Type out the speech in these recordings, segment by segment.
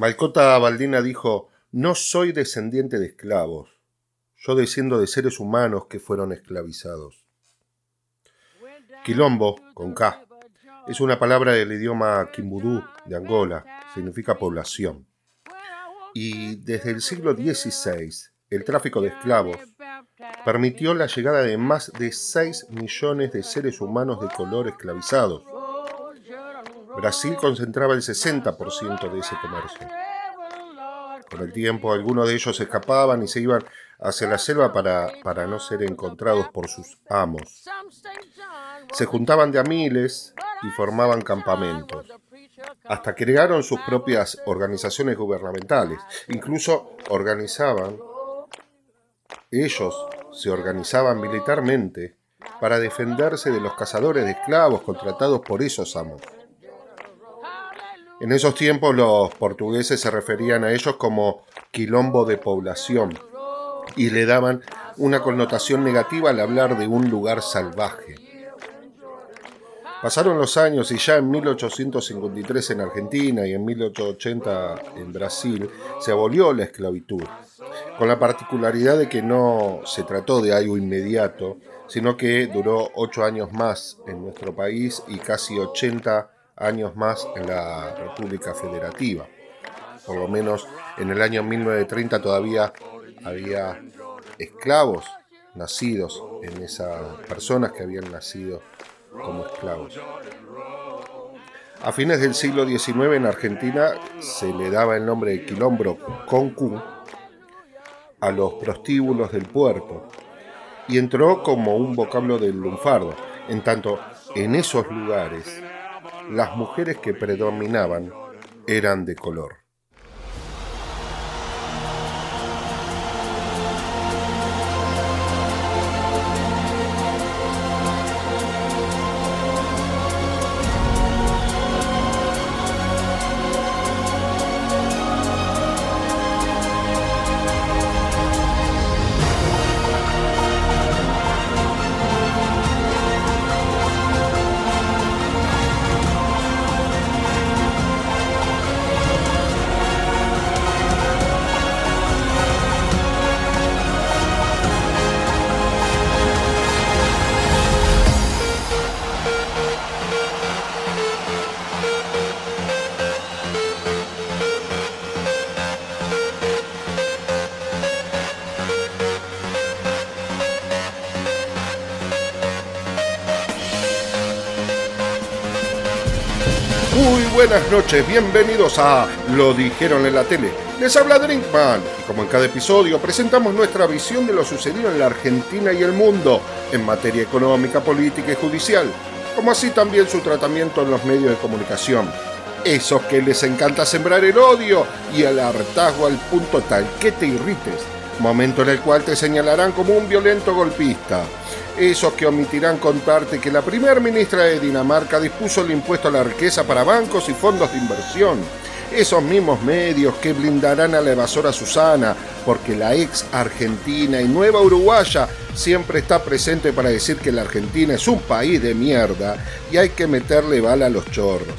Malcota Baldina dijo: «No soy descendiente de esclavos, yo desciendo de seres humanos que fueron esclavizados». Quilombo, con K, es una palabra del idioma kimbudú de Angola, significa población. Y desde el siglo XVI, el tráfico de esclavos permitió la llegada de más de 6 millones de seres humanos de color esclavizados. Brasil concentraba el 60% de ese comercio. Con el tiempo, algunos de ellos escapaban y se iban hacia la selva para no ser encontrados por sus amos. Se juntaban de a miles y formaban campamentos. Hasta crearon sus propias organizaciones gubernamentales. Incluso se organizaban militarmente para defenderse de los cazadores de esclavos contratados por esos amos. En esos tiempos los portugueses se referían a ellos como quilombo de población y le daban una connotación negativa al hablar de un lugar salvaje. Pasaron los años y ya en 1853 en Argentina y en 1880 en Brasil se abolió la esclavitud, con la particularidad de que no se trató de algo inmediato, sino que duró 8 años más en nuestro país y casi 80 años más en la República Federativa. Por lo menos en el año 1930 todavía había esclavos nacidos en esas personas que habían nacido como esclavos. A fines del siglo XIX en Argentina se le daba el nombre de quilombo con Q a los prostíbulos del puerto y entró como un vocablo del lunfardo, en tanto en esos lugares las mujeres que predominaban eran de color. Buenas noches, bienvenidos a Lo Dijeron en la Tele. Les habla Drinkman y como en cada episodio presentamos nuestra visión de lo sucedido en la Argentina y el mundo en materia económica, política y judicial, como así también su tratamiento en los medios de comunicación. Esos que les encanta sembrar el odio y el hartazgo al punto tal que te irrites, momento en el cual te señalarán como un violento golpista. Esos que omitirán contarte que la primer ministra de Dinamarca dispuso el impuesto a la riqueza para bancos y fondos de inversión. Esos mismos medios que blindarán a la evasora Susana, porque la ex argentina y nueva uruguaya siempre está presente para decir que la Argentina es un país de mierda y hay que meterle bala a los chorros.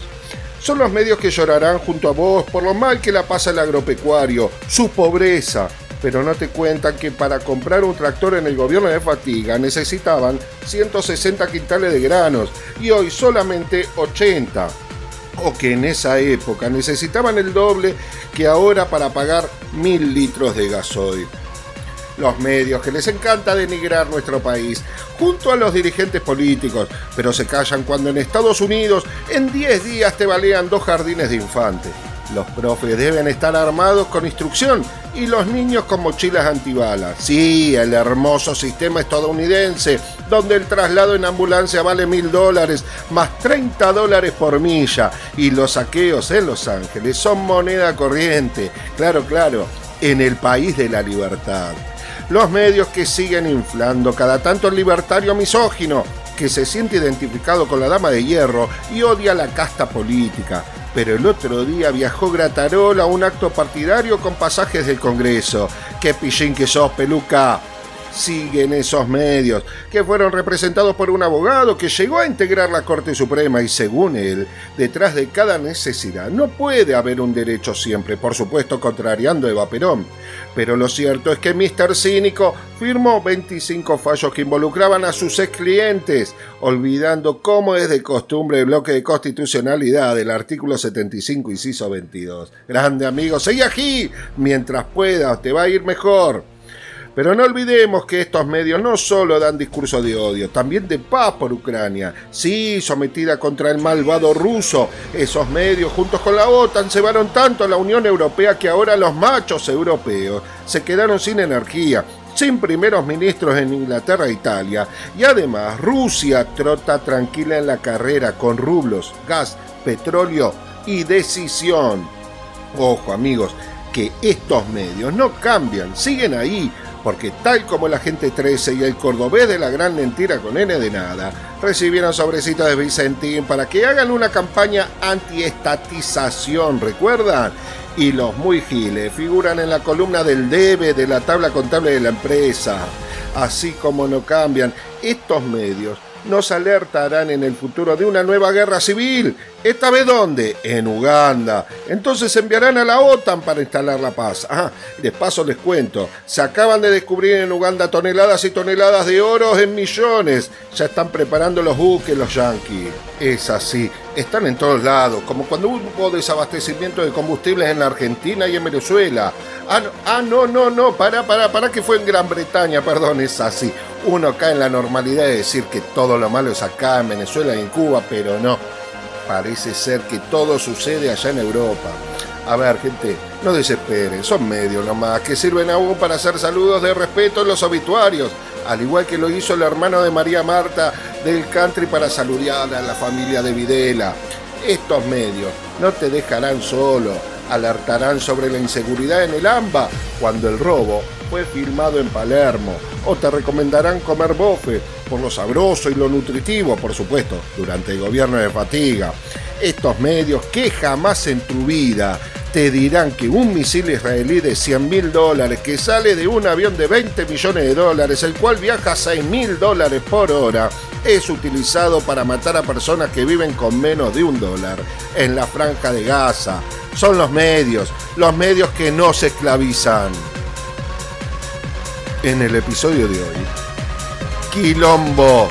Son los medios que llorarán junto a vos por lo mal que la pasa el agropecuario, su pobreza, pero no te cuentan que para comprar un tractor en el gobierno de Fatiga necesitaban 160 quintales de granos y hoy solamente 80. O que en esa época necesitaban el doble que ahora para pagar 1000 litros de gasoil. Los medios que les encanta denigrar nuestro país, junto a los dirigentes políticos, pero se callan cuando en Estados Unidos en 10 días te balean 2 jardines de infantes. Los profes deben estar armados con instrucción y los niños con mochilas antibalas. Sí, el hermoso sistema estadounidense, donde el traslado en ambulancia vale $1,000 más $30 por milla y los saqueos en Los Ángeles son moneda corriente. Claro, en el país de la libertad. Los medios que siguen inflando cada tanto el libertario misógino, que se siente identificado con la dama de hierro y odia la casta política. Pero el otro día viajó Gratarol a un acto partidario con pasajes del Congreso. ¡Qué pillín que sos, peluca! siguen esos medios, que fueron representados por un abogado que llegó a integrar la Corte Suprema y, según él, detrás de cada necesidad no puede haber un derecho siempre, por supuesto contrariando a Eva Perón. Pero lo cierto es que Mr. Cínico firmó 25 fallos que involucraban a sus ex clientes, olvidando, como es de costumbre, el bloque de constitucionalidad del artículo 75, inciso 22. Grande amigo, seguí aquí mientras puedas, te va a ir mejor. Pero no olvidemos que estos medios no solo dan discurso de odio, también de paz por Ucrania. Sí, sometida contra el malvado ruso. Esos medios, juntos con la OTAN, cebaron tanto a la Unión Europea que ahora los machos europeos se quedaron sin energía, sin primeros ministros en Inglaterra e Italia. Y además, Rusia trota tranquila en la carrera con rublos, gas, petróleo y decisión. Ojo, amigos, que estos medios no cambian, siguen ahí, porque tal como la gente 13 y el cordobés de la gran mentira con N de nada, recibieron sobrecitos de Vicentín para que hagan una campaña antiestatización, ¿recuerdan? Y los muy giles figuran en la columna del debe de la tabla contable de la empresa. Así como no cambian, estos medios nos alertarán en el futuro de una nueva guerra civil. ¿Esta vez dónde? En Uganda. Entonces enviarán a la OTAN para instalar la paz. De paso les cuento, se acaban de descubrir en Uganda toneladas y toneladas de oro en millones. Ya están preparando los buques, los yanquis. Es así, están en todos lados, como cuando hubo desabastecimiento de combustibles en la Argentina y en Venezuela. No, pará, que fue en Gran Bretaña, perdón, es así. Uno cae en la normalidad de decir que todo lo malo es acá, en Venezuela y en Cuba, pero no. Parece ser que todo sucede allá en Europa. A ver, gente, no desesperen, son medios nomás, que sirven aún para hacer saludos de respeto en los obituarios, al igual que lo hizo el hermano de María Marta del country para saludar a la familia de Videla. Estos medios no te dejarán solo, alertarán sobre la inseguridad en el AMBA cuando el robo fue filmado en Palermo, o te recomendarán comer bofe por lo sabroso y lo nutritivo, por supuesto, durante el gobierno de Fatiga. Estos medios que jamás en tu vida te dirán que un misil israelí de $100.000 que sale de un avión de $20 millones, el cual viaja a $6.000 por hora, es utilizado para matar a personas que viven con menos de $1 en la Franja de Gaza. Son los medios que no se esclavizan. En el episodio de hoy, Quilombo.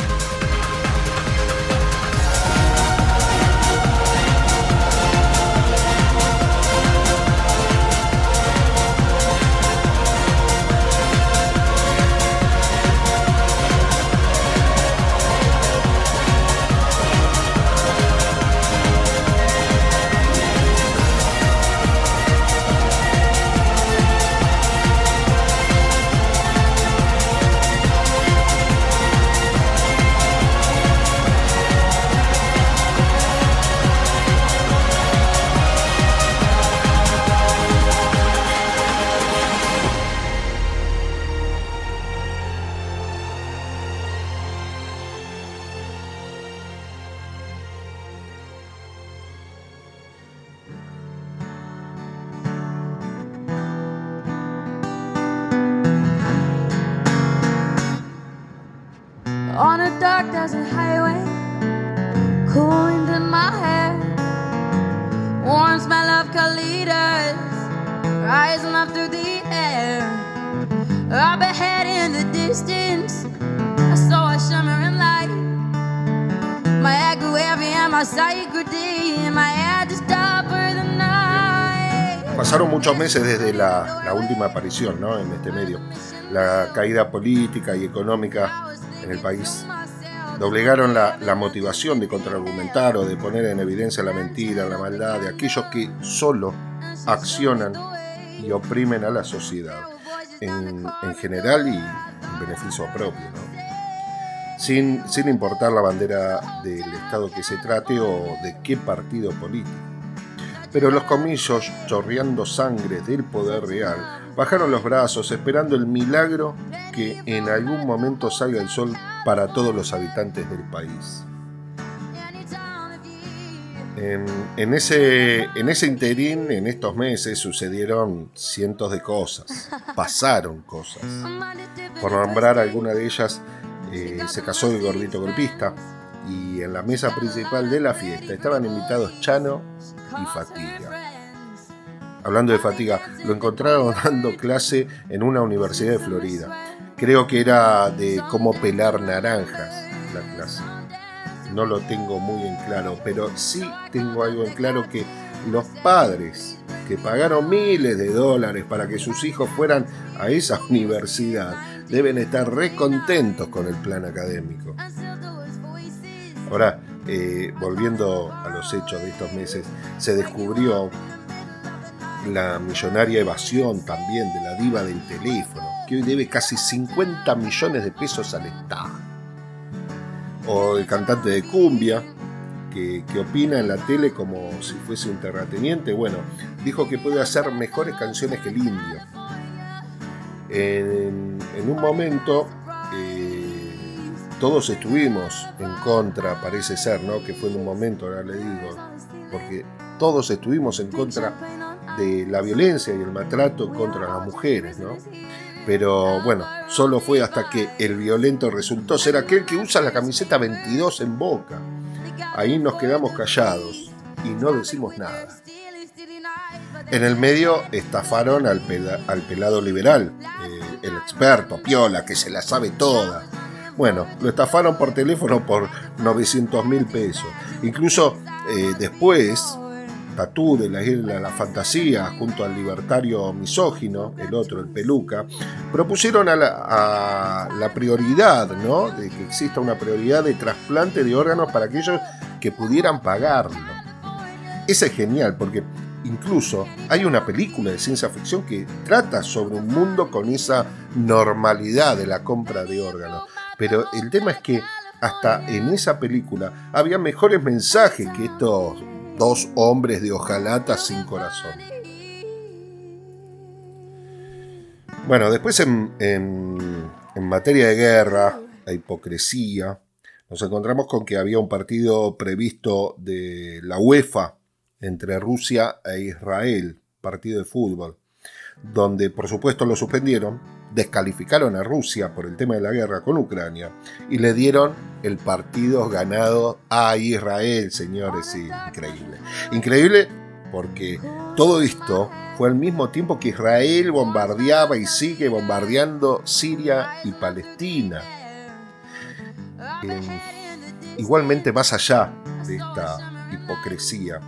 Pasaron muchos meses desde la última aparición, ¿no?, en este medio. La caída política y económica en el país doblegaron la motivación de contraargumentar o de poner en evidencia la mentira, la maldad de aquellos que solo accionan y oprimen a la sociedad en general y en beneficio propio, ¿no? Sin importar la bandera del Estado que se trate o de qué partido político. Pero los comicios, chorreando sangre del poder real, bajaron los brazos esperando el milagro que en algún momento salga el sol para todos los habitantes del país. En ese interín, en estos meses, sucedieron cientos de cosas, pasaron cosas. Por nombrar alguna de ellas, se casó el gordito golpista y en la mesa principal de la fiesta estaban invitados Chano y Fatiga. Hablando de Fatiga, lo encontraron dando clase en una universidad de Florida. Creo que era de cómo pelar naranjas la clase. No lo tengo muy en claro, pero sí tengo algo en claro que los padres que pagaron miles de dólares para que sus hijos fueran a esa universidad deben estar recontentos con el plan académico. Ahora, volviendo a los hechos de estos meses, se descubrió la millonaria evasión también de la diva del teléfono, que hoy debe casi 50 millones de pesos al Estado. O el cantante de cumbia, que opina en la tele como si fuese un terrateniente. Bueno, dijo que puede hacer mejores canciones que el indio. En un momento todos estuvimos en contra, parece ser, ¿no? Que fue en un momento, ahora le digo, porque todos estuvimos en contra de la violencia y el maltrato contra las mujeres, ¿no? Pero bueno, solo fue hasta que el violento resultó ser aquel que usa la camiseta 22 en Boca. Ahí nos quedamos callados y no decimos nada. En el medio estafaron al pelado liberal, el experto, Piola, que se la sabe toda. Bueno, lo estafaron por teléfono por 900.000 pesos. Incluso después, Tatú de la Isla de la Fantasía, junto al libertario misógino, el otro, el Peluca, propusieron a la prioridad, ¿no? De que exista una prioridad de trasplante de órganos para aquellos que pudieran pagarlo. Esa es genial, porque incluso hay una película de ciencia ficción que trata sobre un mundo con esa normalidad de la compra de órganos. Pero el tema es que hasta en esa película había mejores mensajes que estos dos hombres de hojalata sin corazón. Bueno, después en materia de guerra, la hipocresía, nos encontramos con que había un partido previsto de la UEFA entre Rusia e Israel, partido de fútbol, donde por supuesto lo suspendieron, descalificaron a Rusia por el tema de la guerra con Ucrania y le dieron el partido ganado a Israel, señores. Sí, increíble. Increíble porque todo esto fue al mismo tiempo que Israel bombardeaba y sigue bombardeando Siria y Palestina. Igualmente, más allá de esta hipocresía,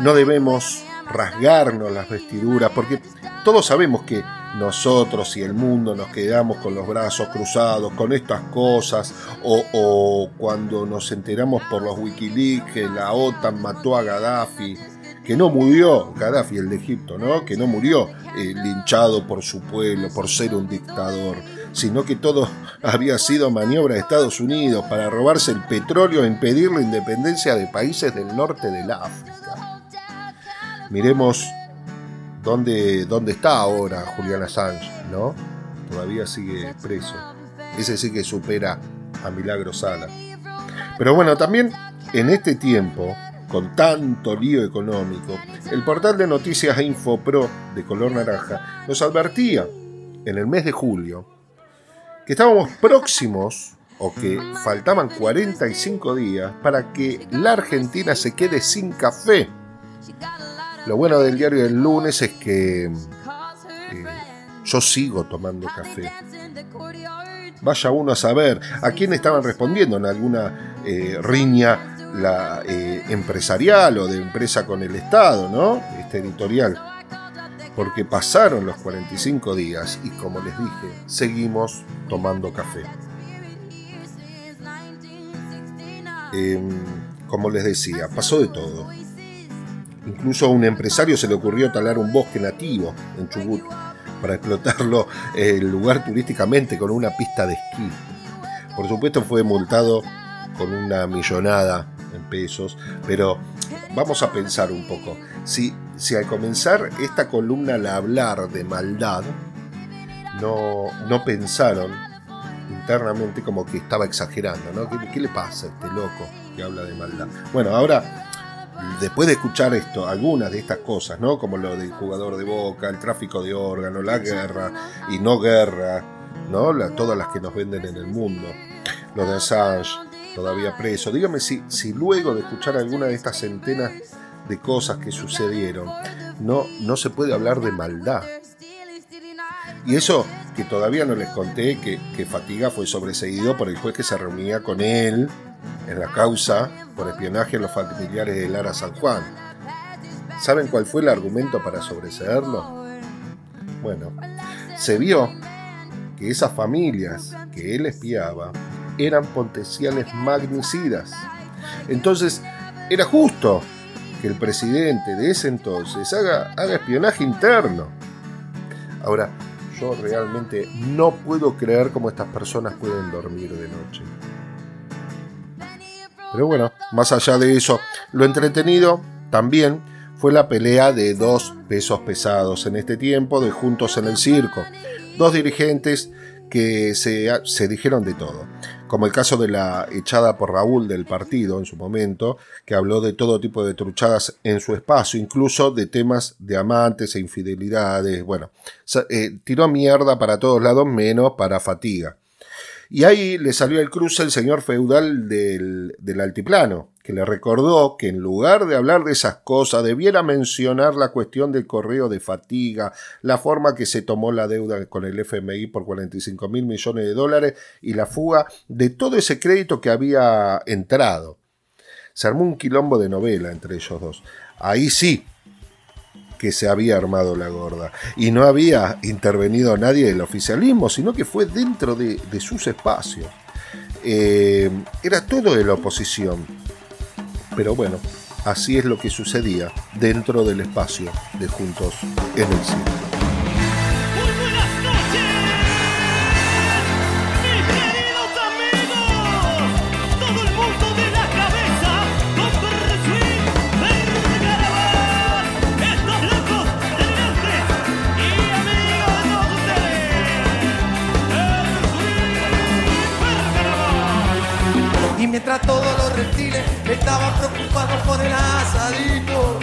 no debemos rasgarnos las vestiduras, porque todos sabemos que nosotros y el mundo nos quedamos con los brazos cruzados con estas cosas, o cuando nos enteramos por los Wikileaks que la OTAN mató a Gaddafi, que no murió, Gaddafi el de Egipto, ¿no? Que no murió linchado por su pueblo, por ser un dictador, sino que todo había sido maniobra de Estados Unidos para robarse el petróleo e impedir la independencia de países del norte del África. Miremos ¿Dónde está ahora Julian Assange, ¿no? Todavía sigue preso. Ese sí que supera a Milagro Sala. Pero bueno, también en este tiempo, con tanto lío económico, el portal de noticias Infopro de color naranja nos advertía en el mes de julio que estábamos próximos, o que faltaban 45 días para que la Argentina se quede sin café. Lo bueno del diario del lunes es que yo sigo tomando café. Vaya uno a saber a quién estaban respondiendo en alguna riña empresarial o de empresa con el Estado, ¿no? Este editorial. Porque pasaron los 45 días y, como les dije, seguimos tomando café. Como les decía, pasó de todo. Incluso a un empresario se le ocurrió talar un bosque nativo en Chubut para explotarlo el lugar turísticamente con una pista de esquí. Por supuesto fue multado con una millonada en pesos, pero vamos a pensar un poco. Si al comenzar esta columna al hablar de maldad, no pensaron internamente como que estaba exagerando, ¿no? ¿Qué le pasa a este loco que habla de maldad? Bueno, ahora después de escuchar esto, algunas de estas cosas, ¿no? Como lo del jugador de Boca, el tráfico de órganos, la guerra y no guerra, ¿no? Todas las que nos venden en el mundo, lo de Assange, todavía preso. Dígame si luego de escuchar alguna de estas centenas de cosas que sucedieron, no se puede hablar de maldad. Y eso que todavía no les conté, que Fatiga fue sobreseído por el juez que se reunía con él en la causa por espionaje a los familiares de Lara San Juan. ¿Saben cuál fue el argumento para sobreseerlo? Bueno, se vio que esas familias que él espiaba eran potenciales magnicidas. Entonces, era justo que el presidente de ese entonces haga espionaje interno. Ahora, yo realmente no puedo creer cómo estas personas pueden dormir de noche. Pero bueno, más allá de eso, lo entretenido también fue la pelea de dos pesos pesados en este tiempo de Juntos en el Circo. Dos dirigentes que se dijeron de todo, como el caso de la echada por Raúl del partido en su momento, que habló de todo tipo de truchadas en su espacio, incluso de temas de amantes e infidelidades. Bueno, tiró mierda para todos lados, menos para Fatiga. Y ahí le salió al cruce el señor feudal del altiplano, que le recordó que en lugar de hablar de esas cosas debiera mencionar la cuestión del correo de Fatiga, la forma que se tomó la deuda con el FMI por $45 mil millones y la fuga de todo ese crédito que había entrado. Se armó un quilombo de novela entre ellos dos. Ahí sí que se había armado la gorda y no había intervenido nadie del oficialismo, sino que fue dentro de sus espacios. Era todo de la oposición, pero bueno, así es lo que sucedía dentro del espacio de Juntos en el Circo. Mientras todos los reptiles estaban preocupados por el asadito,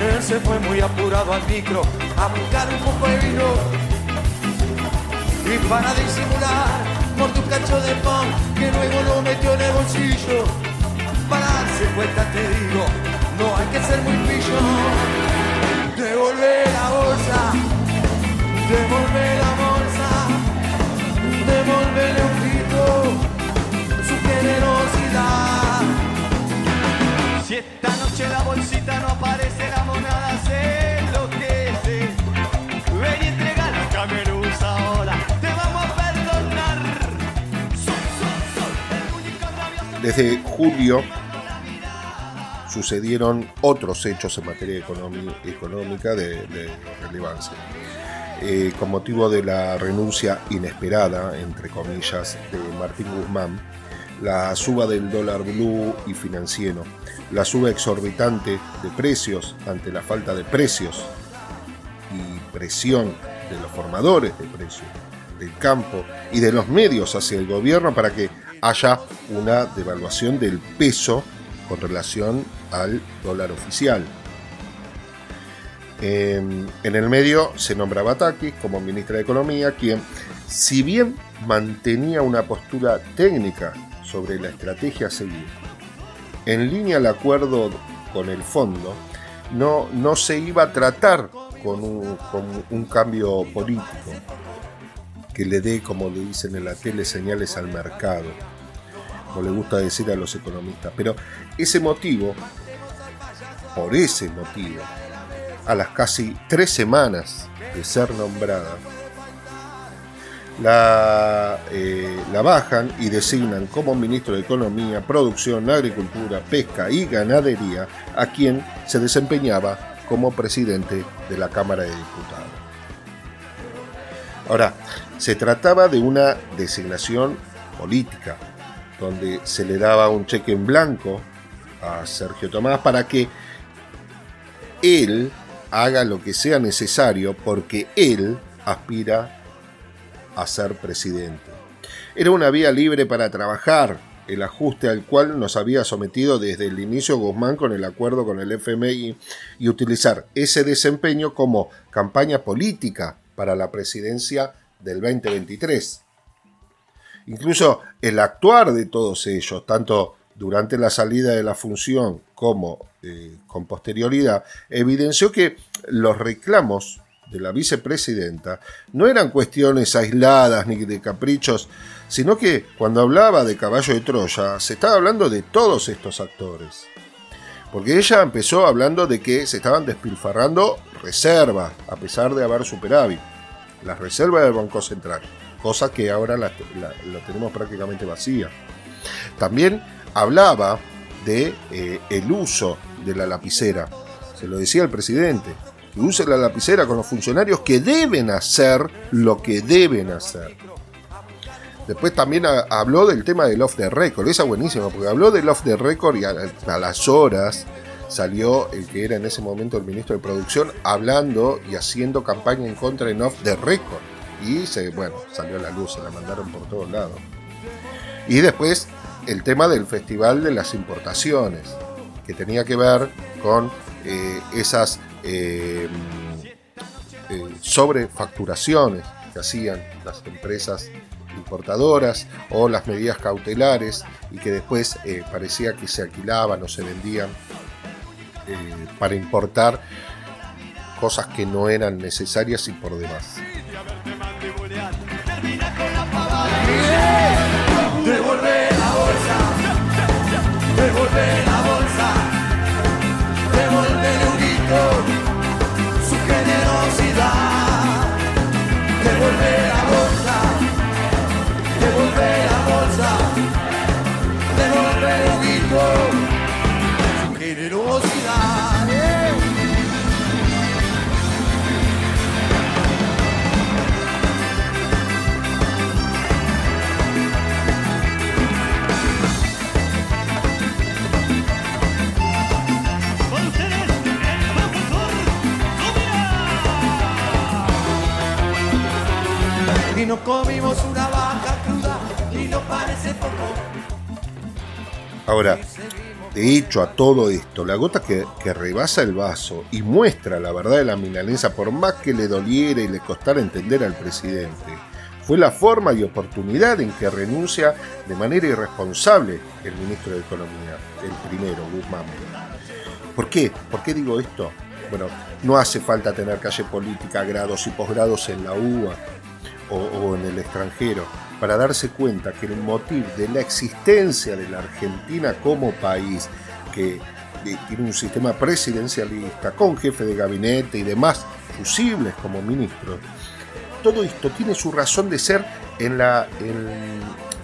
él se fue muy apurado al micro a buscar un poco de vino. Y para disimular, mordió un cacho de pan que luego lo metió en el bolsillo. Para darse cuenta, te digo, no hay que ser muy pillo. Devolver la bolsa, devolver la bolsa, devolverle un grito. Generosidad. Si esta noche la bolsita no aparece, la monada se enloquece. Ven y entrega la camerusa ahora, te vamos a perdonar. Desde julio sucedieron otros hechos en materia económica de relevancia. Con motivo de la renuncia inesperada, entre comillas, de Martín Guzmán, la suba del dólar blue y financiero, la suba exorbitante de precios ante la falta de precios y presión de los formadores de precios, del campo y de los medios hacia el gobierno para que haya una devaluación del peso con relación al dólar oficial. En el medio se nombraba a Takis como ministra de Economía, quien, si bien mantenía una postura técnica sobre la estrategia a seguir, en línea al acuerdo con el fondo, no se iba a tratar con un cambio político que le dé, como le dicen en la tele, señales al mercado, como le gusta decir a los economistas. Pero por ese motivo, a las casi 3 semanas de ser nombrada, la bajan y designan como ministro de Economía, Producción, Agricultura, Pesca y Ganadería, a quien se desempeñaba como presidente de la Cámara de Diputados. Ahora, se trataba de una designación política, donde se le daba un cheque en blanco a Sergio Tomás para que él haga lo que sea necesario, porque él aspira a ser presidente. Era una vía libre para trabajar, el ajuste al cual nos había sometido desde el inicio Guzmán con el acuerdo con el FMI y utilizar ese desempeño como campaña política para la presidencia del 2023. Incluso el actuar de todos ellos, tanto durante la salida de la función como con posterioridad, evidenció que los reclamos de la vicepresidenta no eran cuestiones aisladas ni de caprichos, sino que cuando hablaba de caballo de Troya se estaba hablando de todos estos actores. Porque ella empezó hablando de que se estaban despilfarrando reservas, a pesar de haber superávit, las reservas del Banco Central, cosa que ahora la tenemos prácticamente vacía. También hablaba de el uso de la lapicera, se lo decía el presidente, que use la lapicera con los funcionarios que deben hacer lo que deben hacer. Después también habló del tema del off the record, esa buenísima, porque habló del off the record y a las horas salió el que era en ese momento el ministro de Producción hablando y haciendo campaña en contra en off the record. Y salió a la luz, se la mandaron por todos lados. Y después el tema del Festival de las Importaciones, que tenía que ver con esas sobrefacturaciones que hacían las empresas importadoras o las medidas cautelares y que después parecía que se alquilaban o se vendían para importar cosas que no eran necesarias y por demás. Devolver la bolsa, devolver la bolsa, devolver un grito, su generosidad, devolver la bolsa, devolver la bolsa, devolver un grito, su generosidad. Y nos comimos una vaca cruda y nos parece poco. Ahora, de hecho, a todo esto, la gota que rebasa el vaso y muestra la verdad de la milanesa, por más que le doliera y le costara entender al presidente, fue la forma y oportunidad en que renuncia de manera irresponsable el ministro de Economía, el primero, Guzmán. ¿Por qué? ¿Por qué digo esto? Bueno, no hace falta tener calle política, grados y posgrados en la UBA o en el extranjero, para darse cuenta que el motivo de la existencia de la Argentina como país, que tiene un sistema presidencialista, con jefe de gabinete y demás fusibles como ministros, todo esto tiene su razón de ser en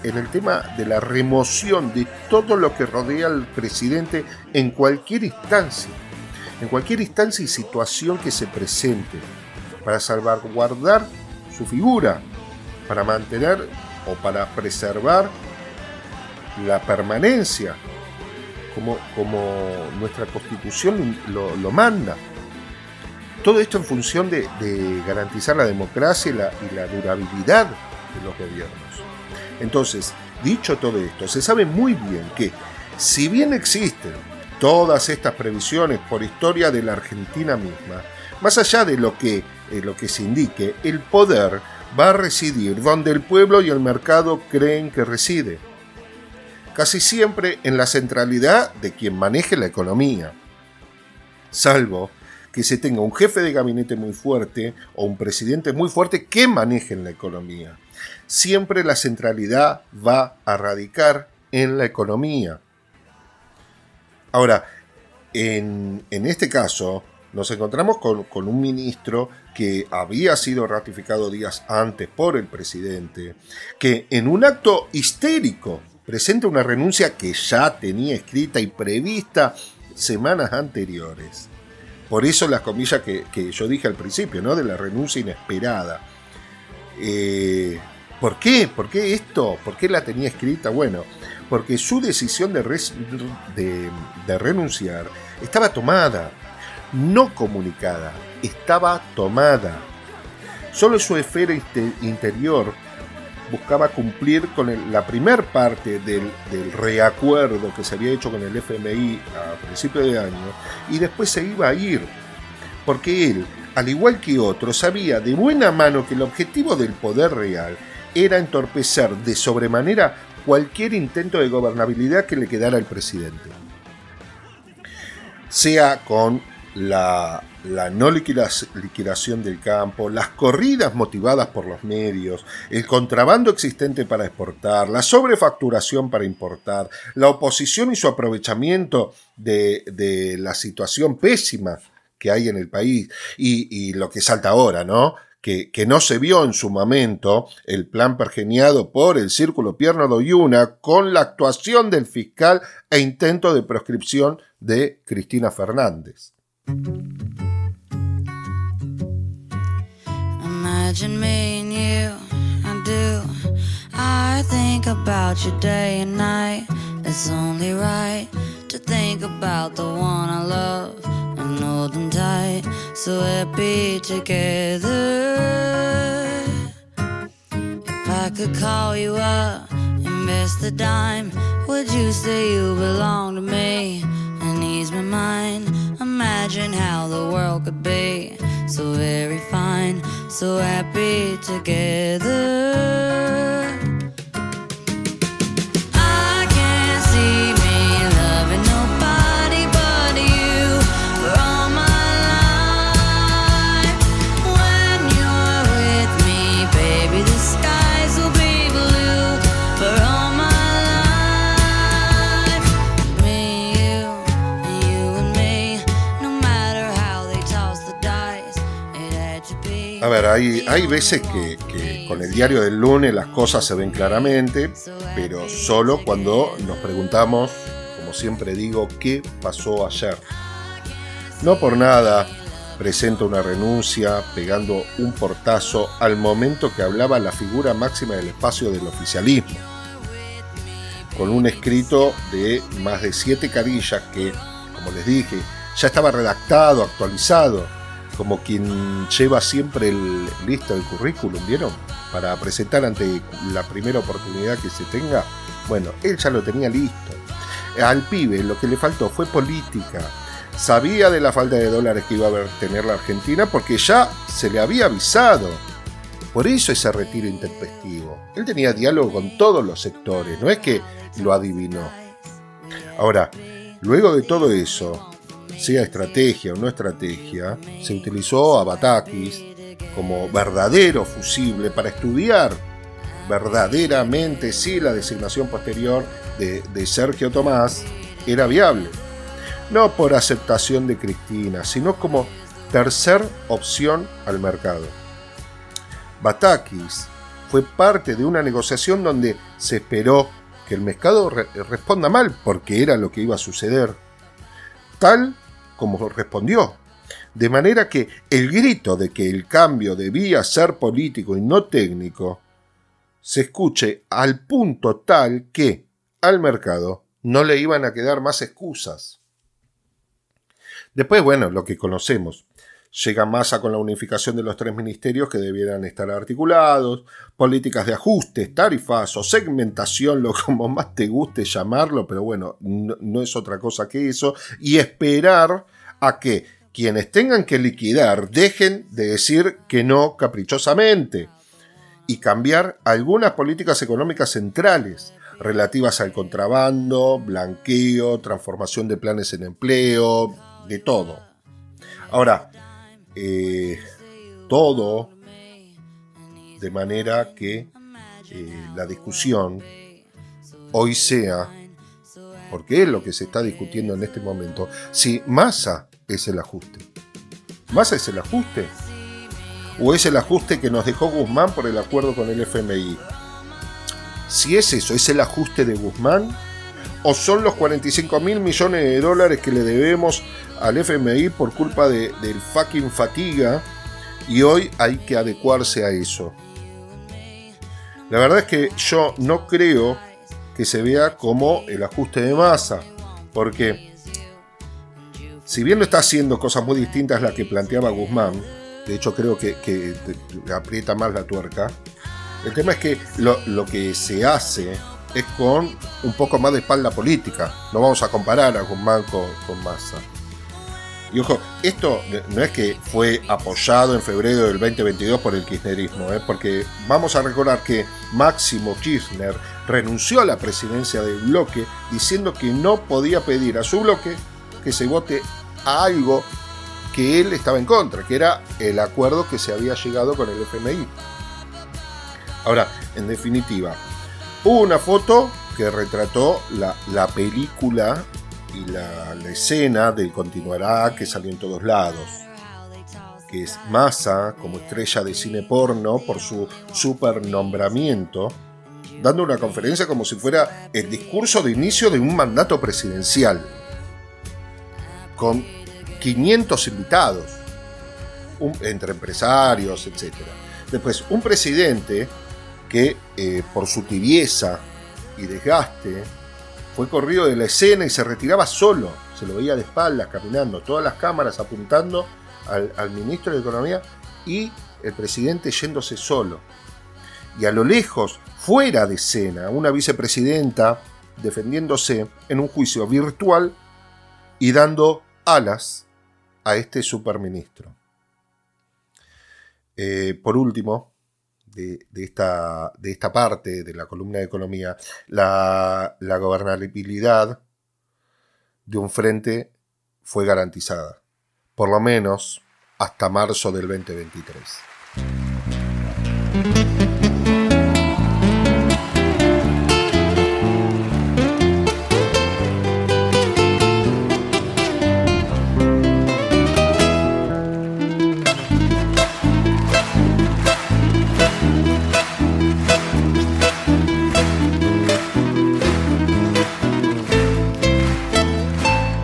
el tema de la remoción de todo lo que rodea al presidente en cualquier instancia y situación que se presente, para salvaguardar su figura, para mantener o para preservar la permanencia como nuestra Constitución lo manda. Todo esto en función de garantizar la democracia y la durabilidad de los gobiernos. Entonces, dicho todo esto, se sabe muy bien que, si bien existen todas estas previsiones por historia de la Argentina misma, más allá de lo que se indique, el poder va a residir donde el pueblo y el mercado creen que reside, casi siempre en la centralidad de quien maneje la economía, salvo que se tenga un jefe de gabinete muy fuerte o un presidente muy fuerte que manejen la economía. Siempre la centralidad va a radicar en la economía. Ahora, en este caso, nos encontramos con un ministro que había sido ratificado días antes por el presidente, que en un acto histérico presenta una renuncia que ya tenía escrita y prevista semanas anteriores. Por eso las comillas que yo dije al principio, ¿no? De la renuncia inesperada. ¿Por qué? ¿Por qué esto? ¿Por qué la tenía escrita? Bueno, porque su decisión de renunciar estaba tomada. No comunicada, estaba tomada. Solo su esfera interior buscaba cumplir con la primer parte del reacuerdo que se había hecho con el FMI a principio de año, y después se iba a ir, porque él, al igual que otros, sabía de buena mano que el objetivo del poder real era entorpecer de sobremanera cualquier intento de gobernabilidad que le quedara al presidente, sea con la no liquidación del campo, las corridas motivadas por los medios, el contrabando existente para exportar, la sobrefacturación para importar, la oposición y su aprovechamiento de la situación pésima que hay en el país, y lo que salta ahora, ¿no? Que no se vio en su momento el plan pergeniado por el Círculo Pierno de Olluna con la actuación del fiscal e intento de proscripción de Cristina Fernández. Imagine me and you, I do. I think about you day and night. It's only right to think about the one I love and hold them tight, so we'll be together. If I could call you up and miss the dime, would you say you belong to me and ease my mind? Imagine how the world could be so very fine, so happy together. I can't see me loving nobody but you for all my life. When you're with me, baby, the skies will be blue for all my life. Me, you, and you and me, no matter how they toss the dice, it had to be. A ver, hay veces que con el diario del lunes las cosas se ven claramente, pero solo cuando nos preguntamos, como siempre digo, ¿qué pasó ayer? No por nada presenta una renuncia pegando un portazo al momento que hablaba la figura máxima del espacio del oficialismo, con un escrito de más de 7 carillas que, como les dije, ya estaba redactado, actualizado, como quien lleva siempre listo el currículum, ¿vieron? Para presentar ante la primera oportunidad que se tenga. Bueno, él ya lo tenía listo. Al pibe lo que le faltó fue política. Sabía de la falta de dólares que iba a tener la Argentina porque ya se le había avisado. Por eso ese retiro intempestivo. Él tenía diálogo con todos los sectores, no es que lo adivinó. Ahora, luego de todo eso, sea estrategia o no estrategia, se utilizó a Batakis como verdadero fusible para estudiar verdaderamente si la designación posterior de Sergio Tomás era viable. No por aceptación de Cristina, sino como tercer opción al mercado. Batakis fue parte de una negociación donde se esperó que el mercado responda mal, porque era lo que iba a suceder. Tal como respondió, de manera que el grito de que el cambio debía ser político y no técnico se escuche al punto tal que al mercado no le iban a quedar más excusas. Después, bueno, lo que conocemos. Llega Massa con la unificación de los 3 ministerios que debieran estar articulados, políticas de ajustes, tarifas o segmentación, lo como más te guste llamarlo, pero bueno, no es otra cosa que eso, y esperar a que quienes tengan que liquidar dejen de decir que no caprichosamente y cambiar algunas políticas económicas centrales relativas al contrabando, blanqueo, transformación de planes en empleo, de todo. Ahora, todo de manera que la discusión hoy sea, porque es lo que se está discutiendo en este momento, si Massa es el ajuste. ¿Massa es el ajuste? ¿O es el ajuste que nos dejó Guzmán por el acuerdo con el FMI? Si es eso, ¿es el ajuste de Guzmán? ¿O son los $45 mil millones que le debemos al FMI por culpa del fucking fatiga y hoy hay que adecuarse a eso? La verdad es que yo no creo que se vea como el ajuste de Massa, porque si bien no está haciendo cosas muy distintas a las que planteaba Guzmán, de hecho creo que aprieta más la tuerca, El tema es que lo que se hace es con un poco más de espalda política. No vamos a comparar a Guzmán con Massa. Y ojo, esto no es que fue apoyado en febrero del 2022 por el kirchnerismo, porque vamos a recordar que Máximo Kirchner renunció a la presidencia del bloque diciendo que no podía pedir a su bloque que se vote a algo que él estaba en contra, que era el acuerdo que se había llegado con el FMI. Ahora, en definitiva, hubo una foto que retrató la película y la escena del Continuará que salió en todos lados, que es Massa como estrella de cine porno por su supernombramiento, dando una conferencia como si fuera el discurso de inicio de un mandato presidencial, con 500 invitados, entre empresarios, etc. Después, un presidente que por su tibieza y desgaste fue corrido de la escena y se retiraba solo, se lo veía de espaldas caminando, todas las cámaras apuntando al ministro de Economía y el presidente yéndose solo. Y a lo lejos, fuera de escena, una vicepresidenta defendiéndose en un juicio virtual y dando alas a este superministro. Por último, de esta parte de la columna de economía, la gobernabilidad de un frente fue garantizada, por lo menos hasta marzo del 2023.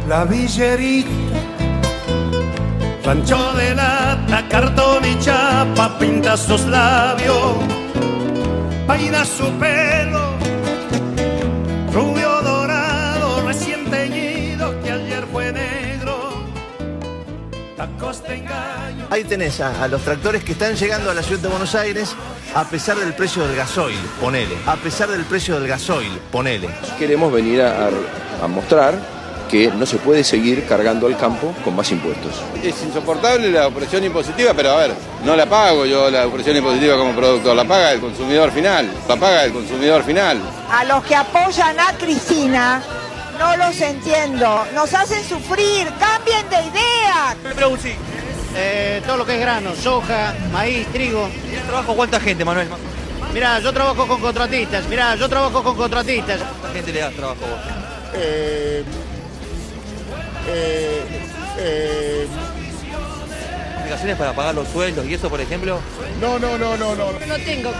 La villerita, rancho de lata, cartón y chapa, pinta sus labios, vaina su pelo, rubio dorado, recién teñido, que ayer fue negro, tacos de engaño. Ahí tenés a los tractores que están llegando a la ciudad de Buenos Aires a pesar del precio del gasoil, ponele, Queremos venir a mostrar que no se puede seguir cargando al campo con más impuestos. Es insoportable la presión impositiva, pero a ver, no la pago yo la presión impositiva como productor, la paga el consumidor final. A los que apoyan a Cristina, no los entiendo, nos hacen sufrir, cambien de idea. ¿Qué producís? Todo lo que es grano, soja, maíz, trigo. ¿Y el trabajo cuánta gente, Manuel? Mirá, yo trabajo con contratistas, ¿Cuánta gente le das trabajo vos? ¿Obligaciones para pagar los sueldos y eso, por ejemplo? No. Yo no tengo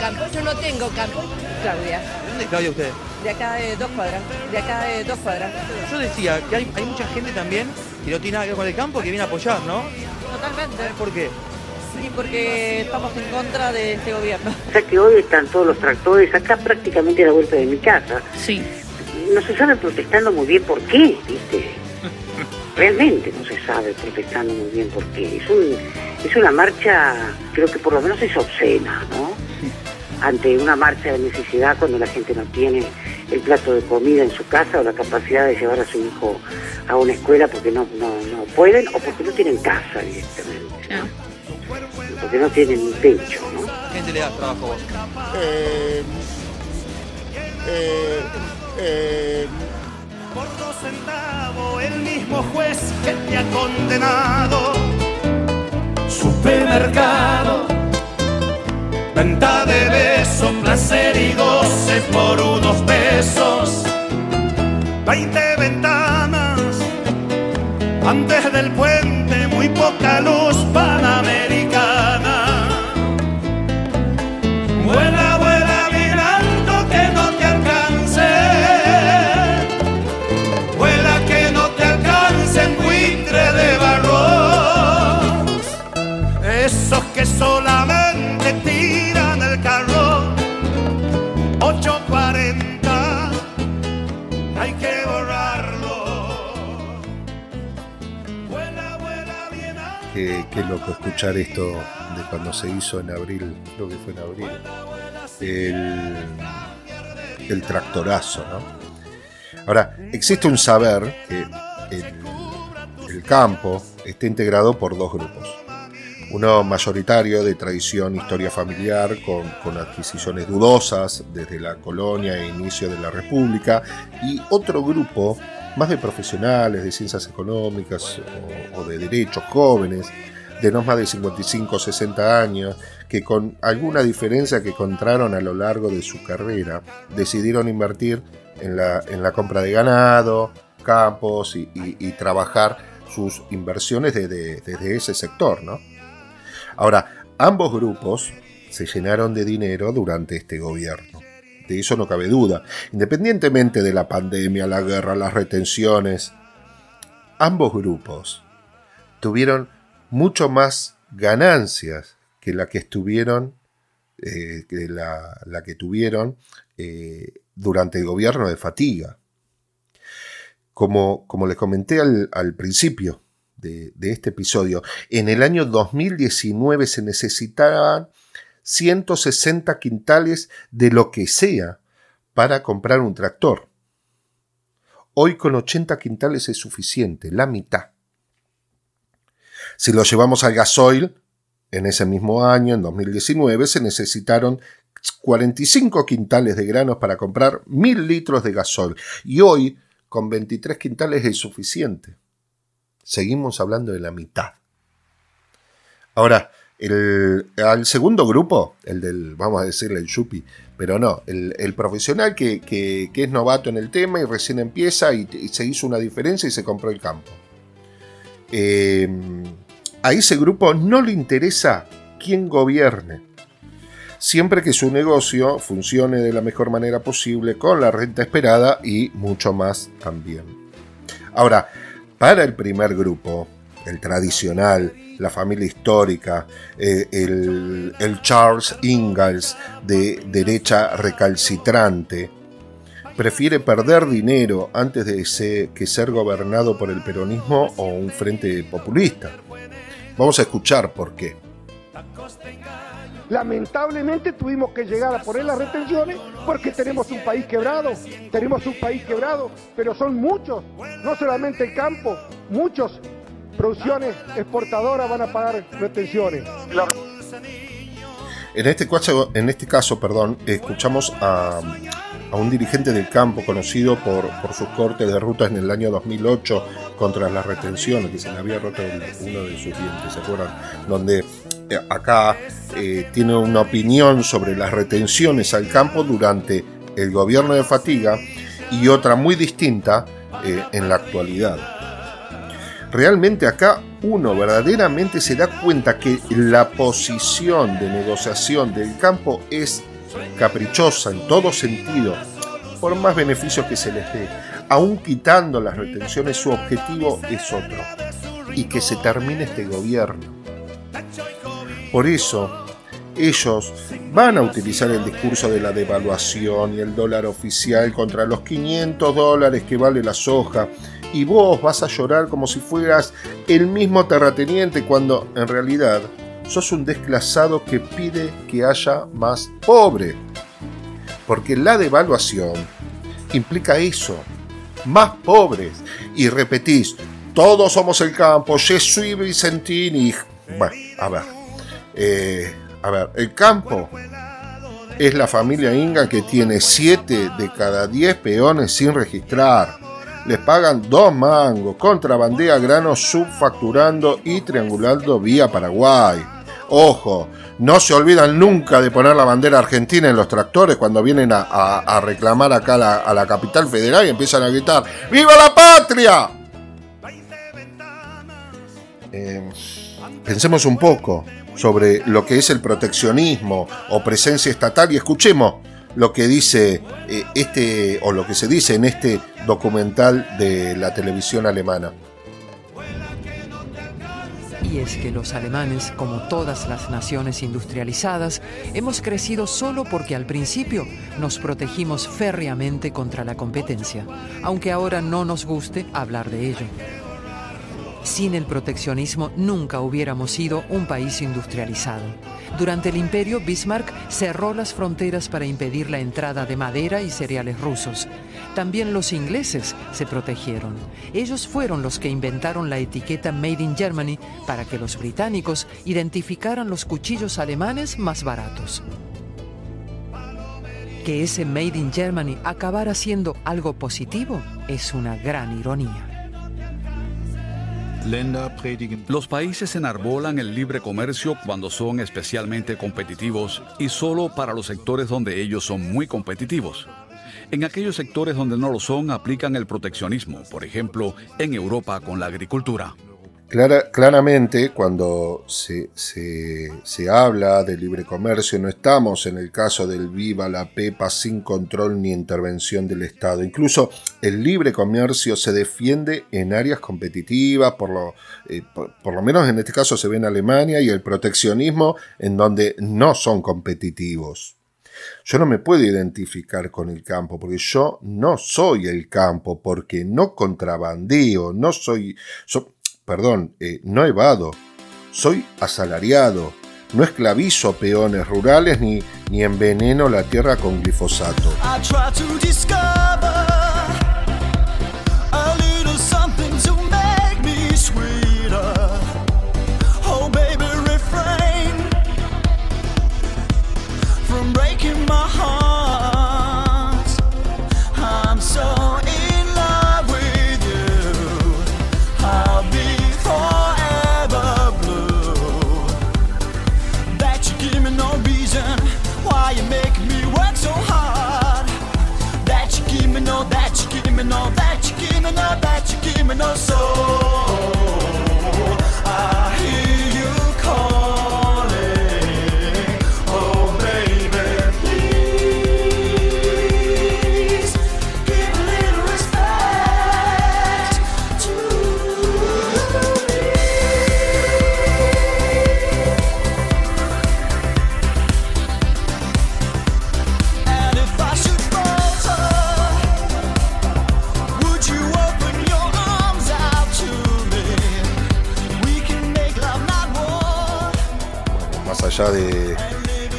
campo. Claudia. ¿De dónde es Claudia usted? De acá de dos cuadras. Yo decía que hay mucha gente también que no tiene nada que ver con el campo que viene a apoyar, ¿no? Totalmente. ¿Por qué? Sí, porque estamos en contra de este gobierno. O sea que hoy están todos los tractores acá prácticamente a la vuelta de mi casa. Sí. No se sabe protestando muy bien por qué, ¿viste? Realmente no se sabe protestando muy bien por qué. Es una marcha, creo que por lo menos es obscena, ¿no? Sí. Ante una marcha de necesidad cuando la gente no tiene el plato de comida en su casa o la capacidad de llevar a su hijo a una escuela porque no pueden o porque no tienen casa directamente, ¿no? No. Porque no tienen un techo, ¿no? ¿Quién te le da trabajo? Por 2 centavos, el mismo juez que te ha condenado. Supermercado, venta de besos, placer y goce por unos pesos. 20 ventanas, antes del puente, muy poca luz, Panamericana. Buena. Que solamente tiran el carro. 8:40, hay que borrarlo. Vuela, bien alto. Qué loco escuchar esto de cuando se hizo en abril, creo que fue en abril. el tractorazo, ¿no? Ahora, existe un saber que el campo está integrado por dos grupos. Uno mayoritario de tradición, historia familiar, con adquisiciones dudosas desde la colonia e inicio de la República, y otro grupo más de profesionales de ciencias económicas o de derechos, jóvenes, de no más de 55 o 60 años, que con alguna diferencia que encontraron a lo largo de su carrera, decidieron invertir en la compra de ganado, campos y trabajar sus inversiones desde ese sector, ¿no? Ahora, ambos grupos se llenaron de dinero durante este gobierno. De eso no cabe duda. Independientemente de la pandemia, la guerra, las retenciones, ambos grupos tuvieron mucho más ganancias que la que tuvieron durante el gobierno de Fatiga. Como les comenté al principio de este episodio, en el año 2019 se necesitaban 160 quintales de lo que sea para comprar un tractor. Hoy con 80 quintales es suficiente, la mitad. Si lo llevamos al gasoil, en ese mismo año, en 2019, se necesitaron 45 quintales de granos para comprar 1.000 litros de gasoil. Y hoy, con 23 quintales es suficiente. Seguimos hablando de la mitad. Ahora, al segundo grupo, el del, vamos a decirle, el yuppie, pero no, el profesional que es novato en el tema y recién empieza y se hizo una diferencia y se compró el campo. A ese grupo no le interesa quién gobierne, siempre que su negocio funcione de la mejor manera posible, con la renta esperada y mucho más también. Ahora, para el primer grupo, el tradicional, la familia histórica, el Charles Ingalls de derecha recalcitrante, prefiere perder dinero antes que ser gobernado por el peronismo o un frente populista. Vamos a escuchar por qué. Lamentablemente tuvimos que llegar a poner las retenciones porque tenemos un país quebrado, pero son muchos, no solamente el campo, muchos producciones exportadoras van a pagar retenciones. En este caso, escuchamos a un dirigente del campo conocido por sus cortes de rutas en el año 2008 contra las retenciones, que se le había roto uno de sus dientes, ¿se acuerdan? Donde acá tiene una opinión sobre las retenciones al campo durante el gobierno de Fatiga y otra muy distinta en la actualidad. Realmente acá uno verdaderamente se da cuenta que la posición de negociación del campo es caprichosa en todo sentido, por más beneficios que se les dé. Aún quitando las retenciones, su objetivo es otro, y que se termine este gobierno. Por eso, ellos van a utilizar el discurso de la devaluación y el dólar oficial contra los $500 que vale la soja, y vos vas a llorar como si fueras el mismo terrateniente cuando en realidad sos un desclasado que pide que haya más pobre. Porque la devaluación implica eso, más pobres. Y repetís, todos somos el campo, yo soy Vicentini. Bueno, a ver, el campo es la familia Inga que tiene 7 de cada 10 peones sin registrar. Les pagan 2 mangos, contrabandea granos subfacturando y triangulando vía Paraguay. Ojo, no se olvidan nunca de poner la bandera argentina en los tractores cuando vienen a reclamar acá a la capital federal y empiezan a gritar ¡Viva la patria! Pensemos un poco sobre lo que es el proteccionismo o presencia estatal y escuchemos lo que dice lo que se dice en este documental de la televisión alemana. Y es que los alemanes, como todas las naciones industrializadas, hemos crecido solo porque al principio nos protegimos férreamente contra la competencia, aunque ahora no nos guste hablar de ello. Sin el proteccionismo nunca hubiéramos sido un país industrializado. Durante el Imperio, Bismarck cerró las fronteras para impedir la entrada de madera y cereales rusos. También los ingleses se protegieron. Ellos fueron los que inventaron la etiqueta Made in Germany para que los británicos identificaran los cuchillos alemanes más baratos. Que ese Made in Germany acabara siendo algo positivo es una gran ironía. Los países enarbolan el libre comercio cuando son especialmente competitivos y solo para los sectores donde ellos son muy competitivos. En aquellos sectores donde no lo son, aplican el proteccionismo, por ejemplo, en Europa con la agricultura. Claramente, cuando se habla de libre comercio, no estamos en el caso del viva la pepa sin control ni intervención del Estado. Incluso el libre comercio se defiende en áreas competitivas, por lo menos en este caso se ve en Alemania, y el proteccionismo en donde no son competitivos. Yo no me puedo identificar con el campo porque yo no soy el campo, porque no contrabandeo, no evado, soy asalariado, no esclavizo peones rurales ni enveneno la tierra con glifosato.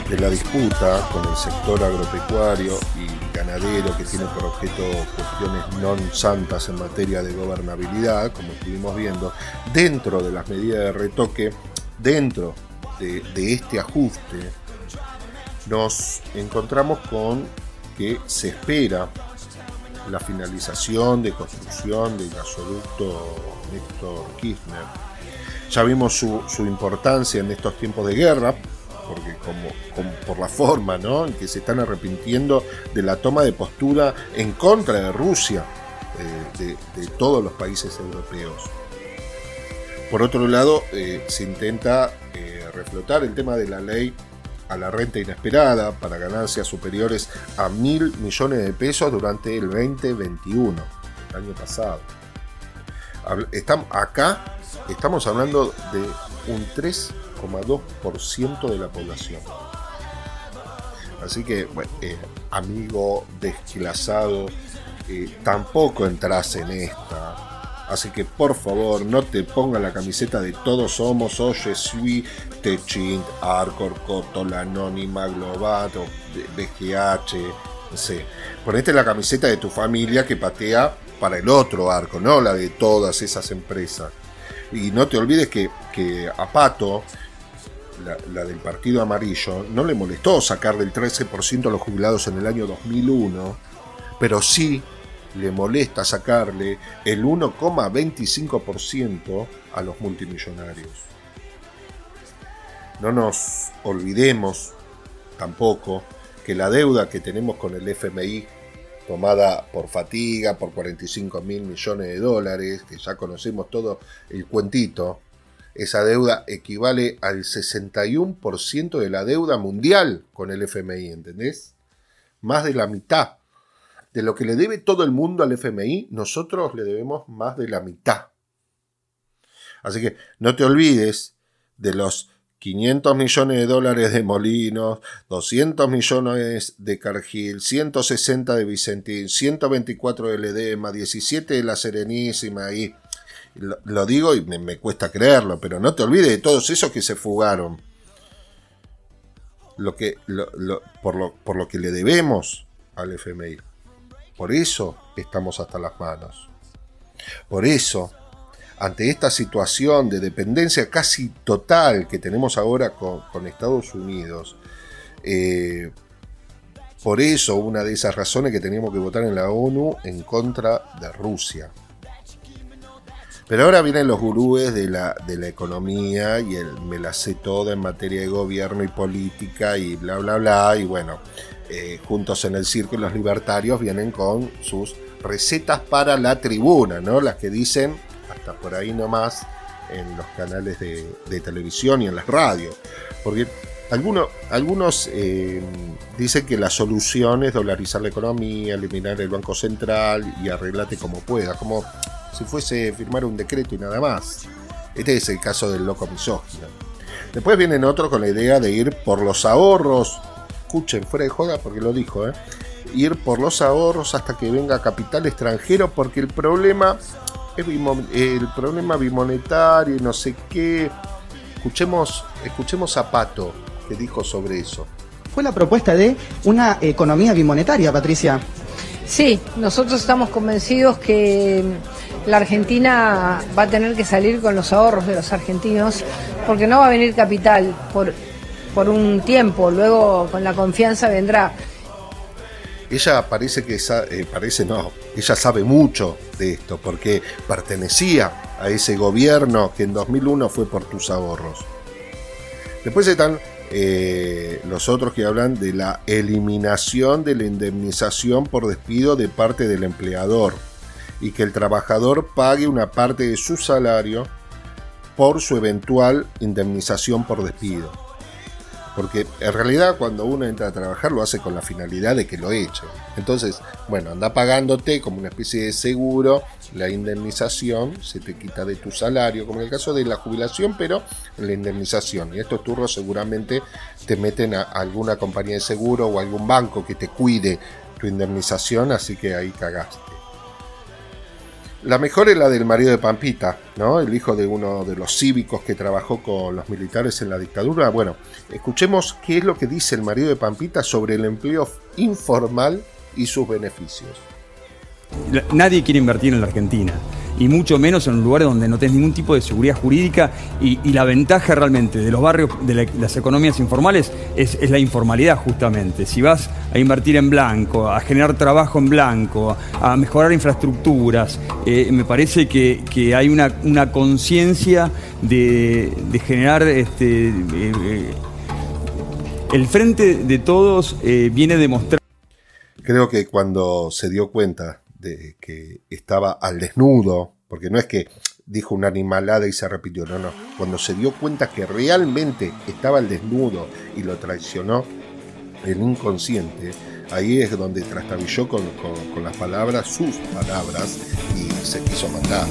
De la disputa con el sector agropecuario y ganadero, que tiene por objeto cuestiones non santas en materia de gobernabilidad, como estuvimos viendo, dentro de las medidas de retoque, dentro de este ajuste, nos encontramos con que se espera la finalización de construcción del gasoducto Néstor Kirchner. Ya vimos su importancia en estos tiempos de guerra, porque como por la forma, ¿no?, en que se están arrepintiendo de la toma de postura en contra de Rusia, de todos los países europeos. Por otro lado, se intenta reflotar el tema de la ley a la renta inesperada para ganancias superiores a 1.000 millones de pesos durante el 2021, el año pasado. Estamos hablando de un 3,2% de la población. Así que, bueno, amigo desclasado, tampoco entras en esta. Así que, por favor, no te pongas la camiseta de todos somos, Oye Sui, Techint, Arcor, Coto, La Anónima, Globato, BGH, no sé. Ponete la camiseta de tu familia que patea para el otro arco, no la de todas esas empresas. Y no te olvides que a Pato, la del Partido Amarillo, no le molestó sacar del 13% a los jubilados en el año 2001, pero sí le molesta sacarle el 1,25% a los multimillonarios. No nos olvidemos tampoco que la deuda que tenemos con el FMI, tomada por fatiga, por 45.000 millones de dólares, que ya conocemos todo el cuentito, esa deuda equivale al 61% de la deuda mundial con el FMI, ¿entendés? Más de la mitad. De lo que le debe todo el mundo al FMI, nosotros le debemos más de la mitad. Así que no te olvides de los 500 millones de dólares de Molinos, 200 millones de Cargill, 160 de Vicentín, 124 de Ledesma, 17 de La Serenísima y Lo digo y me cuesta creerlo, pero no te olvides de todos esos que se fugaron. Por lo que le debemos al FMI. Por eso estamos hasta las manos. Por eso, ante esta situación de dependencia casi total que tenemos ahora con Estados Unidos, por eso una de esas razones que teníamos que votar en la ONU en contra de Rusia. Pero ahora vienen los gurúes de la economía y me la sé toda en materia de gobierno y política y bla, bla, bla. Y bueno, juntos en el circo y los libertarios vienen con sus recetas para la tribuna, ¿no? Las que dicen hasta por ahí nomás en los canales de televisión y en las radios. Porque algunos dicen que la solución es dolarizar la economía, eliminar el Banco Central y arreglate como puedas, como si fuese firmar un decreto y nada más. Este es el caso del loco misógino. Después vienen otros con la idea de ir por los ahorros. Escuchen, fuera de joda porque lo dijo, ir por los ahorros hasta que venga capital extranjero, porque el problema es bimonetario y no sé qué. Escuchemos a Pato, que dijo sobre eso. Fue la propuesta de una economía bimonetaria, Patricia. Sí, nosotros estamos convencidos que la Argentina va a tener que salir con los ahorros de los argentinos, porque no va a venir capital por un tiempo, luego con la confianza vendrá. Ella ella sabe mucho de esto, porque pertenecía a ese gobierno que en 2001 fue por tus ahorros. Después están los otros que hablan de la eliminación de la indemnización por despido de parte del empleador y que el trabajador pague una parte de su salario por su eventual indemnización por despido. Porque en realidad cuando uno entra a trabajar lo hace con la finalidad de que lo echen. Entonces, bueno, anda pagándote como una especie de seguro, la indemnización se te quita de tu salario, como en el caso de la jubilación, pero en la indemnización. Y estos turros seguramente te meten a alguna compañía de seguro o algún banco que te cuide tu indemnización, así que ahí cagaste. La mejor es la del marido de Pampita, ¿no? El hijo de uno de los cívicos que trabajó con los militares en la dictadura. Bueno, escuchemos qué es lo que dice el marido de Pampita sobre el empleo informal y sus beneficios. Nadie quiere invertir en la Argentina, y mucho menos en un lugar donde no tenés ningún tipo de seguridad jurídica, y la ventaja realmente de los barrios, de las economías informales, es la informalidad justamente. Si vas a invertir en blanco, a generar trabajo en blanco, a mejorar infraestructuras, me parece que hay una conciencia de generar... el frente de todos viene demostrado. Creo que cuando se dio cuenta de que estaba al desnudo, porque no es que dijo una animalada y se repitió, no, cuando se dio cuenta que realmente estaba al desnudo y lo traicionó el inconsciente, ahí es donde trastabilló con las palabras, sus palabras, y se quiso matar.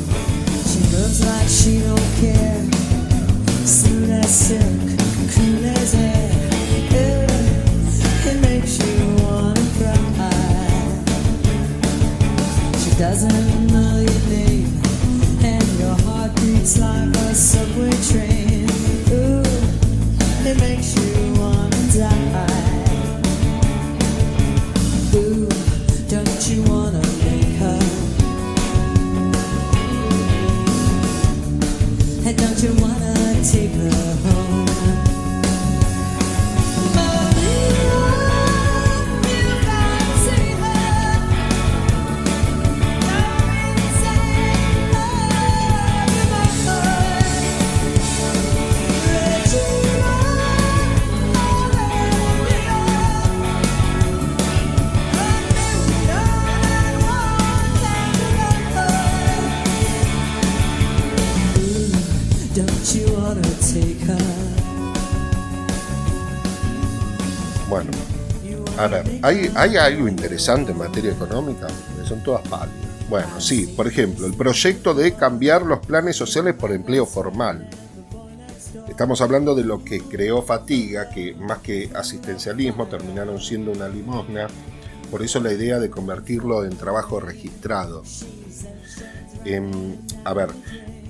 Doesn't know your name and your heart beats like a subway train. Ooh, it makes you wanna die. Ooh, don't you wanna make her? And don't you wanna take her home? Bueno, a ver, ¿hay algo interesante en materia económica? Son todas pálidas. Bueno, sí, por ejemplo, el proyecto de cambiar los planes sociales por empleo formal. Estamos hablando de lo que creó Fatiga, que más que asistencialismo terminaron siendo una limosna. Por eso la idea de convertirlo en trabajo registrado. A ver,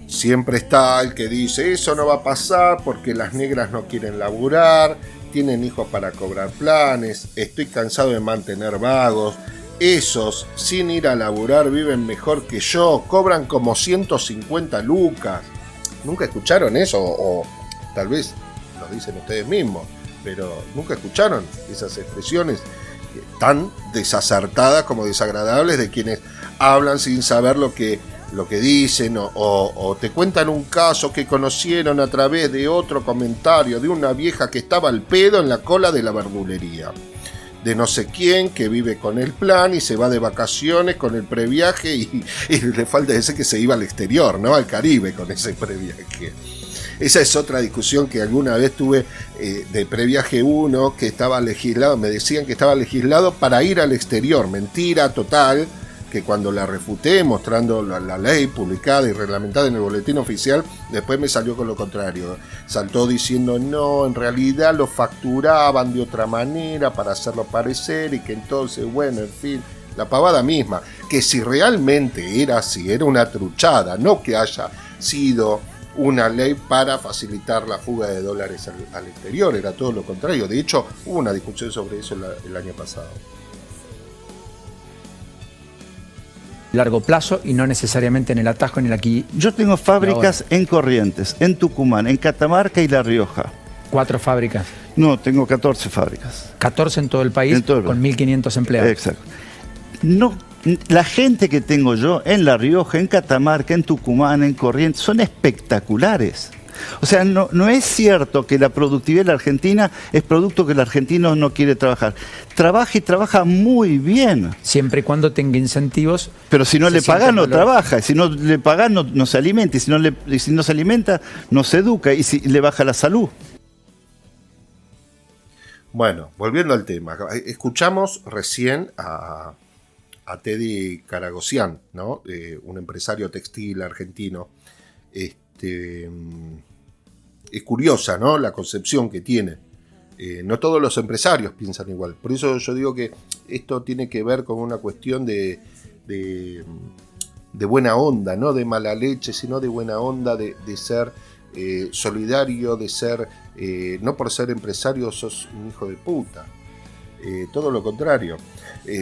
siempre está el que dice eso no va a pasar porque las negras no quieren laburar, tienen hijos para cobrar planes, estoy cansado de mantener vagos, esos sin ir a laburar viven mejor que yo, cobran como 150 lucas. ¿Nunca escucharon eso? O tal vez lo dicen ustedes mismos, pero nunca escucharon esas expresiones tan desacertadas como desagradables de quienes hablan sin saber lo que dicen o te cuentan un caso que conocieron a través de otro comentario de una vieja que estaba al pedo en la cola de la verdulería, de no sé quién que vive con el plan y se va de vacaciones con el previaje y le falta decir que se iba al exterior, ¿no? Al Caribe con ese previaje. Esa es otra discusión que alguna vez tuve de previaje 1 que estaba legislado, me decían que estaba legislado para ir al exterior, mentira total, que cuando la refuté mostrando la ley publicada y reglamentada en el boletín oficial, después me salió con lo contrario. Saltó diciendo, no, en realidad lo facturaban de otra manera para hacerlo parecer y que entonces, bueno, en fin, la pavada misma. Que si realmente era así, era una truchada, no que haya sido una ley para facilitar la fuga de dólares al exterior, era todo lo contrario. De hecho, hubo una discusión sobre eso el año pasado. Largo plazo y no necesariamente en el atajo, en el aquí. Yo tengo fábricas en Corrientes, en Tucumán, en Catamarca y La Rioja. ¿4 fábricas? No, tengo 14 fábricas. 14 en todo el país, con 1.500 empleados. Exacto. No, la gente que tengo yo en La Rioja, en Catamarca, en Tucumán, en Corrientes, son espectaculares. O sea, no es cierto que la productividad de la Argentina es producto que el argentino no quiere trabajar. Trabaja y trabaja muy bien. Siempre y cuando tenga incentivos. Pero si no le pagan, no trabaja. Si no le pagan, no se alimenta. Y si no se alimenta, no se educa. Y si le baja la salud. Bueno, volviendo al tema. Escuchamos recién a Teddy Karagosyan, ¿no? Un empresario textil argentino. Es curiosa, ¿no? La concepción que tiene. No todos los empresarios piensan igual. Por eso yo digo que esto tiene que ver con una cuestión de buena onda, no de mala leche, sino de buena onda, de ser solidario, de ser... no por ser empresario sos un hijo de puta. Todo lo contrario.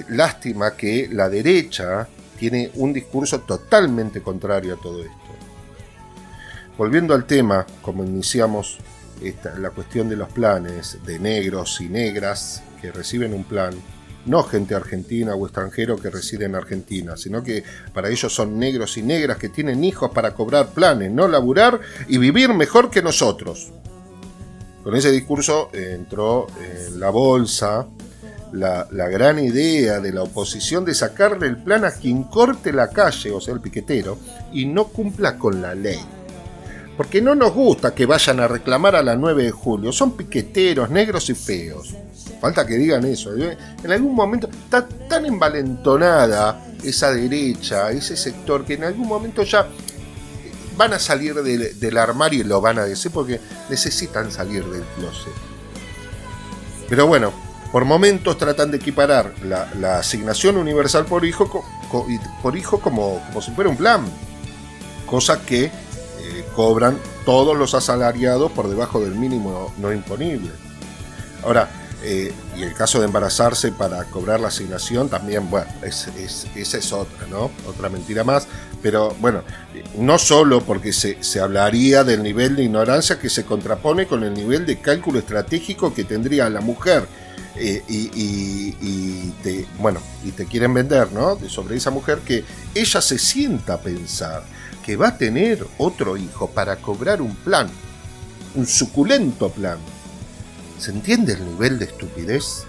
Lástima que la derecha tiene un discurso totalmente contrario a todo esto. Volviendo al tema, como iniciamos la cuestión de los planes, de negros y negras que reciben un plan, no gente argentina o extranjero que reside en Argentina, sino que para ellos son negros y negras que tienen hijos para cobrar planes, no laburar y vivir mejor que nosotros. Con ese discurso entró en la bolsa la gran idea de la oposición de sacarle el plan a quien corte la calle, o sea, el piquetero, y no cumpla con la ley. Porque no nos gusta que vayan a reclamar a la 9 de julio. Son piqueteros, negros y feos. Falta que digan eso. En algún momento está tan envalentonada esa derecha, ese sector, que en algún momento ya van a salir del armario y lo van a decir porque necesitan salir del closet. Pero bueno, por momentos tratan de equiparar la asignación universal por hijo como si fuera un plan. Cosa que cobran todos los asalariados por debajo del mínimo no imponible. Ahora, y el caso de embarazarse para cobrar la asignación también, bueno, esa es otra, ¿no? Otra mentira más. Pero bueno, no solo porque se hablaría del nivel de ignorancia que se contrapone con el nivel de cálculo estratégico que tendría la mujer. Y te quieren vender, ¿no? Sobre esa mujer que ella se sienta a pensar que va a tener otro hijo para cobrar un plan, un suculento plan. ¿Se entiende el nivel de estupidez?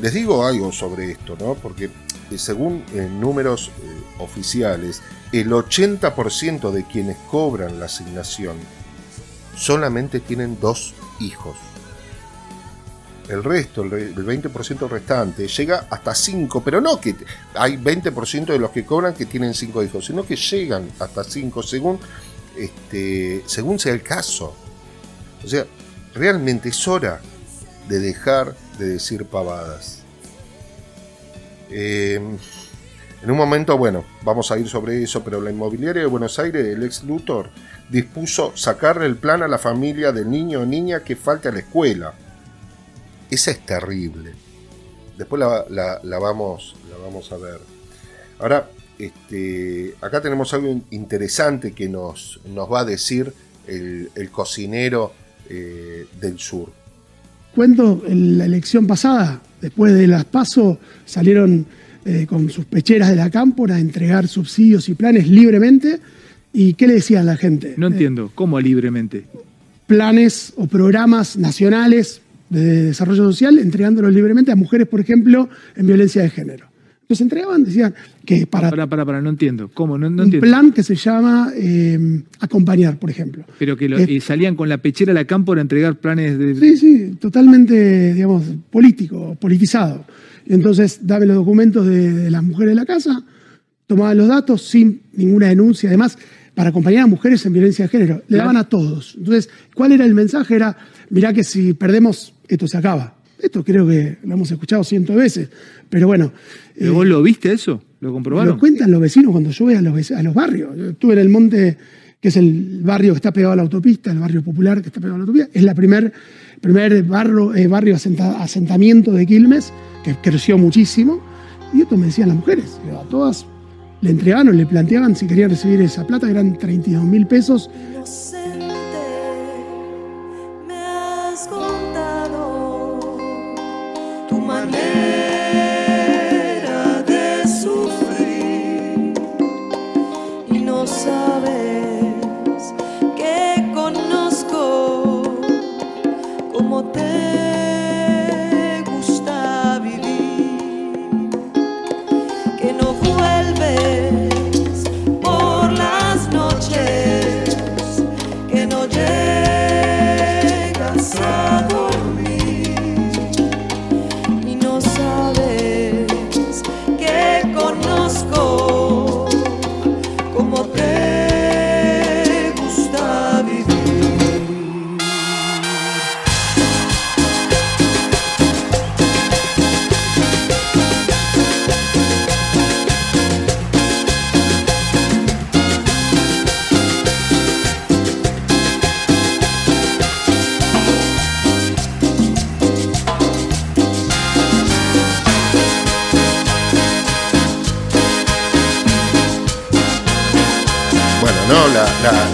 Les digo algo sobre esto, ¿no? Porque según números oficiales, el 80% de quienes cobran la asignación solamente tienen 2 hijos. El resto, el 20% restante, llega hasta 5, pero no que hay 20% de los que cobran que tienen 5 hijos, sino que llegan hasta 5 según sea el caso. O sea, realmente es hora de dejar de decir pavadas. En un momento, bueno, vamos a ir sobre eso, pero la Inmobiliaria de Buenos Aires, el ex Luthor, dispuso sacarle el plan a la familia del niño o niña que falte a la escuela. Esa es terrible. Después la vamos a ver. Ahora, acá tenemos algo interesante que nos va a decir el cocinero del sur. Cuento, en la elección pasada, después de las PASO, salieron con sus pecheras de la Cámpora a entregar subsidios y planes libremente. ¿Y qué le decían a la gente? No entiendo, ¿cómo libremente? Planes o programas nacionales de desarrollo social, entregándolos libremente a mujeres, por ejemplo, en violencia de género. Los entregaban, decían que para, no entiendo. ¿Cómo? No entiendo. Un plan que se llama Acompañar, por ejemplo. Pero que y salían con la pechera a la Cámpora a entregar planes de... Sí, totalmente, digamos, político, politizado. Entonces, dame los documentos de las mujeres de la casa, tomaba los datos sin ninguna denuncia, además, para acompañar a mujeres en violencia de género. Le daban a todos. Entonces, ¿cuál era el mensaje? Era, mirá que si perdemos, esto se acaba. Esto creo que lo hemos escuchado cientos de veces, pero bueno. ¿Vos lo viste eso? ¿Lo comprobaron? Lo cuentan los vecinos cuando yo voy a los barrios. Yo estuve en El Monte, que es el barrio que está pegado a la autopista, el barrio popular que está pegado a la autopista. Es la primer barrio asentamiento de Quilmes, que creció muchísimo. Y esto me decían las mujeres. A todas le entregaron, le planteaban si querían recibir esa plata, que eran 32.000 pesos.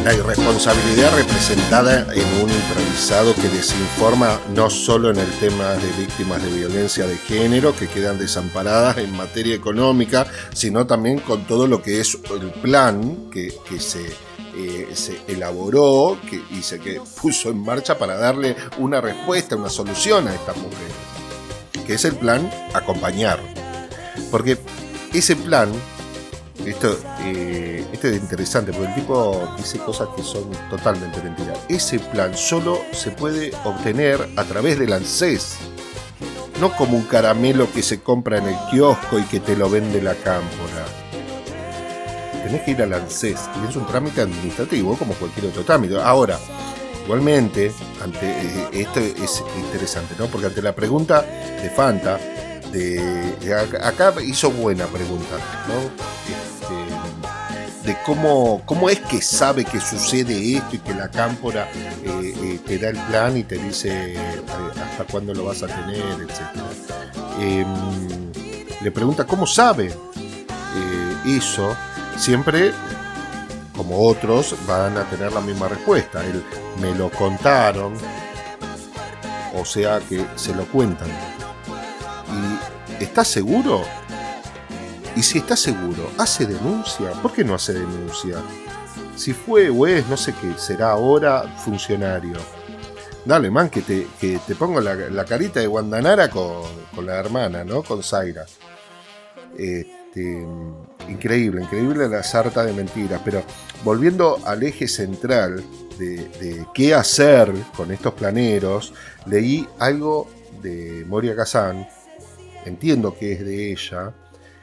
La irresponsabilidad representada en un improvisado que desinforma no solo en el tema de víctimas de violencia de género que quedan desamparadas en materia económica, sino también con todo lo que es el plan que se elaboró y se puso en marcha para darle una respuesta, una solución a estas mujeres, que es el plan Acompañar. Porque ese plan... Esto es interesante, porque el tipo dice cosas que son totalmente mentiras. Ese plan solo se puede obtener a través del ANSES, no como un caramelo que se compra en el kiosco y que te lo vende la Cámpora. Tenés que ir al ANSES, y es un trámite administrativo, como cualquier otro trámite. Ahora, igualmente, esto es interesante, ¿no? Porque ante la pregunta de Fanta, acá hizo buena pregunta, ¿no? De cómo es que sabe que sucede esto y que la Cámpora te da el plan y te dice hasta cuándo lo vas a tener, etcétera. Le pregunta cómo sabe eso. Siempre, como otros, van a tener la misma respuesta: el me lo contaron, o sea que se lo cuentan. ¿Estás seguro? Y si está seguro, ¿hace denuncia? ¿Por qué no hace denuncia? Si fue o es, no sé qué, será ahora funcionario. Dale, man, que te pongo la carita de Guandanara con la hermana, ¿no? Con Zaira. Increíble la sarta de mentiras. Pero volviendo al eje central de qué hacer con estos planeros, leí algo de Moria Kazan, entiendo que es de ella,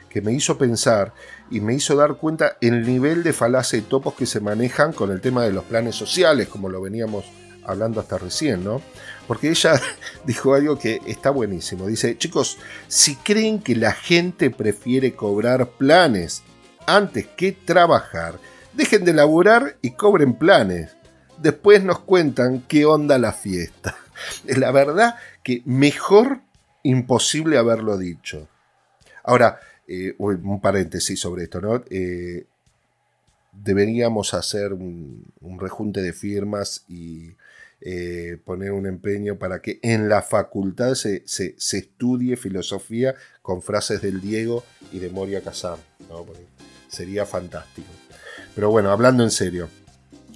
que me hizo pensar y me hizo dar cuenta el nivel de falacia y topos que se manejan con el tema de los planes sociales, como lo veníamos hablando hasta recién, ¿no? Porque ella dijo algo que está buenísimo. Dice, chicos, si creen que la gente prefiere cobrar planes antes que trabajar, dejen de laburar y cobren planes. Después nos cuentan qué onda la fiesta. La verdad que mejor imposible haberlo dicho. Ahora, un paréntesis sobre esto, ¿no? Deberíamos hacer un rejunte de firmas y poner un empeño para que en la facultad se estudie filosofía con frases del Diego y de Moria Kazan, ¿no? Sería fantástico. Pero bueno, hablando en serio,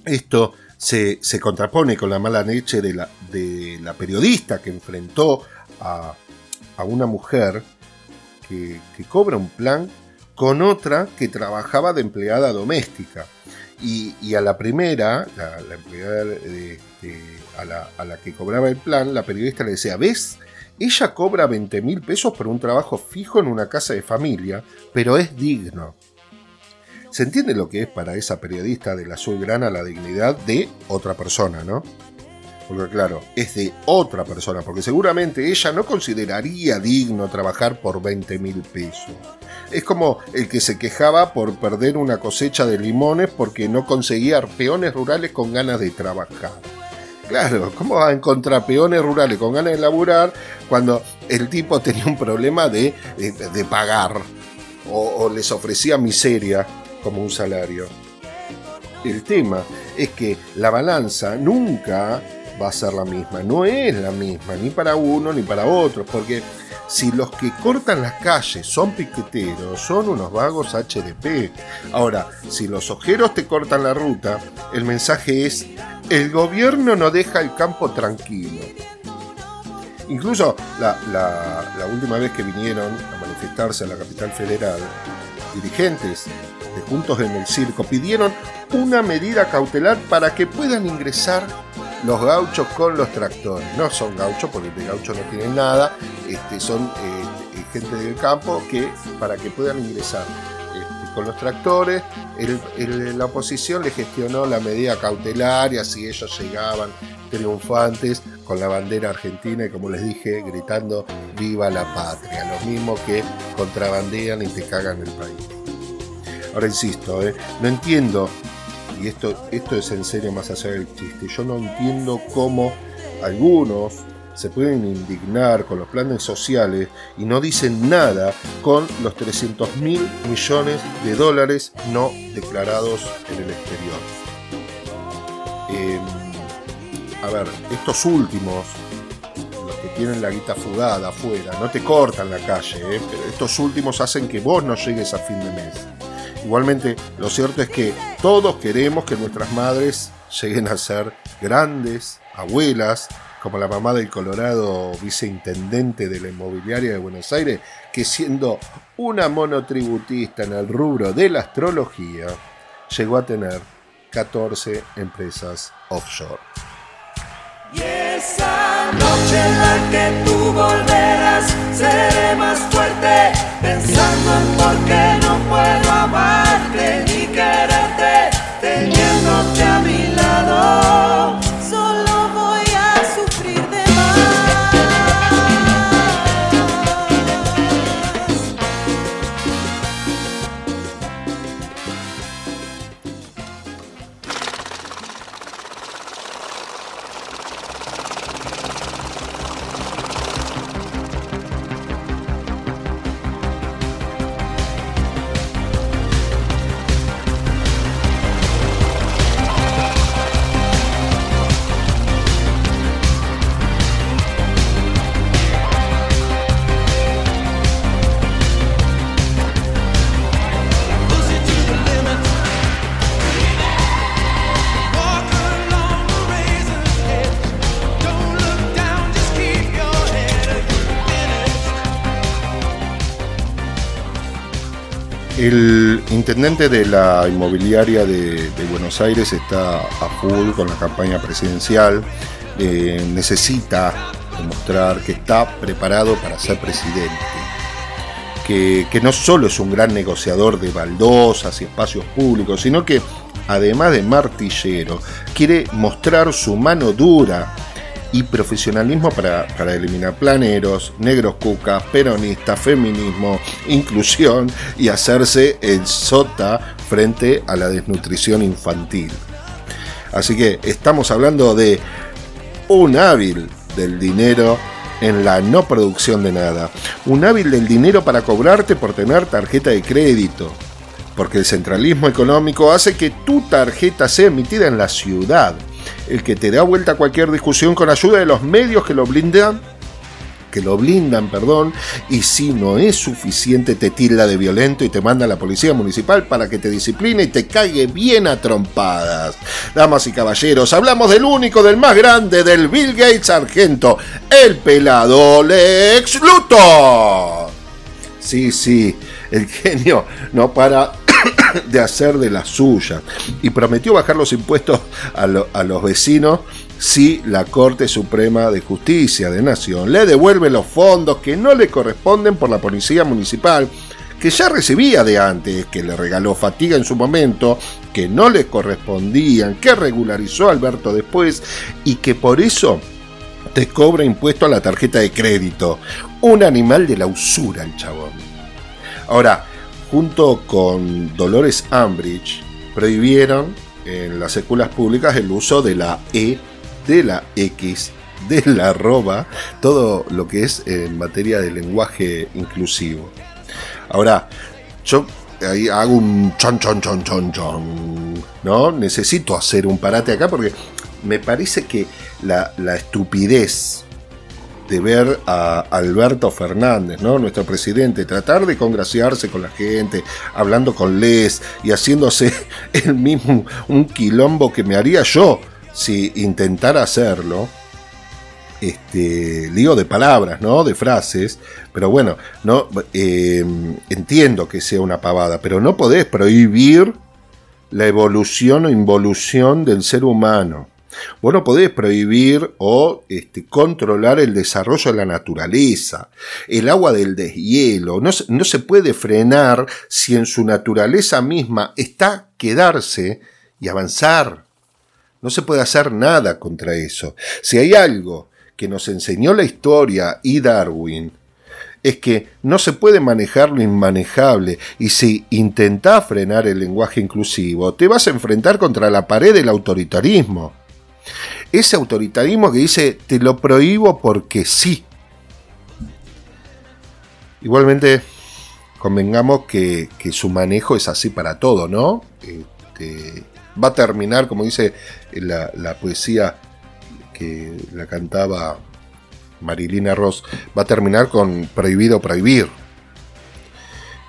esto se contrapone con la mala leche de la periodista que enfrentó a una mujer que cobra un plan con otra que trabajaba de empleada doméstica. Y a la primera, la empleada a la que cobraba el plan, la periodista le decía, ¿ves? Ella cobra 20 mil pesos por un trabajo fijo en una casa de familia, pero es digno. Se entiende lo que es para esa periodista del azulgrana la dignidad de otra persona, ¿no? Porque claro, es de otra persona, porque seguramente ella no consideraría digno trabajar por 20 mil pesos. Es como el que se quejaba por perder una cosecha de limones porque no conseguía peones rurales con ganas de trabajar. Claro, ¿cómo va a encontrar peones rurales con ganas de laburar cuando el tipo tenía un problema de pagar o les ofrecía miseria como un salario? El tema es que la balanza nunca va a ser la misma, no es la misma, ni para uno ni para otros, porque si los que cortan las calles son piqueteros, son unos vagos HDP. Ahora, si los ojeros te cortan la ruta, el mensaje es, el gobierno no deja el campo tranquilo. Incluso la última vez que vinieron a manifestarse a la Capital Federal, dirigentes de Juntos en el Circo pidieron una medida cautelar para que puedan ingresar los gauchos con los tractores. No son gauchos, porque de gauchos no tienen nada, son gente del campo que para que puedan ingresar con los tractores. La oposición le gestionó la medida cautelar y así ellos llegaban triunfantes con la bandera argentina y, como les dije, gritando viva la patria, los mismos que contrabandean y te cagan el país. Ahora insisto, no entiendo, y esto es en serio más allá del chiste, yo no entiendo cómo algunos se pueden indignar con los planes sociales y no dicen nada con los 300 mil millones de dólares no declarados en el exterior. A ver, estos últimos, los que tienen la guita fugada afuera, no te cortan la calle, pero estos últimos hacen que vos no llegues a fin de mes. Igualmente, lo cierto es que todos queremos que nuestras madres lleguen a ser grandes abuelas, como la mamá del Colorado viceintendente de la inmobiliaria de Buenos Aires, que siendo una monotributista en el rubro de la astrología, llegó a tener 14 empresas offshore. Y esa noche en la que tú volverás, seré más fuerte, pensando en por qué no puedo amarte ni quererte, teniéndote a mi lado, solo voy a sufrir de El intendente de la inmobiliaria de Buenos Aires está a full con la campaña presidencial. Necesita demostrar que está preparado para ser presidente. Que no solo es un gran negociador de baldosas y espacios públicos, sino que además de martillero, quiere mostrar su mano dura y profesionalismo para eliminar planeros, negros cucas, peronistas, feminismo, inclusión y hacerse el sota frente a la desnutrición infantil. Así que estamos hablando de un hábil del dinero en la no producción de nada. Un hábil del dinero para cobrarte por tener tarjeta de crédito. Porque el centralismo económico hace que tu tarjeta sea emitida en la ciudad. El que te da vuelta a cualquier discusión con ayuda de los medios que lo blindan, y si no es suficiente te tilda de violento y te manda a la policía municipal para que te discipline y te cague bien a trompadas. Damas y caballeros, hablamos del único, del más grande, del Bill Gates argento, el pelado Lex Luthor. Sí, el genio no para de hacer de la suya y prometió bajar los impuestos a los vecinos si la Corte Suprema de Justicia de Nación le devuelve los fondos que no le corresponden por la Policía Municipal, que ya recibía de antes, que le regaló Fatiga en su momento, que no le correspondían, que regularizó Alberto después y que por eso te cobra impuesto a la tarjeta de crédito. Un animal de la usura el chabón. Ahora, junto con Dolores Umbridge, prohibieron en las escuelas públicas el uso de la E, de la X, de la arroba, todo lo que es en materia de lenguaje inclusivo. Ahora, yo ahí hago un chon, ¿no? Necesito hacer un parate acá porque me parece que la estupidez de ver a Alberto Fernández, ¿no?, nuestro presidente, tratar de congraciarse con la gente, hablando con Les y haciéndose el mismo un quilombo que me haría yo si intentara hacerlo, lío de palabras, ¿no?, de frases, pero bueno, no entiendo que sea una pavada, pero no podés prohibir la evolución o involución del ser humano. Vos no podés prohibir o controlar el desarrollo de la naturaleza, el agua del deshielo. No se puede frenar si en su naturaleza misma está quedarse y avanzar. No se puede hacer nada contra eso. Si hay algo que nos enseñó la historia y Darwin, es que no se puede manejar lo inmanejable, y si intentás frenar el lenguaje inclusivo, te vas a enfrentar contra la pared del autoritarismo. Ese autoritarismo que dice, te lo prohíbo porque sí. Igualmente, convengamos que su manejo es así para todo, ¿no? Va a terminar, como dice la poesía que la cantaba Marilina Ross, va a terminar con prohibido prohibir.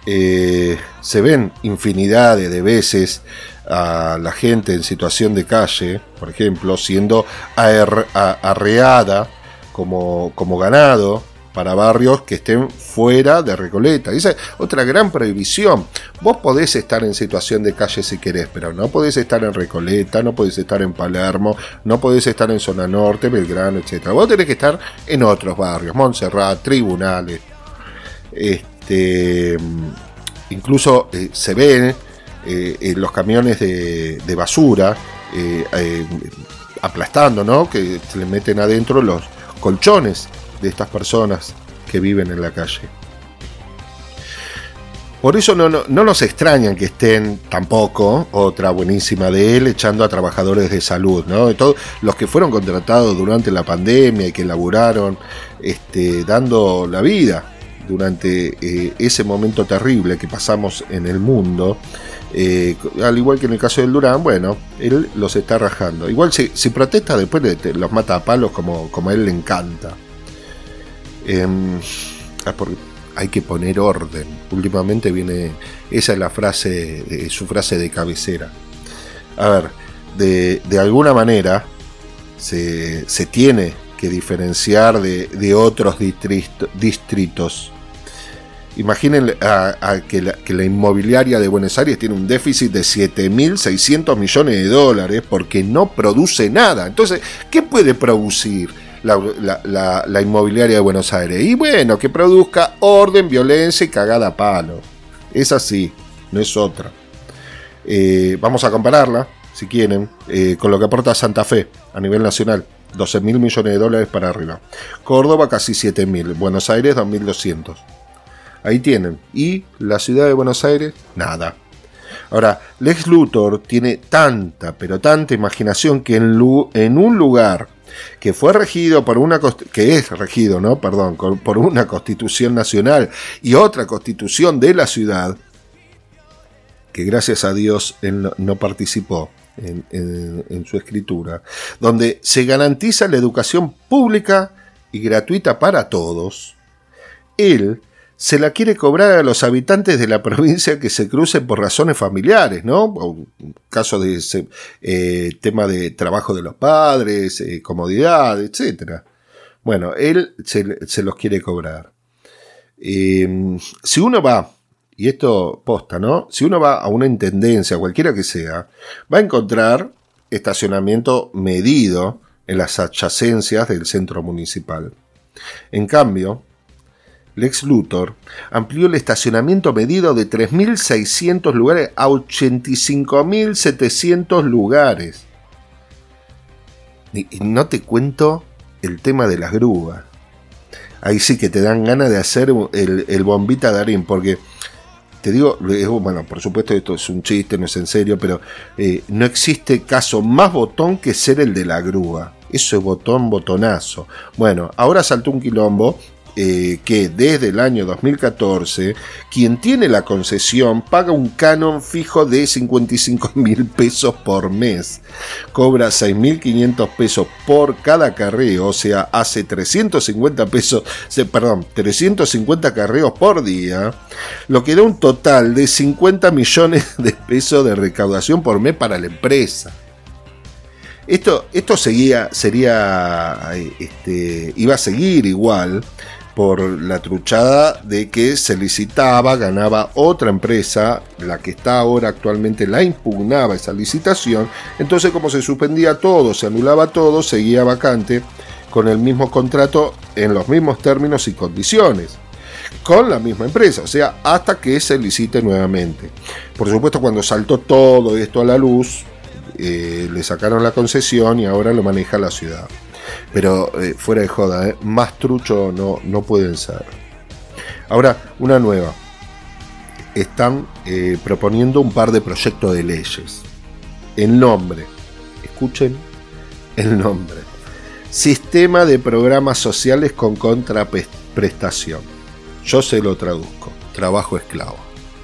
Se ven infinidad de veces a la gente en situación de calle, por ejemplo, siendo arreada como ganado para barrios que estén fuera de Recoleta. Esa es otra gran prohibición. Vos podés estar en situación de calle si querés, pero no podés estar en Recoleta, no podés estar en Palermo, no podés estar en Zona Norte, Belgrano, etc. Vos tenés que estar en otros barrios, Montserrat, Tribunales. Incluso se ven los camiones de basura aplastando, ¿no?, que se le meten adentro los colchones de estas personas que viven en la calle. Por eso no nos extrañan que estén, tampoco, otra buenísima de él, echando a trabajadores de salud, ¿no? Todos los que fueron contratados durante la pandemia y que laburaron dando la vida durante ese momento terrible que pasamos en el mundo, al igual que en el caso del Durán, bueno, él los está rajando. Igual si protesta después los mata a palos como a él le encanta. Porque hay que poner orden. Últimamente viene, esa es la frase, su frase de cabecera. A ver, de alguna manera se tiene que diferenciar de otros distritos. Imaginen que la inmobiliaria de Buenos Aires tiene un déficit de $7.600 millones porque no produce nada. Entonces, ¿qué puede producir la inmobiliaria de Buenos Aires? Y bueno, que produzca orden, violencia y cagada a palo. Es así, no es otra. Vamos a compararla, si quieren, con lo que aporta Santa Fe a nivel nacional. 12.000 millones de dólares para arriba. Córdoba casi 7.000. Buenos Aires 2.200. Ahí tienen. Y la ciudad de Buenos Aires, nada. Ahora, Lex Luthor tiene tanta, pero tanta imaginación que en un lugar que fue regido por una por una constitución nacional y otra constitución de la ciudad, que gracias a Dios él no participó en su escritura, donde se garantiza la educación pública y gratuita para todos, él se la quiere cobrar a los habitantes de la provincia que se crucen por razones familiares, ¿no? Casos de ese, tema de trabajo de los padres, comodidad, etc. Bueno, él se los quiere cobrar. Si uno va, y esto posta, ¿no? Si uno va a una intendencia, cualquiera que sea, va a encontrar estacionamiento medido en las adyacencias del centro municipal. En cambio, Lex Luthor amplió el estacionamiento medido de 3.600 lugares a 85.700 lugares. Y no te cuento el tema de las grúas. Ahí sí que te dan ganas de hacer el bombita Darín, porque te digo, bueno, por supuesto esto es un chiste, no es en serio, pero no existe caso más botón que ser el de la grúa. Eso es botón, botonazo. Bueno, ahora saltó un quilombo. Que desde el año 2014 quien tiene la concesión paga un canon fijo de 55.000 pesos por mes, cobra 6.500 pesos por cada carreo, o sea, hace 350 carreos por día, lo que da un total de 50 millones de pesos de recaudación por mes para la empresa. Esto iba a seguir igual, por la truchada de que se licitaba, ganaba otra empresa, la que está ahora actualmente la impugnaba esa licitación, entonces como se suspendía todo, se anulaba todo, seguía vacante con el mismo contrato en los mismos términos y condiciones, con la misma empresa, o sea, hasta que se licite nuevamente. Por supuesto, cuando saltó todo esto a la luz, le sacaron la concesión y ahora lo maneja la ciudad. Pero fuera de joda, más trucho no pueden ser. Ahora, una nueva. Están proponiendo un par de proyectos de leyes. El nombre. Escuchen el nombre. Sistema de programas sociales con contraprestación. Yo se lo traduzco. Trabajo esclavo.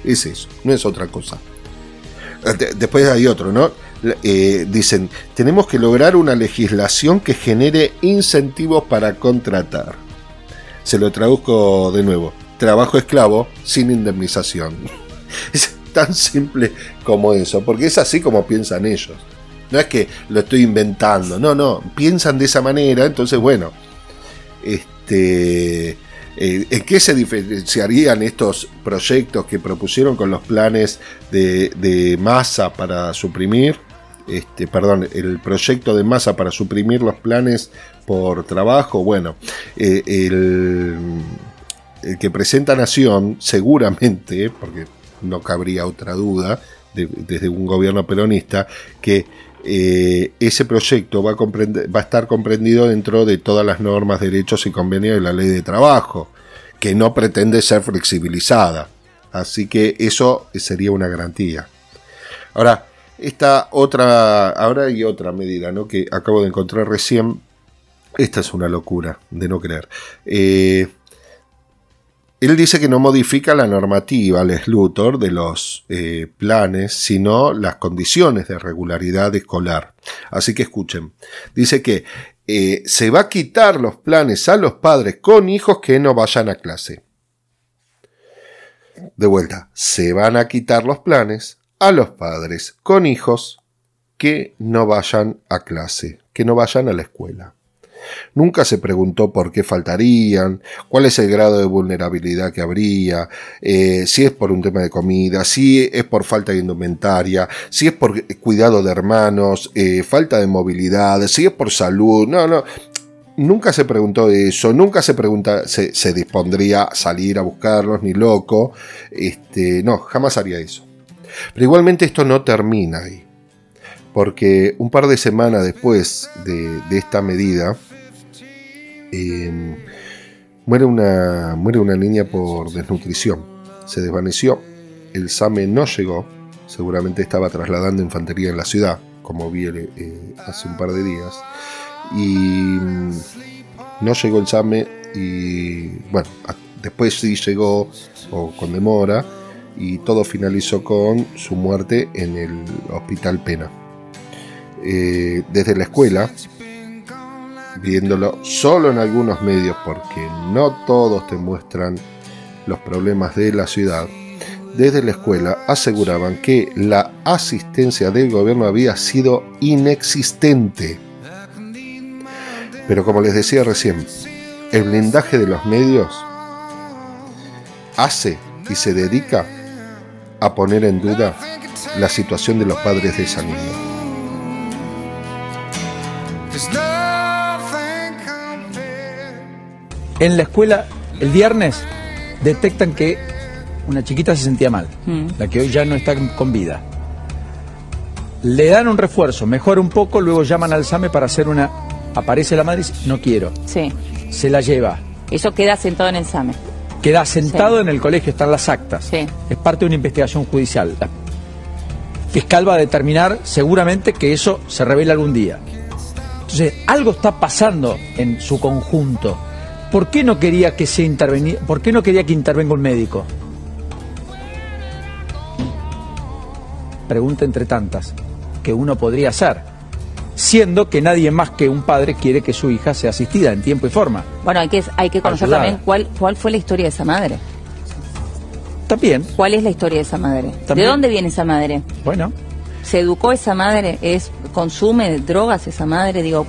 Es eso, no es otra cosa. Después hay otro, ¿no? Dicen, tenemos que lograr una legislación que genere incentivos para contratar. Se lo traduzco de nuevo. Trabajo esclavo sin indemnización. Es tan simple como eso, porque es así como piensan ellos. No es que lo estoy inventando. No. Piensan de esa manera. Entonces, bueno. ¿En qué se diferenciarían estos proyectos que propusieron con los planes de Massa para suprimir? El proyecto de Massa para suprimir los planes por trabajo. Bueno, el que presenta Nación, seguramente, porque no cabría otra duda desde un gobierno peronista, que ese proyecto va a estar comprendido dentro de todas las normas, derechos y convenios de la ley de trabajo, que no pretende ser flexibilizada. Así que eso sería una garantía. Ahora, ahora hay otra medida, ¿no?, que acabo de encontrar recién. Esta es una locura de no creer. Él dice que no modifica la normativa, Lex Luthor, de los planes, sino las condiciones de regularidad escolar. Así que escuchen. Dice que se va a quitar los planes a los padres con hijos que no vayan a clase. De vuelta, se van a quitar los planes a los padres con hijos que no vayan a clase, que no vayan a la escuela. Nunca se preguntó por qué faltarían, cuál es el grado de vulnerabilidad que habría, si es por un tema de comida, si es por falta de indumentaria, si es por cuidado de hermanos, falta de movilidad, si es por salud. No. Nunca se preguntó eso, nunca se pregunta, se dispondría a salir a buscarlos, ni loco. No, jamás haría eso. Pero igualmente esto no termina ahí, porque un par de semanas después de esta medida muere una niña por desnutrición. Se desvaneció, el SAME no llegó, seguramente estaba trasladando infantería en la ciudad, como vi hace un par de días, y no llegó el SAME, y bueno, después sí llegó, o con demora, y todo finalizó con su muerte en el Hospital Pena. Desde la escuela, viéndolo solo en algunos medios, porque no todos te muestran los problemas de la ciudad, desde la escuela aseguraban que la asistencia del gobierno había sido inexistente. Pero como les decía recién, el blindaje de los medios hace y se dedica a poner en duda la situación de los padres de esa niña. En la escuela, el viernes, detectan que una chiquita se sentía mal, la que hoy ya no está con vida. Le dan un refuerzo, mejora un poco, luego llaman al SAME para hacer una... Aparece la madre y dice, no quiero. Sí. Se la lleva. Eso queda sentado en el SAME. Queda sentado, sí, en el colegio, están las actas. Sí. Es parte de una investigación judicial. La fiscal va a determinar seguramente que eso se revela algún día. Entonces, algo está pasando en su conjunto. ¿Por qué no quería que se interveniera? ¿Por qué no quería que intervenga un médico? Pregunta entre tantas que uno podría hacer, siendo que nadie más que un padre quiere que su hija sea asistida en tiempo y forma. Bueno, hay que conocer también cuál fue la historia de esa madre. También. ¿Cuál es la historia de esa madre? También. ¿De dónde viene esa madre? Bueno. ¿Se educó esa madre? ¿Consume drogas esa madre? Digo...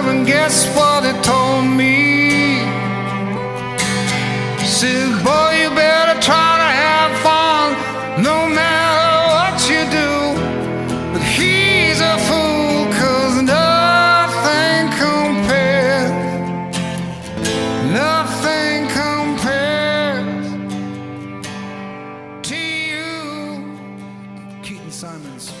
And guess what they told me? Said, boy, you better try to have fun, no matter what you do. But he's a fool, 'cause nothing compares to you. Keaton Simons.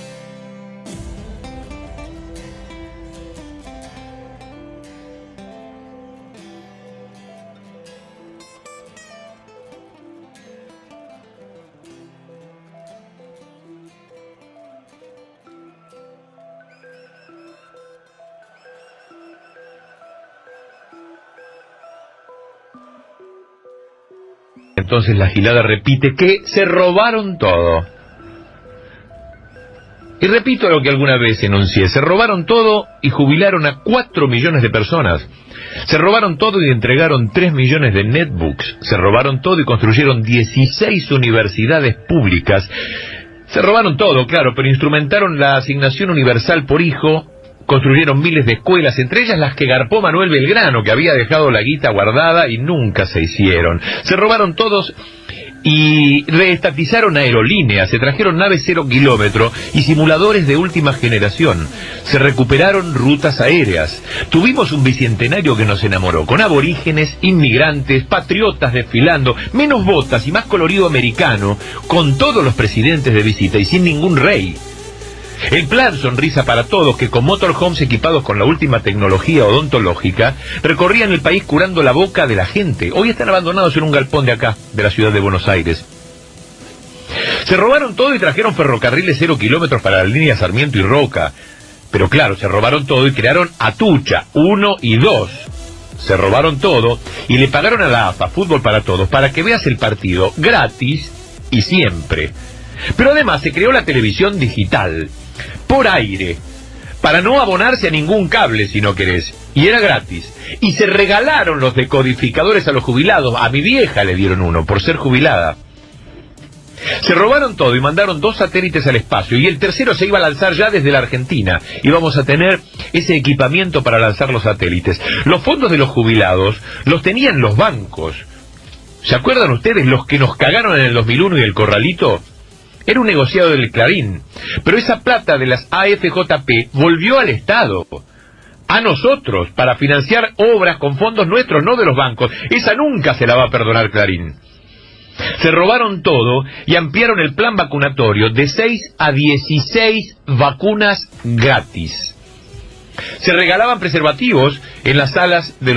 Entonces la gilada repite que se robaron todo. Y repito lo que alguna vez enuncié, se robaron todo y jubilaron a 4 millones de personas. Se robaron todo y entregaron 3 millones de netbooks. Se robaron todo y construyeron 16 universidades públicas. Se robaron todo, claro, pero instrumentaron la asignación universal por hijo. Construyeron miles de escuelas, entre ellas las que garpó Manuel Belgrano, que había dejado la guita guardada y nunca se hicieron. Se robaron todos y reestatizaron aerolíneas, se trajeron naves 0 kilómetro y simuladores de última generación. Se recuperaron rutas aéreas. Tuvimos un bicentenario que nos enamoró, con aborígenes, inmigrantes, patriotas desfilando, menos botas y más colorido americano, con todos los presidentes de visita y sin ningún rey. El plan Sonrisa para Todos, que con motorhomes equipados con la última tecnología odontológica, recorrían el país curando la boca de la gente. Hoy están abandonados en un galpón de acá, de la ciudad de Buenos Aires. Se robaron todo y trajeron ferrocarriles 0 kilómetros para la línea Sarmiento y Roca. Pero claro, se robaron todo y crearon Atucha 1 y 2. Se robaron todo y le pagaron a la AFA, Fútbol para Todos, para que veas el partido gratis y siempre. Pero además se creó la televisión digital por aire, para no abonarse a ningún cable si no querés, y era gratis, y se regalaron los decodificadores a los jubilados. A mi vieja le dieron uno por ser jubilada. Se robaron todo y mandaron 2 satélites al espacio, y el tercero se iba a lanzar ya desde la Argentina, y vamos a tener ese equipamiento para lanzar los satélites. Los fondos de los jubilados los tenían los bancos. ¿Se acuerdan ustedes los que nos cagaron en el 2001 y el corralito? Era un negociado del Clarín, pero esa plata de las AFJP volvió al Estado, a nosotros, para financiar obras con fondos nuestros, no de los bancos. Esa nunca se la va a perdonar Clarín. Se robaron todo y ampliaron el plan vacunatorio de 6 a 16 vacunas gratis. Se regalaban preservativos en las salas, en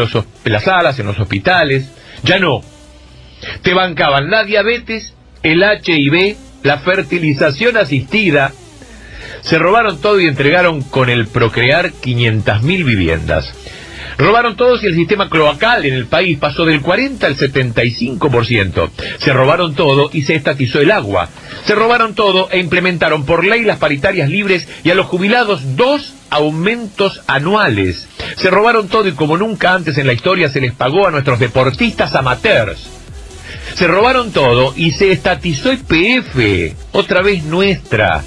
los hospitales. Ya no. Te bancaban la diabetes, el HIV, la fertilización asistida. Se robaron todo y entregaron con el Procrear 500.000 viviendas. Robaron todos y el sistema cloacal en el país pasó del 40 al 75%. Se robaron todo y se estatizó el agua. Se robaron todo e implementaron por ley las paritarias libres y a los jubilados 2 aumentos anuales. Se robaron todo y como nunca antes en la historia se les pagó a nuestros deportistas amateurs. Se robaron todo y se estatizó YPF, otra vez nuestra.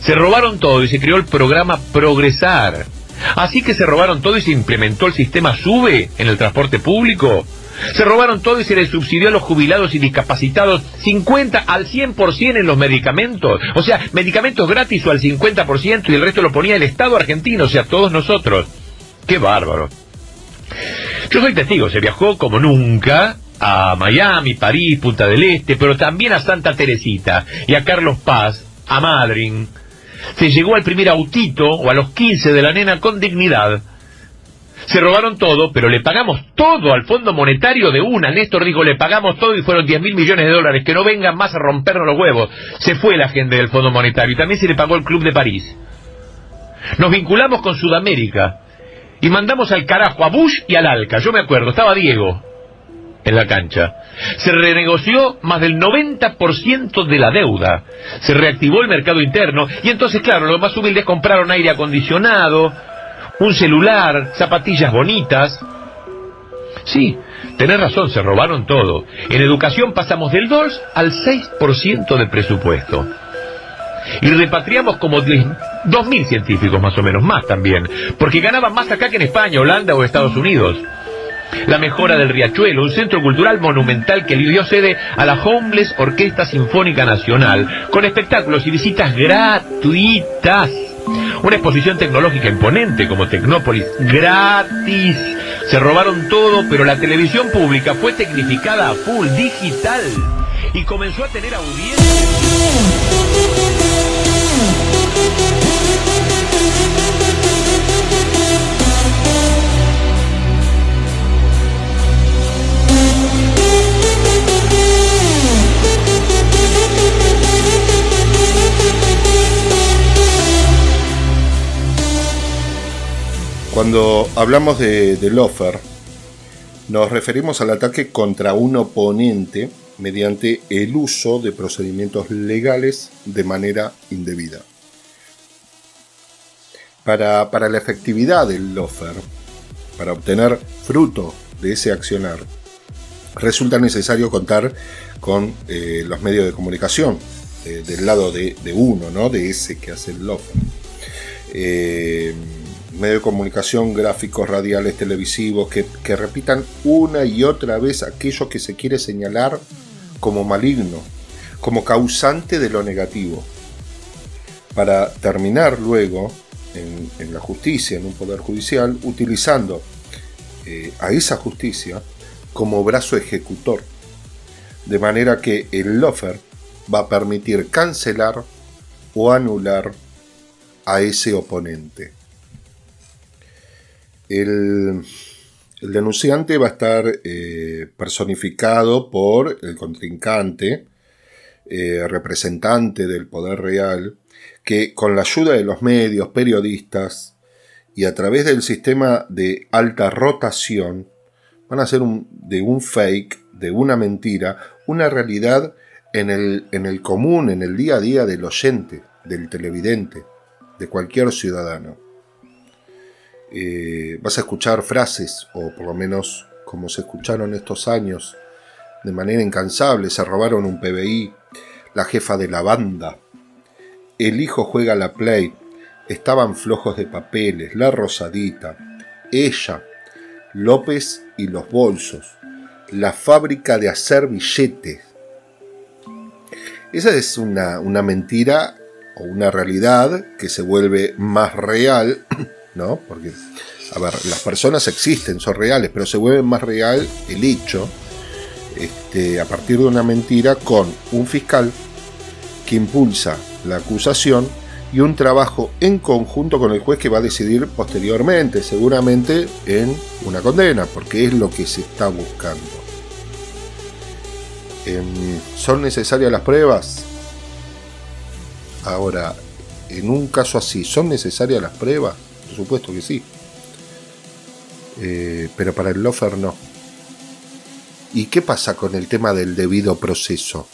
Se robaron todo y se creó el programa Progresar. Así que se robaron todo y se implementó el sistema SUBE en el transporte público. Se robaron todo y se les subsidió a los jubilados y discapacitados 50 al 100% en los medicamentos. O sea, medicamentos gratis o al 50% y el resto lo ponía el Estado argentino, o sea, todos nosotros. ¡Qué bárbaro! Yo soy testigo, se viajó como nunca a Miami, París, Punta del Este, pero también a Santa Teresita y a Carlos Paz, a Madryn. Se llegó al primer autito, o a los 15 de la nena, con dignidad. Se robaron todo, pero le pagamos todo al Fondo Monetario de una. Néstor dijo, le pagamos todo y fueron 10.000 millones de dólares. Que no vengan más a rompernos los huevos. Se fue la gente del Fondo Monetario y también se le pagó el Club de París. Nos vinculamos con Sudamérica y mandamos al carajo a Bush y al Alca. Yo me acuerdo, estaba Diego en la cancha. Se renegoció más del 90% de la deuda. Se reactivó el mercado interno. Y entonces, claro, los más humildes compraron aire acondicionado, un celular, zapatillas bonitas. Sí, tenés razón, se robaron todo. En educación pasamos del 2 al 6% de presupuesto. Y repatriamos como 2.000 científicos, más o menos, más también. Porque ganaban más acá que en España, Holanda o Estados Unidos. La mejora del Riachuelo, un centro cultural monumental que le dio sede a la Homeless Orquesta Sinfónica Nacional, con espectáculos y visitas gratuitas. Una exposición tecnológica imponente como Tecnópolis, gratis. Se robaron todo, pero la televisión pública fue tecnificada a full, digital, y comenzó a tener audiencia. Cuando hablamos de Lofer, nos referimos al ataque contra un oponente mediante el uso de procedimientos legales de manera indebida. Para la efectividad del Lofer, para obtener fruto de ese accionar, resulta necesario contar con los medios de comunicación del lado de uno, ¿no? De ese que hace el Lofer. Medios de comunicación, gráficos, radiales, televisivos, que repitan una y otra vez aquello que se quiere señalar como maligno, como causante de lo negativo, para terminar luego en la justicia, en un poder judicial, utilizando a esa justicia como brazo ejecutor, de manera que el Lofer va a permitir cancelar o anular a ese oponente. El denunciante va a estar personificado por el contrincante, representante del poder real, que con la ayuda de los medios, periodistas y a través del sistema de alta rotación van a hacer de un fake, de una mentira, una realidad en el común, en el día a día del oyente, del televidente, de cualquier ciudadano. Vas a escuchar frases, o por lo menos como se escucharon estos años de manera incansable: se robaron un PBI, la jefa de la banda, el hijo juega a la play, estaban flojos de papeles, la rosadita, ella, López y los bolsos, la fábrica de hacer billetes. Esa es una mentira o una realidad que se vuelve más real, ¿no? Porque, a ver, las personas existen, son reales, pero se vuelve más real el hecho a partir de una mentira con un fiscal que impulsa la acusación y un trabajo en conjunto con el juez que va a decidir posteriormente, seguramente en una condena, porque es lo que se está buscando. ¿Son necesarias las pruebas? Ahora, en un caso así, ¿son necesarias las pruebas? Por supuesto que sí. Pero para el loafer no. ¿Y qué pasa con el tema del debido proceso?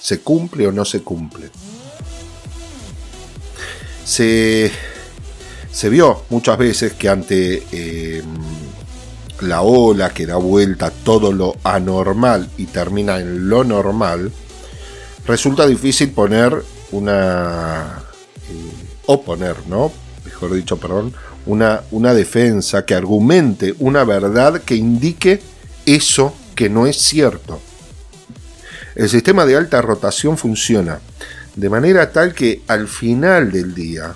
¿Se cumple o no se cumple? Se vio muchas veces que ante la ola que da vuelta a todo lo anormal y termina en lo normal, resulta difícil poner una defensa que argumente una verdad que indique eso que no es cierto. El sistema de alta rotación funciona de manera tal que al final del día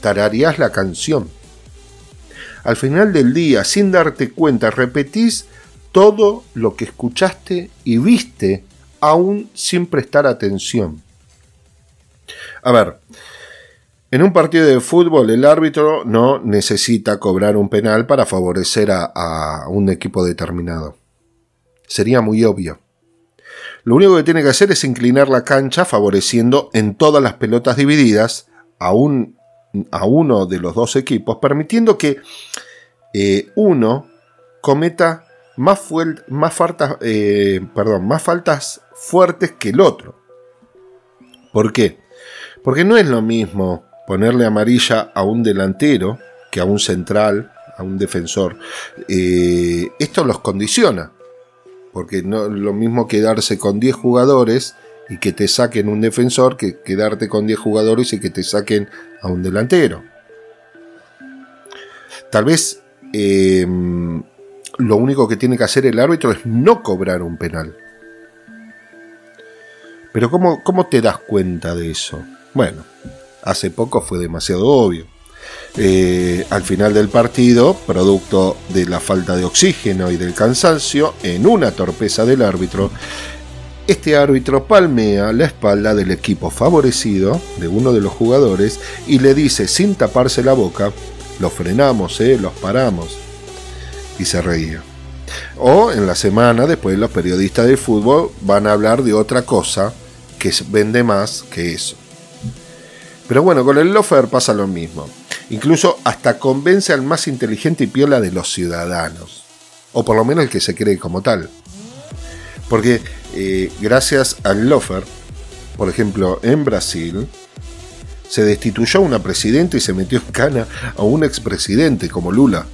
tarareás la canción. Al final del día, sin darte cuenta, repetís todo lo que escuchaste y viste, aún sin prestar atención. A ver, en un partido de fútbol el árbitro no necesita cobrar un penal para favorecer a un equipo determinado. Sería muy obvio. Lo único que tiene que hacer es inclinar la cancha favoreciendo en todas las pelotas divididas a uno de los dos equipos, permitiendo que uno cometa más faltas fuertes que el otro. ¿Por qué? Porque no es lo mismo ponerle amarilla a un delantero que a un central, a un defensor. Esto los condiciona. Porque no es lo mismo quedarse con 10 jugadores y que te saquen un defensor que quedarte con 10 jugadores y que te saquen a un delantero. Tal vez lo único que tiene que hacer el árbitro es no cobrar un penal. Pero ¿cómo te das cuenta de eso? Bueno, hace poco fue demasiado obvio. Al final del partido, producto de la falta de oxígeno y del cansancio, en una torpeza del árbitro, este árbitro palmea la espalda del equipo favorecido, de uno de los jugadores, y le dice sin taparse la boca: los frenamos, los paramos. Y se reía. O en la semana después los periodistas de fútbol van a hablar de otra cosa que vende más que eso. Pero bueno, con el loafer pasa lo mismo. Incluso hasta convence al más inteligente y piola de los ciudadanos. O por lo menos el que se cree como tal. Porque gracias al loafer, por ejemplo, en Brasil, se destituyó a una presidenta y se metió en cana a un expresidente como Lula.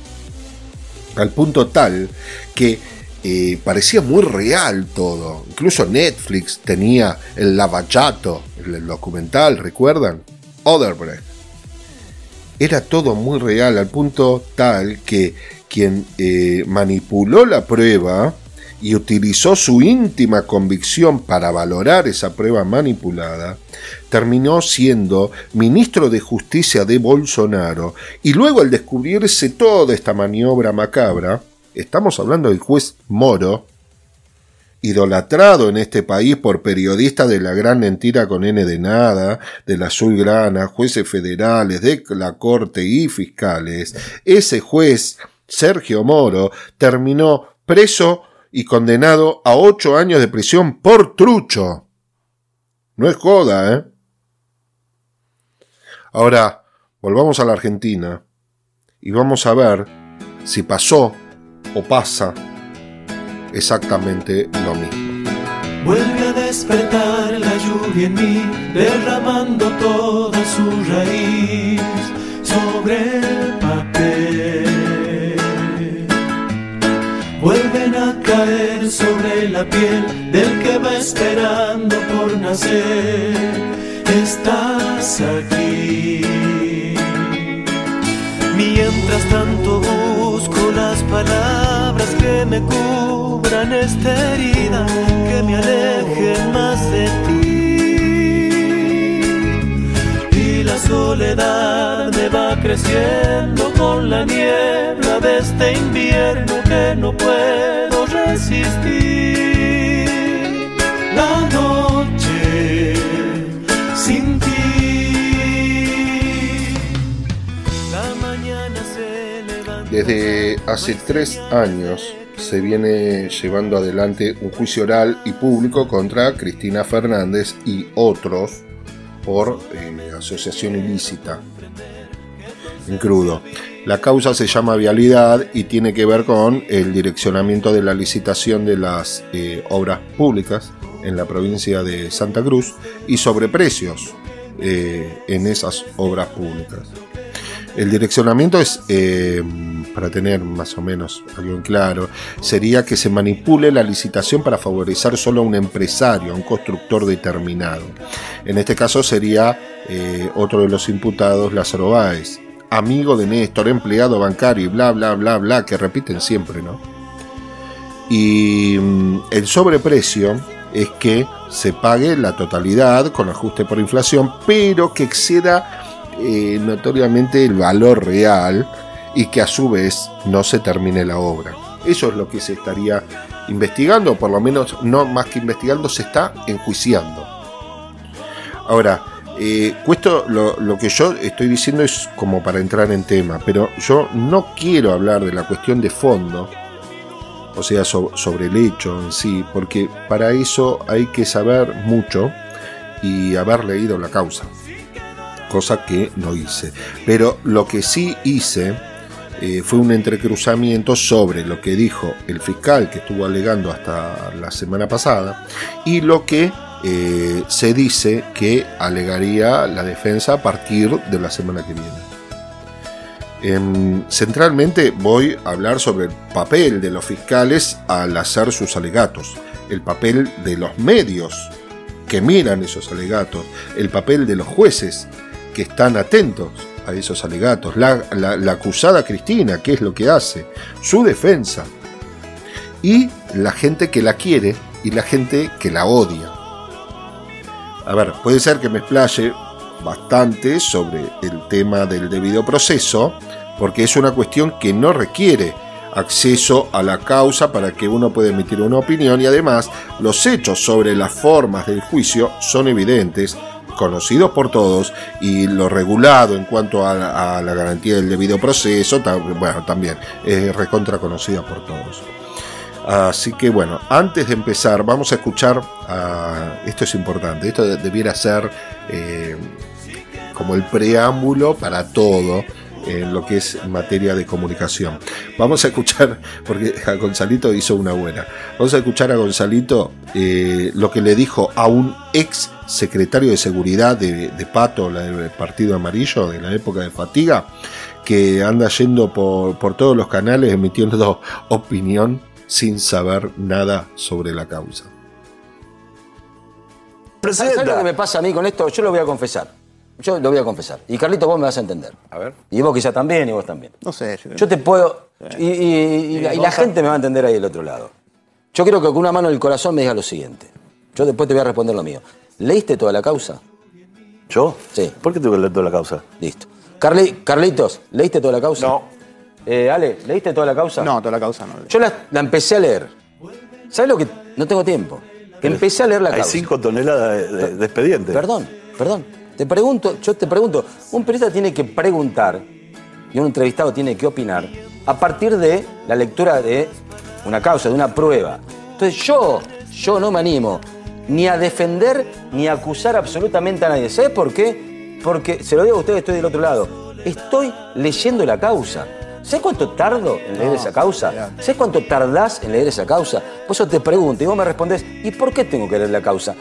Al punto tal que parecía muy real todo. Incluso Netflix tenía el Lavajato, el documental, ¿recuerdan? Odebrecht. Era todo muy real, al punto tal que quien manipuló la prueba y utilizó su íntima convicción para valorar esa prueba manipulada, terminó siendo ministro de Justicia de Bolsonaro. Y luego, al descubrirse toda esta maniobra macabra, estamos hablando del juez Moro, idolatrado en este país por periodistas de La Gran Mentira con N de Nada, de La Azulgrana, jueces federales, de la corte y fiscales. Ese juez, Sergio Moro, terminó preso y condenado a 8 años de prisión por trucho. No es joda, ¿eh? Ahora, volvamos a la Argentina y vamos a ver si pasó o pasa exactamente lo mismo. Vuelve a despertar la lluvia en mí, derramando toda su raíz sobre el papel. Vuelven a caer sobre la piel del que va esperando por nacer. Estás aquí. Mientras tanto busco las palabras que me cubran esta herida, que me alejen más de ti. Y la soledad me va creciendo con la niebla de este invierno que no puedo resistir. sin ti. Desde hace 3 años se viene llevando adelante un juicio oral y público contra Cristina Fernández y otros por asociación ilícita. En crudo. La causa se llama Vialidad y tiene que ver con el direccionamiento de la licitación de las obras públicas en la provincia de Santa Cruz y sobre precios en esas obras públicas. El direccionamiento es, para tener más o menos algo en claro, sería que se manipule la licitación para favorecer solo a un empresario, a un constructor determinado. En este caso sería otro de los imputados, Lázaro Báez, amigo de Néstor, empleado bancario y bla, bla, bla, bla, que repiten siempre, ¿no? Y el sobreprecio es que se pague la totalidad con ajuste por inflación, pero que exceda notoriamente el valor real y que a su vez no se termine la obra. Eso es lo que se estaría investigando, por lo menos no más que investigando, se está enjuiciando. Ahora, esto lo que yo estoy diciendo es como para entrar en tema, pero yo no quiero hablar de la cuestión de fondo, o sea, sobre el hecho en sí, porque para eso hay que saber mucho y haber leído la causa, cosa que no hice. Pero lo que sí hice fue un entrecruzamiento sobre lo que dijo el fiscal, que estuvo alegando hasta la semana pasada, y lo que se dice que alegaría la defensa a partir de la semana que viene. Centralmente voy a hablar sobre el papel de los fiscales al hacer sus alegatos, el papel de los medios que miran esos alegatos, el papel de los jueces que están atentos a esos alegatos, la acusada Cristina, qué es lo que hace, su defensa y la gente que la quiere y la gente que la odia. A ver, puede ser que me explaye bastante sobre el tema del debido proceso, porque es una cuestión que no requiere acceso a la causa para que uno pueda emitir una opinión, y además los hechos sobre las formas del juicio son evidentes, conocidos por todos, y lo regulado en cuanto a la garantía del debido proceso también es recontra conocida por todos. Así que bueno, antes de empezar vamos a escuchar, esto es importante, esto debiera ser como el preámbulo para todo en lo que es materia de comunicación. Vamos a escuchar, porque a Gonzalito hizo una buena, vamos a escuchar a Gonzalito lo que le dijo a un ex secretario de seguridad de Pato, del Partido Amarillo, de la época de Fatiga, que anda yendo por todos los canales emitiendo opinión sin saber nada sobre la causa. ¿Sabes lo que me pasa a mí con esto? Yo lo voy a confesar. Y Carlitos, vos me vas a entender. A ver. Y vos quizás también, y vos también. No sé. Yo te puedo... Y la gente me va a entender ahí del otro lado. Yo quiero que con una mano del corazón me digas lo siguiente. Yo después te voy a responder lo mío. ¿Leíste toda la causa? ¿Yo? Sí. ¿Por qué tengo que leer toda la causa? Listo. Carlitos, ¿leíste toda la causa? No. Ale, ¿leíste toda la causa? No, toda la causa no. Yo la empecé a leer. ¿Sabes lo que...? No tengo tiempo. Que empecé a leer la causa. Hay 5 toneladas de expediente. Perdón. Yo te pregunto. Un periodista tiene que preguntar y un entrevistado tiene que opinar a partir de la lectura de una causa, de una prueba. Entonces yo no me animo ni a defender ni a acusar absolutamente a nadie. ¿Sabes por qué? Porque, se lo digo a ustedes, estoy del otro lado. Estoy leyendo la causa. ¿Sabés cuánto tardo en leer esa causa? Claro. ¿Sabés cuánto tardás en leer esa causa? Por eso te pregunto y vos me respondés, ¿y por qué tengo que leer la causa?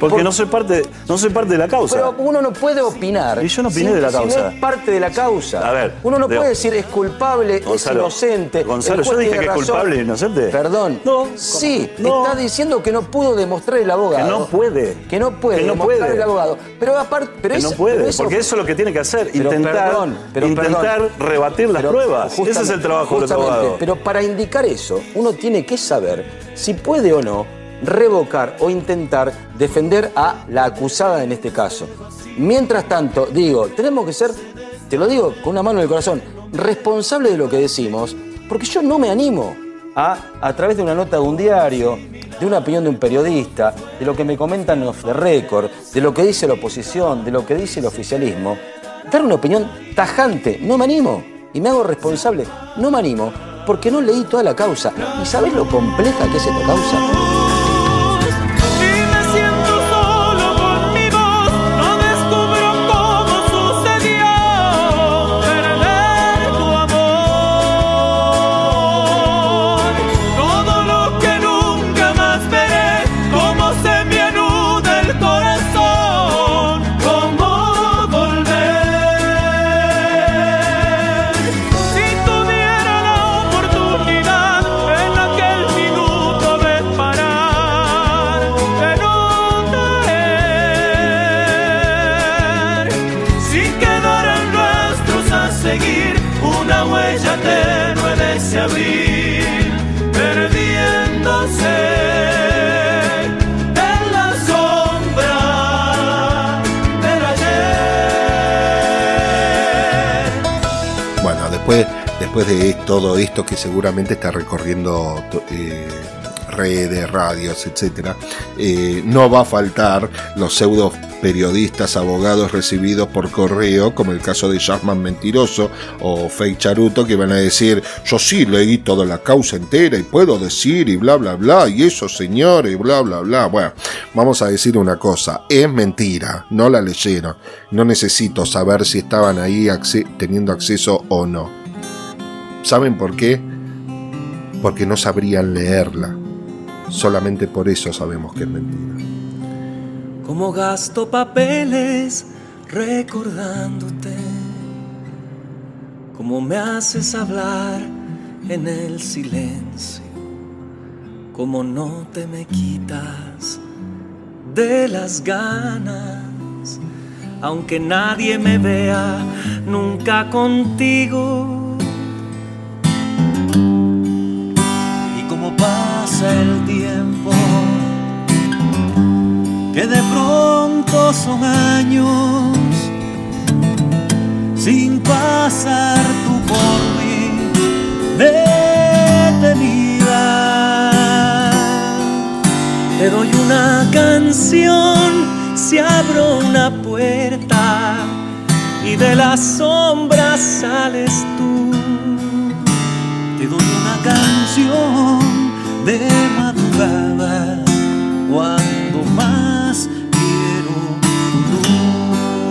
Porque no soy parte de la causa. Pero uno no puede opinar. Y yo no opiné de la causa. Si no es parte de la causa. A ver, uno no puede decir es culpable, Gonzalo, es inocente. Gonzalo, yo dije que es culpable e inocente. Perdón. No. Sí, no. Está diciendo que no pudo demostrar el abogado. Que no puede demostrar el abogado. Pero aparte... porque eso es lo que tiene que hacer. Intentar rebatir las pruebas. Ese es el trabajo del abogado. Pero para indicar eso, uno tiene que saber si puede o no revocar o intentar defender a la acusada en este caso. Mientras tanto, digo, tenemos que ser, te lo digo con una mano en el corazón, responsables de lo que decimos, porque yo no me animo a través de una nota de un diario, de una opinión de un periodista, de lo que me comentan off the record, de lo que dice la oposición, de lo que dice el oficialismo, dar una opinión tajante. No me animo y me hago responsable. No me animo porque no leí toda la causa. ¿Y sabés lo compleja que es esta causa? Después de todo esto que seguramente está recorriendo redes, radios, etcétera, no va a faltar los pseudo periodistas, abogados recibidos por correo, como el caso de Yasman Mentiroso o Fake Charuto, que van a decir: yo sí leí toda la causa entera y puedo decir y bla bla bla, y eso señores, bla bla bla. Bueno, vamos a decir una cosa, es mentira, no la leyeron, no necesito saber si estaban ahí teniendo acceso o no. ¿Saben por qué? Porque no sabrían leerla. Solamente por eso sabemos que es mentira. Como gasto papeles recordándote, como me haces hablar en el silencio, como no te me quitas de las ganas. Aunque nadie me vea nunca contigo, el tiempo que de pronto son años sin pasar tú por mí detenida. Te doy una canción si abro una puerta y de las sombras sales tú. Te doy una canción de madrugada, cuando más quiero tu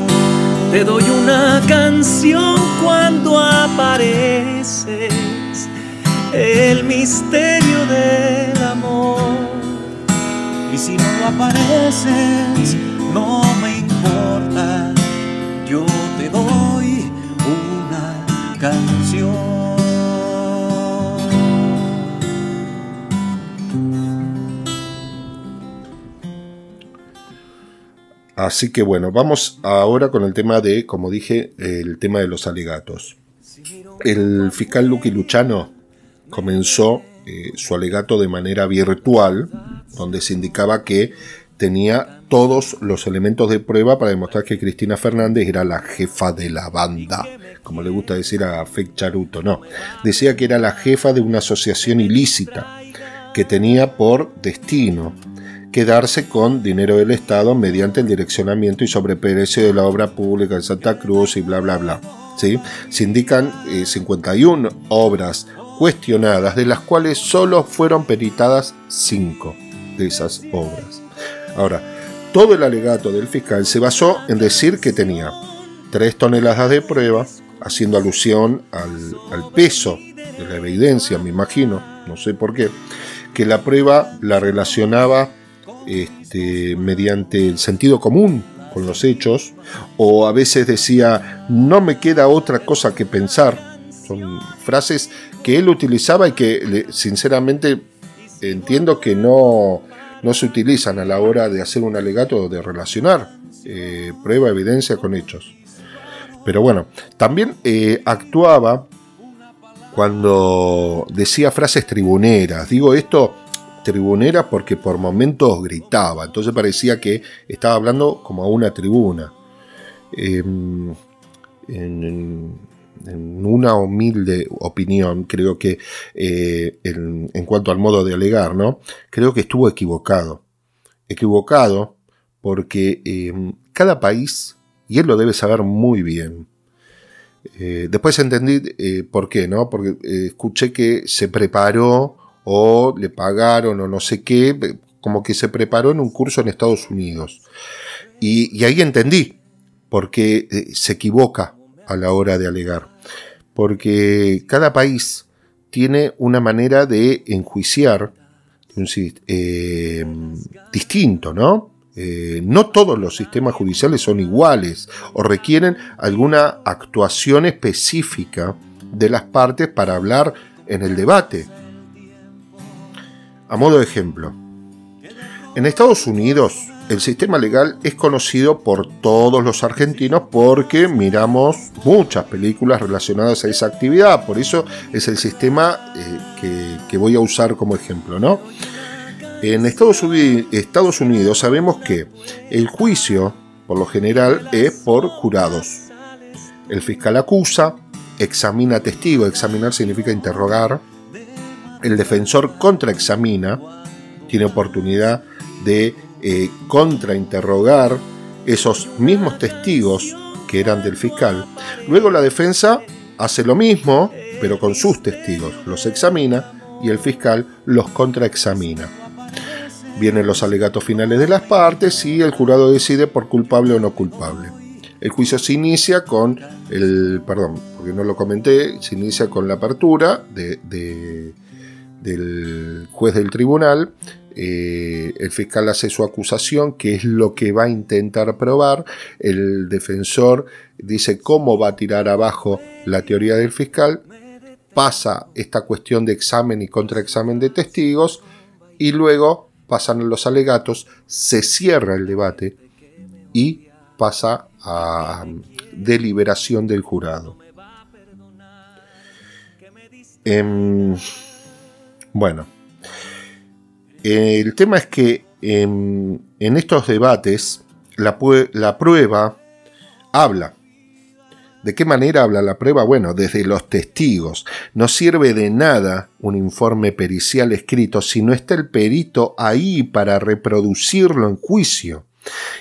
luz. Te doy una canción cuando apareces, el misterio del amor. Y si no apareces, no me importa, yo te doy una canción. Así que bueno, vamos ahora con el tema de, como dije, el tema de los alegatos. El fiscal Luqui Luchano comenzó su alegato de manera virtual, donde se indicaba que tenía todos los elementos de prueba para demostrar que Cristina Fernández era la jefa de la banda, como le gusta decir a Fake Charuto, no. Decía que era la jefa de una asociación ilícita que tenía por destino quedarse con dinero del Estado mediante el direccionamiento y sobreprecio de la obra pública en Santa Cruz y bla bla bla, ¿sí? Se indican 51 obras cuestionadas, de las cuales solo fueron peritadas 5 de esas obras. Ahora, todo el alegato del fiscal se basó en decir que tenía 3 toneladas de prueba, haciendo alusión al peso de la evidencia, me imagino, no sé por qué, que la prueba la relacionaba mediante el sentido común con los hechos, o a veces decía: no me queda otra cosa que pensar. Son frases que él utilizaba y que sinceramente entiendo que no se utilizan a la hora de hacer un alegato o de relacionar prueba, evidencia con hechos. Pero bueno, también actuaba cuando decía frases tribuneras. Digo esto tribunera porque por momentos gritaba, entonces parecía que estaba hablando como a una tribuna. en una humilde opinión, creo que en cuanto al modo de alegar, ¿no?, creo que estuvo equivocado. Equivocado porque cada país, y él lo debe saber muy bien. Después entendí por qué, ¿no? Porque escuché que se preparó o le pagaron o no sé qué, como que se preparó en un curso en Estados Unidos. Y ahí entendí por qué se equivoca a la hora de alegar. Porque cada país tiene una manera de enjuiciar distinto, ¿no? No todos los sistemas judiciales son iguales o requieren alguna actuación específica de las partes para hablar en el debate. A modo de ejemplo, en Estados Unidos el sistema legal es conocido por todos los argentinos porque miramos muchas películas relacionadas a esa actividad, por eso es el sistema que voy a usar como ejemplo, ¿no? En Estados Unidos sabemos que el juicio, por lo general, es por jurados. El fiscal acusa, examina testigo, examinar significa interrogar. El defensor contraexamina, tiene oportunidad de contrainterrogar esos mismos testigos que eran del fiscal. Luego la defensa hace lo mismo, pero con sus testigos, los examina y el fiscal los contraexamina. Vienen los alegatos finales de las partes y el jurado decide por culpable o no culpable. El juicio se inicia con la apertura del juez del tribunal. El fiscal hace su acusación, que es lo que va a intentar probar. El defensor dice cómo va a tirar abajo la teoría del fiscal. Pasa esta cuestión de examen y contraexamen de testigos y luego pasan los alegatos, se cierra el debate y pasa a deliberación del jurado. El tema es que en estos debates la prueba habla. ¿De qué manera habla la prueba? Bueno, desde los testigos. No sirve de nada un informe pericial escrito si no está el perito ahí para reproducirlo en juicio.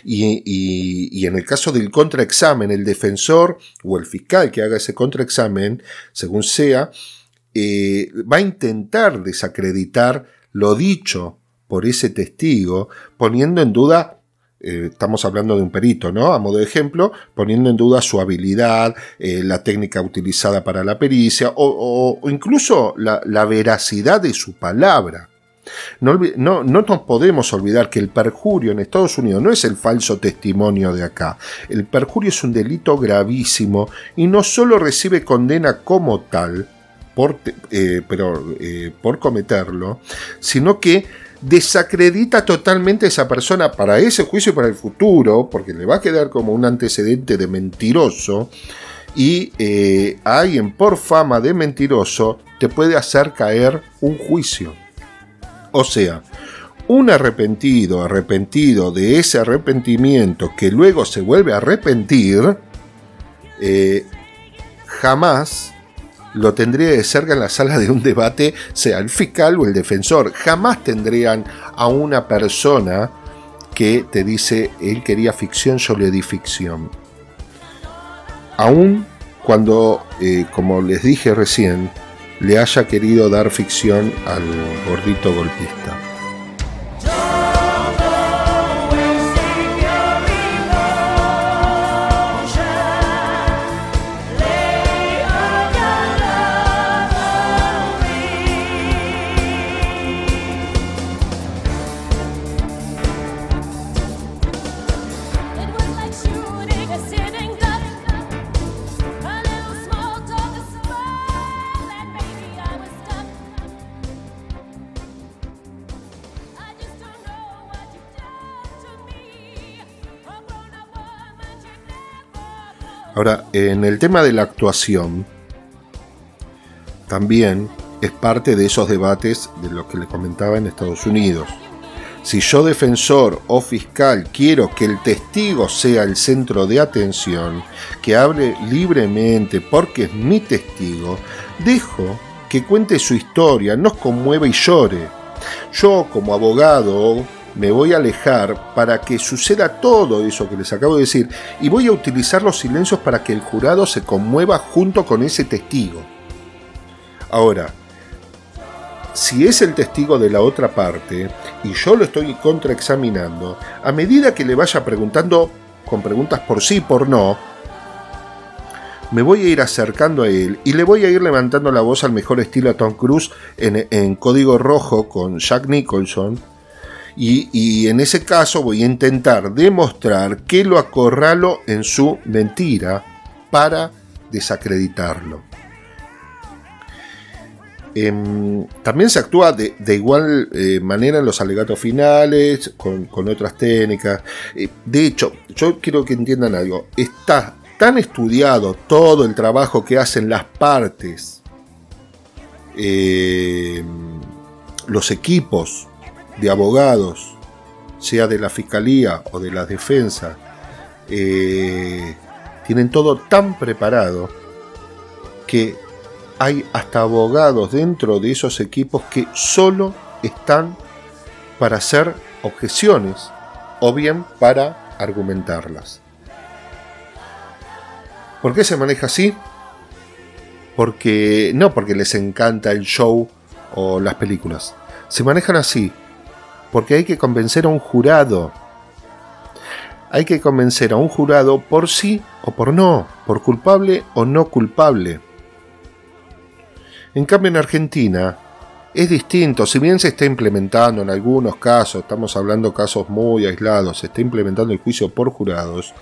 Y en el caso del contraexamen, el defensor o el fiscal que haga ese contraexamen, según sea, va a intentar desacreditar lo dicho por ese testigo, poniendo en duda... estamos hablando de un perito, ¿no? A modo de ejemplo, poniendo en duda su habilidad, la técnica utilizada para la pericia o incluso la veracidad de su palabra. No nos podemos olvidar que el perjurio en Estados Unidos no es el falso testimonio de acá. El perjurio es un delito gravísimo y no solo recibe condena como tal por cometerlo, sino que desacredita totalmente a esa persona para ese juicio y para el futuro, porque le va a quedar como un antecedente de mentiroso y alguien por fama de mentiroso te puede hacer caer un juicio. O sea, un arrepentido de ese arrepentimiento que luego se vuelve a arrepentir, jamás lo tendría de cerca en la sala de un debate, sea el fiscal o el defensor. Jamás tendrían a una persona que te dice, él quería ficción, yo le di ficción. Aun cuando, como les dije recién, le haya querido dar ficción al gordito golpista. Ahora, en el tema de la actuación, también es parte de esos debates de lo que les comentaba en Estados Unidos. Si yo, defensor o fiscal, quiero que el testigo sea el centro de atención, que hable libremente porque es mi testigo, dejo que cuente su historia, nos conmueva y llore. Yo, como abogado, me voy a alejar para que suceda todo eso que les acabo de decir y voy a utilizar los silencios para que el jurado se conmueva junto con ese testigo. Ahora, si es el testigo de la otra parte y yo lo estoy contraexaminando, a medida que le vaya preguntando con preguntas por sí, por no, me voy a ir acercando a él y le voy a ir levantando la voz al mejor estilo a Tom Cruise en Código Rojo con Jack Nicholson, y en ese caso voy a intentar demostrar que lo acorralo en su mentira para desacreditarlo. También se actúa de igual manera en los alegatos finales, con otras técnicas. De hecho, yo quiero que entiendan algo. Está tan estudiado todo el trabajo que hacen las partes, los equipos de abogados, sea de la fiscalía o de la defensa, tienen todo tan preparado que hay hasta abogados dentro de esos equipos que solo están para hacer objeciones o bien para argumentarlas. ¿Por qué se maneja así? No porque les encanta el show o las películas. Se manejan así porque hay que convencer a un jurado. Hay que convencer a un jurado por sí o por no, por culpable o no culpable. En cambio, en Argentina es distinto. Si bien se está implementando en algunos casos, estamos hablando de casos muy aislados, se está implementando el juicio por jurados,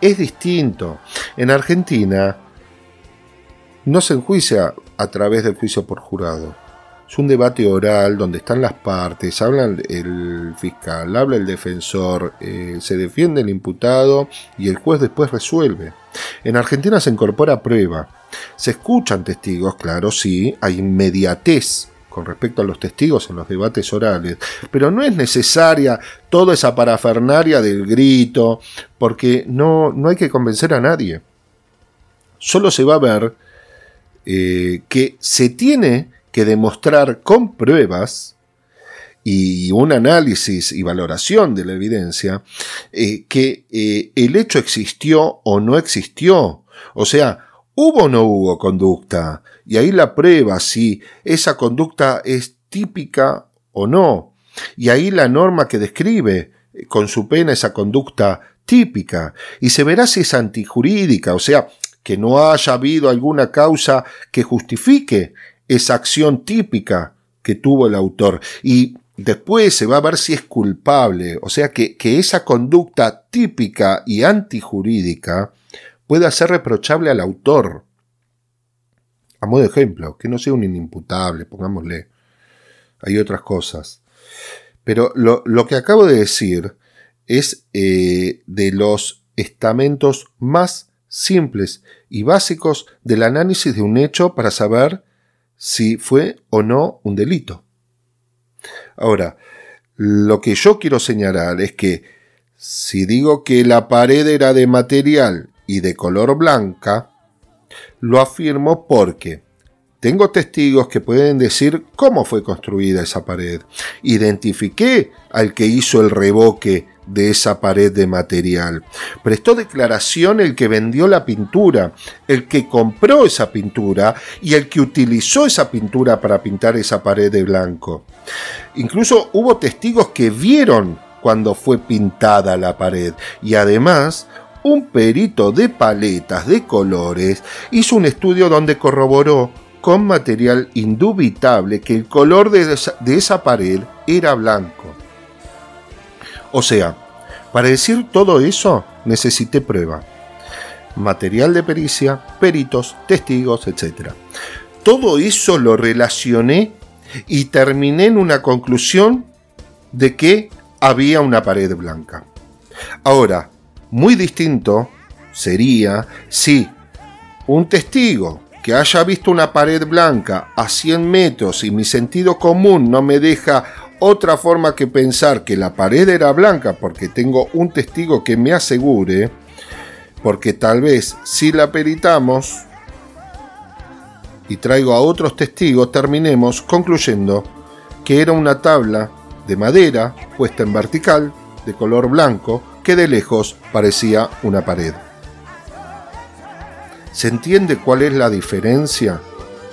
es distinto. En Argentina no se enjuicia a través del juicio por jurado. Es un debate oral donde están las partes, hablan el fiscal, habla el defensor, se defiende el imputado y el juez después resuelve. En Argentina se incorpora prueba. Se escuchan testigos, claro, sí, hay inmediatez con respecto a los testigos en los debates orales, pero no es necesaria toda esa parafernalia del grito, porque no hay que convencer a nadie. Solo se va a ver que se tiene que demostrar con pruebas y un análisis y valoración de la evidencia que el hecho existió o no existió, o sea, ¿hubo o no hubo conducta? Y ahí la prueba, si esa conducta es típica o no. Y ahí la norma que describe con su pena esa conducta típica. Y se verá si es antijurídica, o sea, que no haya habido alguna causa que justifique esa acción típica que tuvo el autor. Y después se va a ver si es culpable, o sea, que esa conducta típica y antijurídica puede ser reprochable al autor. A modo de ejemplo, que no sea un inimputable, pongámosle. Hay otras cosas. Pero lo que acabo de decir es de los estamentos más simples y básicos del análisis de un hecho para saber si fue o no un delito. Ahora, lo que yo quiero señalar es que si digo que la pared era de material y de color blanca, lo afirmo porque tengo testigos que pueden decir cómo fue construida esa pared. Identifiqué al que hizo el revoque de esa pared de material. Prestó declaración el que vendió la pintura, el que compró esa pintura y el que utilizó esa pintura para pintar esa pared de blanco. Incluso hubo testigos que vieron cuando fue pintada la pared y además un perito de paletas de colores hizo un estudio donde corroboró con material indubitable que el color de esa pared era blanco. O sea, para decir todo eso necesité prueba. Material de pericia, peritos, testigos, etc. Todo eso lo relacioné y terminé en una conclusión de que había una pared blanca. Ahora, muy distinto sería si un testigo que haya visto una pared blanca a 100 metros y mi sentido común no me deja Otra forma que pensar que la pared era blanca porque tengo un testigo que me asegure, porque tal vez si la peritamos y traigo a otros testigos, terminemos concluyendo que era una tabla de madera puesta en vertical, de color blanco, que de lejos parecía una pared. ¿Se entiende cuál es la diferencia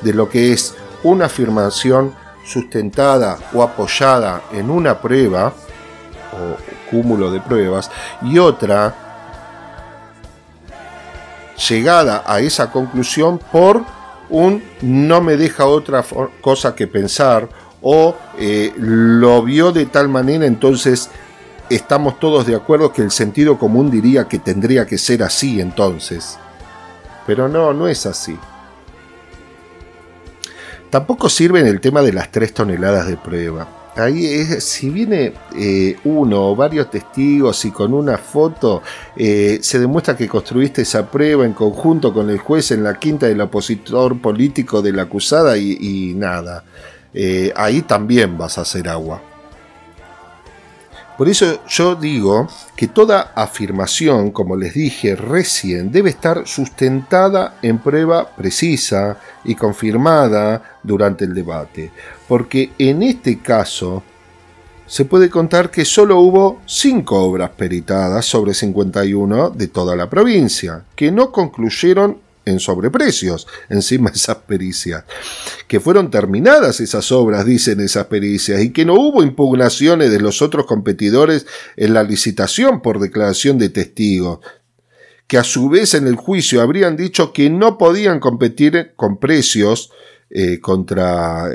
de lo que es una afirmación sustentada o apoyada en una prueba o cúmulo de pruebas y otra llegada a esa conclusión por un no me deja otra cosa que pensar o lo vio de tal manera, entonces estamos todos de acuerdo que el sentido común diría que tendría que ser así entonces? Pero no es así. Tampoco sirve en el tema de las 3 toneladas de prueba. Ahí es, si viene uno o varios testigos y con una foto se demuestra que construiste esa prueba en conjunto con el juez en la quinta del opositor político de la acusada y nada. Ahí también vas a hacer agua. Por eso yo digo que toda afirmación, como les dije recién, debe estar sustentada en prueba precisa y confirmada durante el debate. Porque en este caso se puede contar que solo hubo 5 obras peritadas sobre 51 de toda la provincia, que no concluyeron en sobreprecios, encima esas pericias, que fueron terminadas esas obras, dicen esas pericias, y que no hubo impugnaciones de los otros competidores en la licitación por declaración de testigos, que a su vez en el juicio habrían dicho que no podían competir con precios contra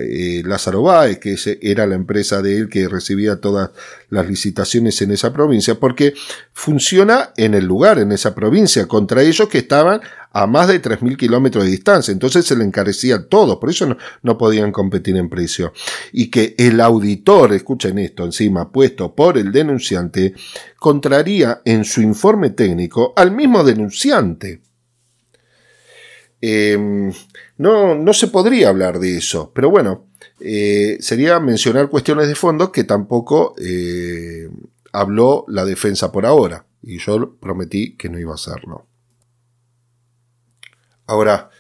Lázaro Báez, que era la empresa de él que recibía todas las licitaciones en esa provincia, porque funciona en el lugar, en esa provincia, contra ellos que estaban a más de 3.000 kilómetros de distancia, entonces se le encarecía todo, por eso no podían competir en precio. Y que el auditor, escuchen esto encima, puesto por el denunciante, contraría en su informe técnico al mismo denunciante. No se podría hablar de eso, pero bueno, sería mencionar cuestiones de fondo que tampoco habló la defensa por ahora, y yo prometí que no iba a hacerlo. Ahora,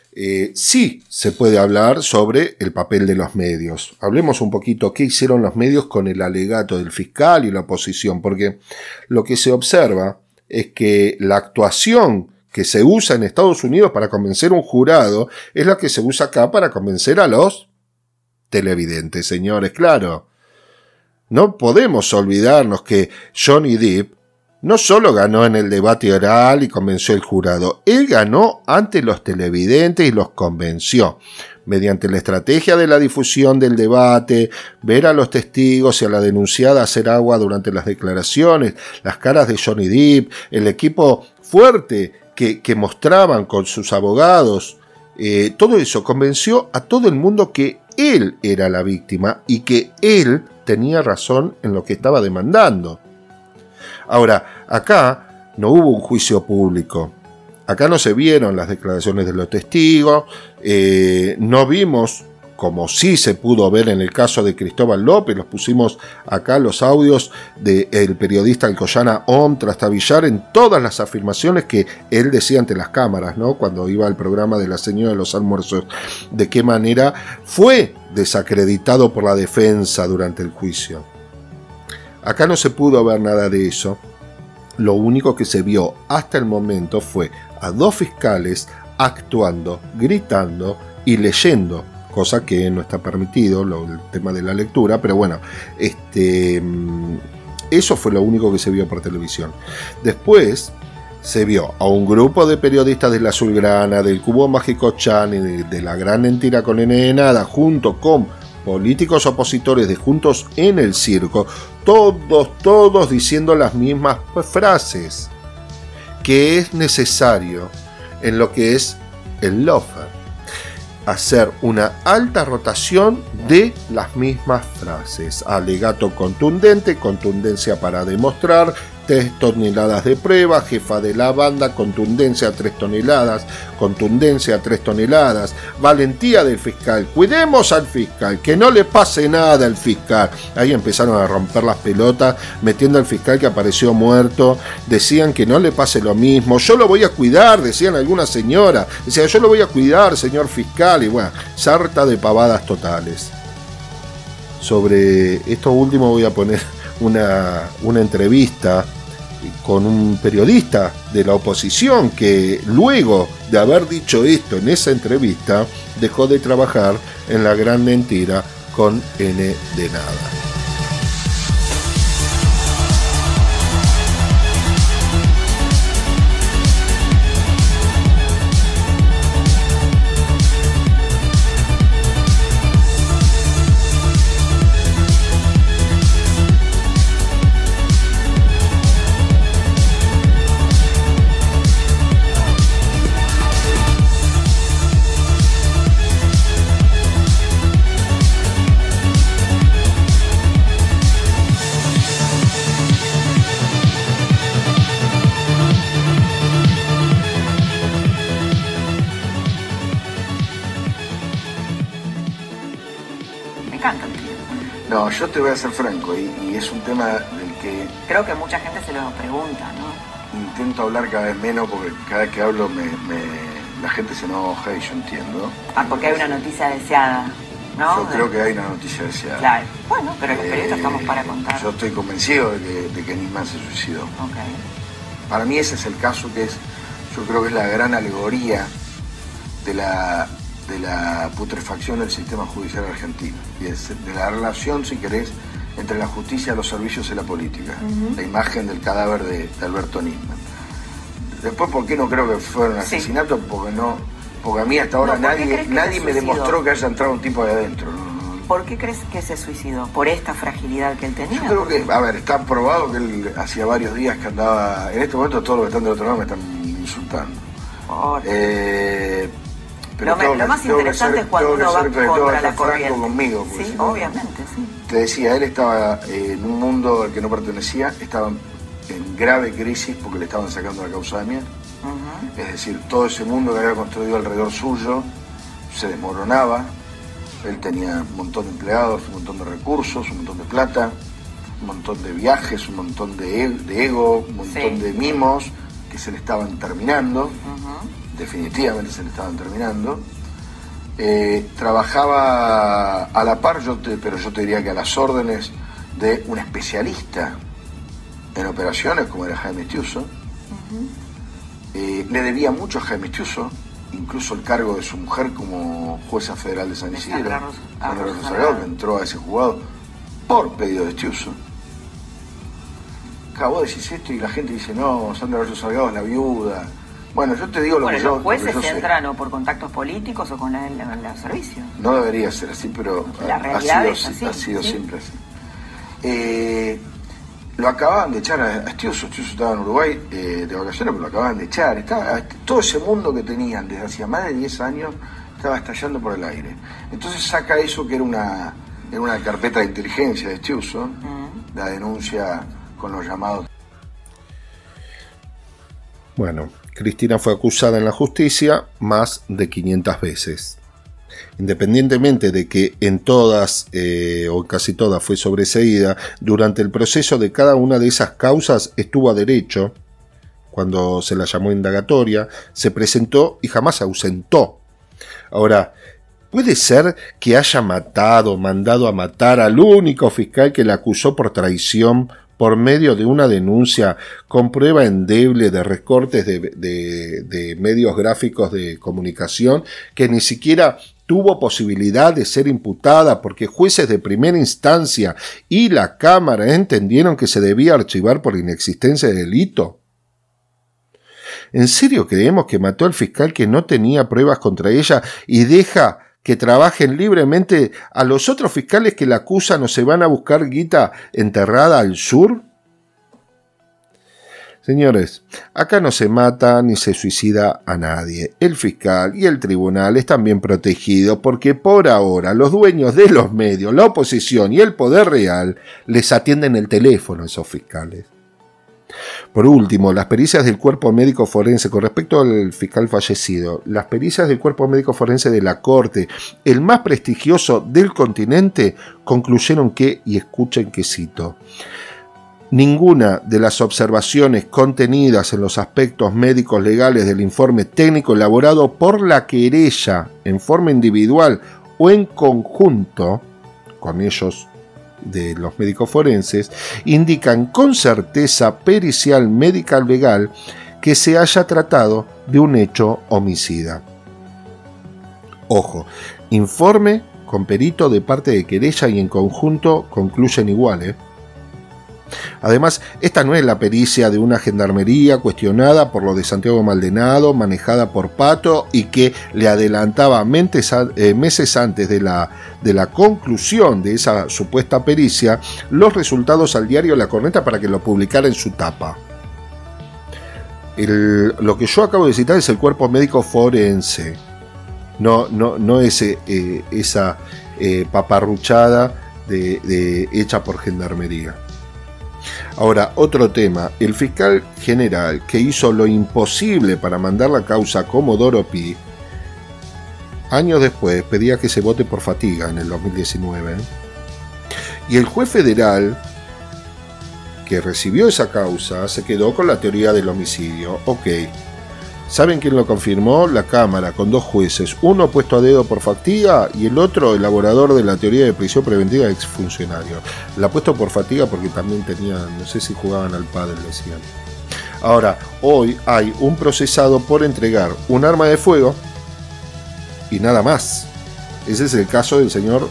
sí se puede hablar sobre el papel de los medios. Hablemos un poquito qué hicieron los medios con el alegato del fiscal y la oposición, porque lo que se observa es que la actuación que se usa en Estados Unidos para convencer a un jurado es la que se usa acá para convencer a los televidentes, señores, claro. No podemos olvidarnos que Johnny Depp no solo ganó en el debate oral y convenció al jurado, él ganó ante los televidentes y los convenció. Mediante la estrategia de la difusión del debate, ver a los testigos y a la denunciada hacer agua durante las declaraciones, las caras de Johnny Depp, el equipo fuerte que mostraban con sus abogados, todo eso convenció a todo el mundo que él era la víctima y que él tenía razón en lo que estaba demandando. Ahora, acá no hubo un juicio público, acá no se vieron las declaraciones de los testigos, no vimos, como sí se pudo ver en el caso de Cristóbal López, los pusimos acá los audios del periodista Alcoyana Om Trastavillar en todas las afirmaciones que él decía ante las cámaras, ¿no? Cuando iba al programa de la señora de los almuerzos, de qué manera fue desacreditado por la defensa durante el juicio. Acá no se pudo ver nada de eso. Lo único que se vio hasta el momento fue a 2 fiscales actuando, gritando y leyendo, cosa que no está permitido, el tema de la lectura, pero bueno, eso fue lo único que se vio por televisión. Después se vio a un grupo de periodistas de la Azulgrana, del Cubo Mágico Chan y de la Gran Mentira con N de Nada, junto con políticos opositores de Juntos en el Circo, todos diciendo las mismas frases, que es necesario en lo que es el loafer hacer una alta rotación de las mismas frases. Alegato contundente, contundencia para demostrar, 3 toneladas de prueba, jefa de la banda, contundencia 3 toneladas, contundencia 3 toneladas, valentía del fiscal, cuidemos al fiscal, que no le pase nada al fiscal. Ahí empezaron a romper las pelotas, metiendo al fiscal que apareció muerto, decían que no le pase lo mismo, yo lo voy a cuidar, decían alguna señora, decía yo lo voy a cuidar, señor fiscal, y bueno, sarta de pavadas totales. Sobre esto último voy a poner una entrevista con un periodista de la oposición que luego de haber dicho esto en esa entrevista dejó de trabajar en La Gran Mentira con N de Nada. Yo te voy a ser franco, y es un tema del que... creo que mucha gente se lo pregunta, ¿no? Intento hablar cada vez menos porque cada vez que hablo la gente se enoja y yo entiendo. Ah, porque hay una noticia deseada, ¿no? Yo creo que hay una noticia deseada. Claro. Bueno, pero los periodistas estamos para contar. Yo estoy convencido de que Nisman se suicidó. Okay. Para mí ese es el caso que es... yo creo que es la gran alegoría de la putrefacción del sistema judicial argentino y de la relación, si querés, entre la justicia, los servicios y la política. Uh-huh. La imagen del cadáver de Alberto Nisman. Después, ¿por qué no creo que fuera un asesinato? Sí. Porque a mí hasta ahora nadie me demostró que haya entrado un tipo de adentro. ¿Por qué crees que se suicidó? ¿Por esta fragilidad que él tenía? Yo creo que, a ver, está probado que él hacía varios días que andaba... En este momento todos los que están del otro lado me están insultando. Pero lo más interesante es cuando uno va contra la corriente. Conmigo, sí, si no, obviamente, sí. Te decía, él estaba en un mundo al que no pertenecía, estaba en grave crisis porque le estaban sacando la causamia. Uh-huh. Es decir, todo ese mundo que había construido alrededor suyo se desmoronaba. Él tenía un montón de empleados, un montón de recursos, un montón de plata, un montón de viajes, un montón de ego, un montón de mimos que se le estaban terminando. Uh-huh. Definitivamente se le estaban terminando. Trabajaba a la par, pero yo te diría que a las órdenes de un especialista en operaciones, como era Jaime Estiuso. Uh-huh. Le debía mucho a Jaime Estiuso, incluso el cargo de su mujer como jueza federal de San Isidro. Sandra Rosa que entró a ese juzgado por pedido de Estiuso. Acabó de decir esto y la gente dice, no, Sandra Rosa Salgado es la viuda. Bueno, yo te digo lo que yo sé. ¿Los jueces entran o por contactos políticos o con los servicios? No debería ser así, pero la realidad ha sido siempre así. Lo acababan de echar a Estiuso. Estiuso estaba en Uruguay de vacaciones, pero lo acababan de echar. Todo ese mundo que tenían desde hacía más de 10 años estaba estallando por el aire. Entonces saca eso que era una carpeta de inteligencia de Estiuso, la denuncia con los llamados. Bueno, Cristina fue acusada en la justicia más de 500 veces. Independientemente de que en todas o casi todas fue sobreseída, durante el proceso de cada una de esas causas estuvo a derecho, cuando se la llamó indagatoria, se presentó y jamás se ausentó. Ahora, ¿puede ser que haya mandado a matar al único fiscal que la acusó por traición por medio de una denuncia con prueba endeble de recortes de medios gráficos de comunicación que ni siquiera tuvo posibilidad de ser imputada porque jueces de primera instancia y la Cámara entendieron que se debía archivar por inexistencia de delito? ¿En serio creemos que mató al fiscal que no tenía pruebas contra ella y deja que trabajen libremente a los otros fiscales que la acusan o se van a buscar guita enterrada al sur? Señores, acá no se mata ni se suicida a nadie. El fiscal y el tribunal están bien protegidos porque por ahora los dueños de los medios, la oposición y el poder real les atienden el teléfono a esos fiscales. Por último, las pericias del cuerpo médico forense con respecto al fiscal fallecido. Las pericias del cuerpo médico forense de la Corte, el más prestigioso del continente, concluyeron que, y escuchen que cito, ninguna de las observaciones contenidas en los aspectos médicos legales del informe técnico elaborado por la querella en forma individual o en conjunto con ellos de los médicos forenses, indican con certeza pericial médica legal que se haya tratado de un hecho homicida. Ojo, informe con perito de parte de querella y en conjunto concluyen iguales. Además, esta no es la pericia de una gendarmería cuestionada por lo de Santiago Maldonado, manejada por Pato y que le adelantaba meses antes de la conclusión de esa supuesta pericia los resultados al diario La Corneta para que lo publicara en su tapa. Lo que yo acabo de citar es el cuerpo médico forense, no es esa paparruchada hecha por gendarmería. Ahora, otro tema, el fiscal general que hizo lo imposible para mandar la causa a Comodoro Pi, años después pedía que se vote por fatiga en el 2019. Y el juez federal que recibió esa causa se quedó con la teoría del homicidio. Ok, ¿saben quién lo confirmó? La Cámara, con dos jueces, uno puesto a dedo por fatiga y el otro elaborador de la teoría de prisión preventiva de exfuncionarios. La puesto por fatiga porque también tenían, no sé si jugaban al pádel, decían. Ahora, hoy hay un procesado por entregar un arma de fuego y nada más. Ese es el caso del señor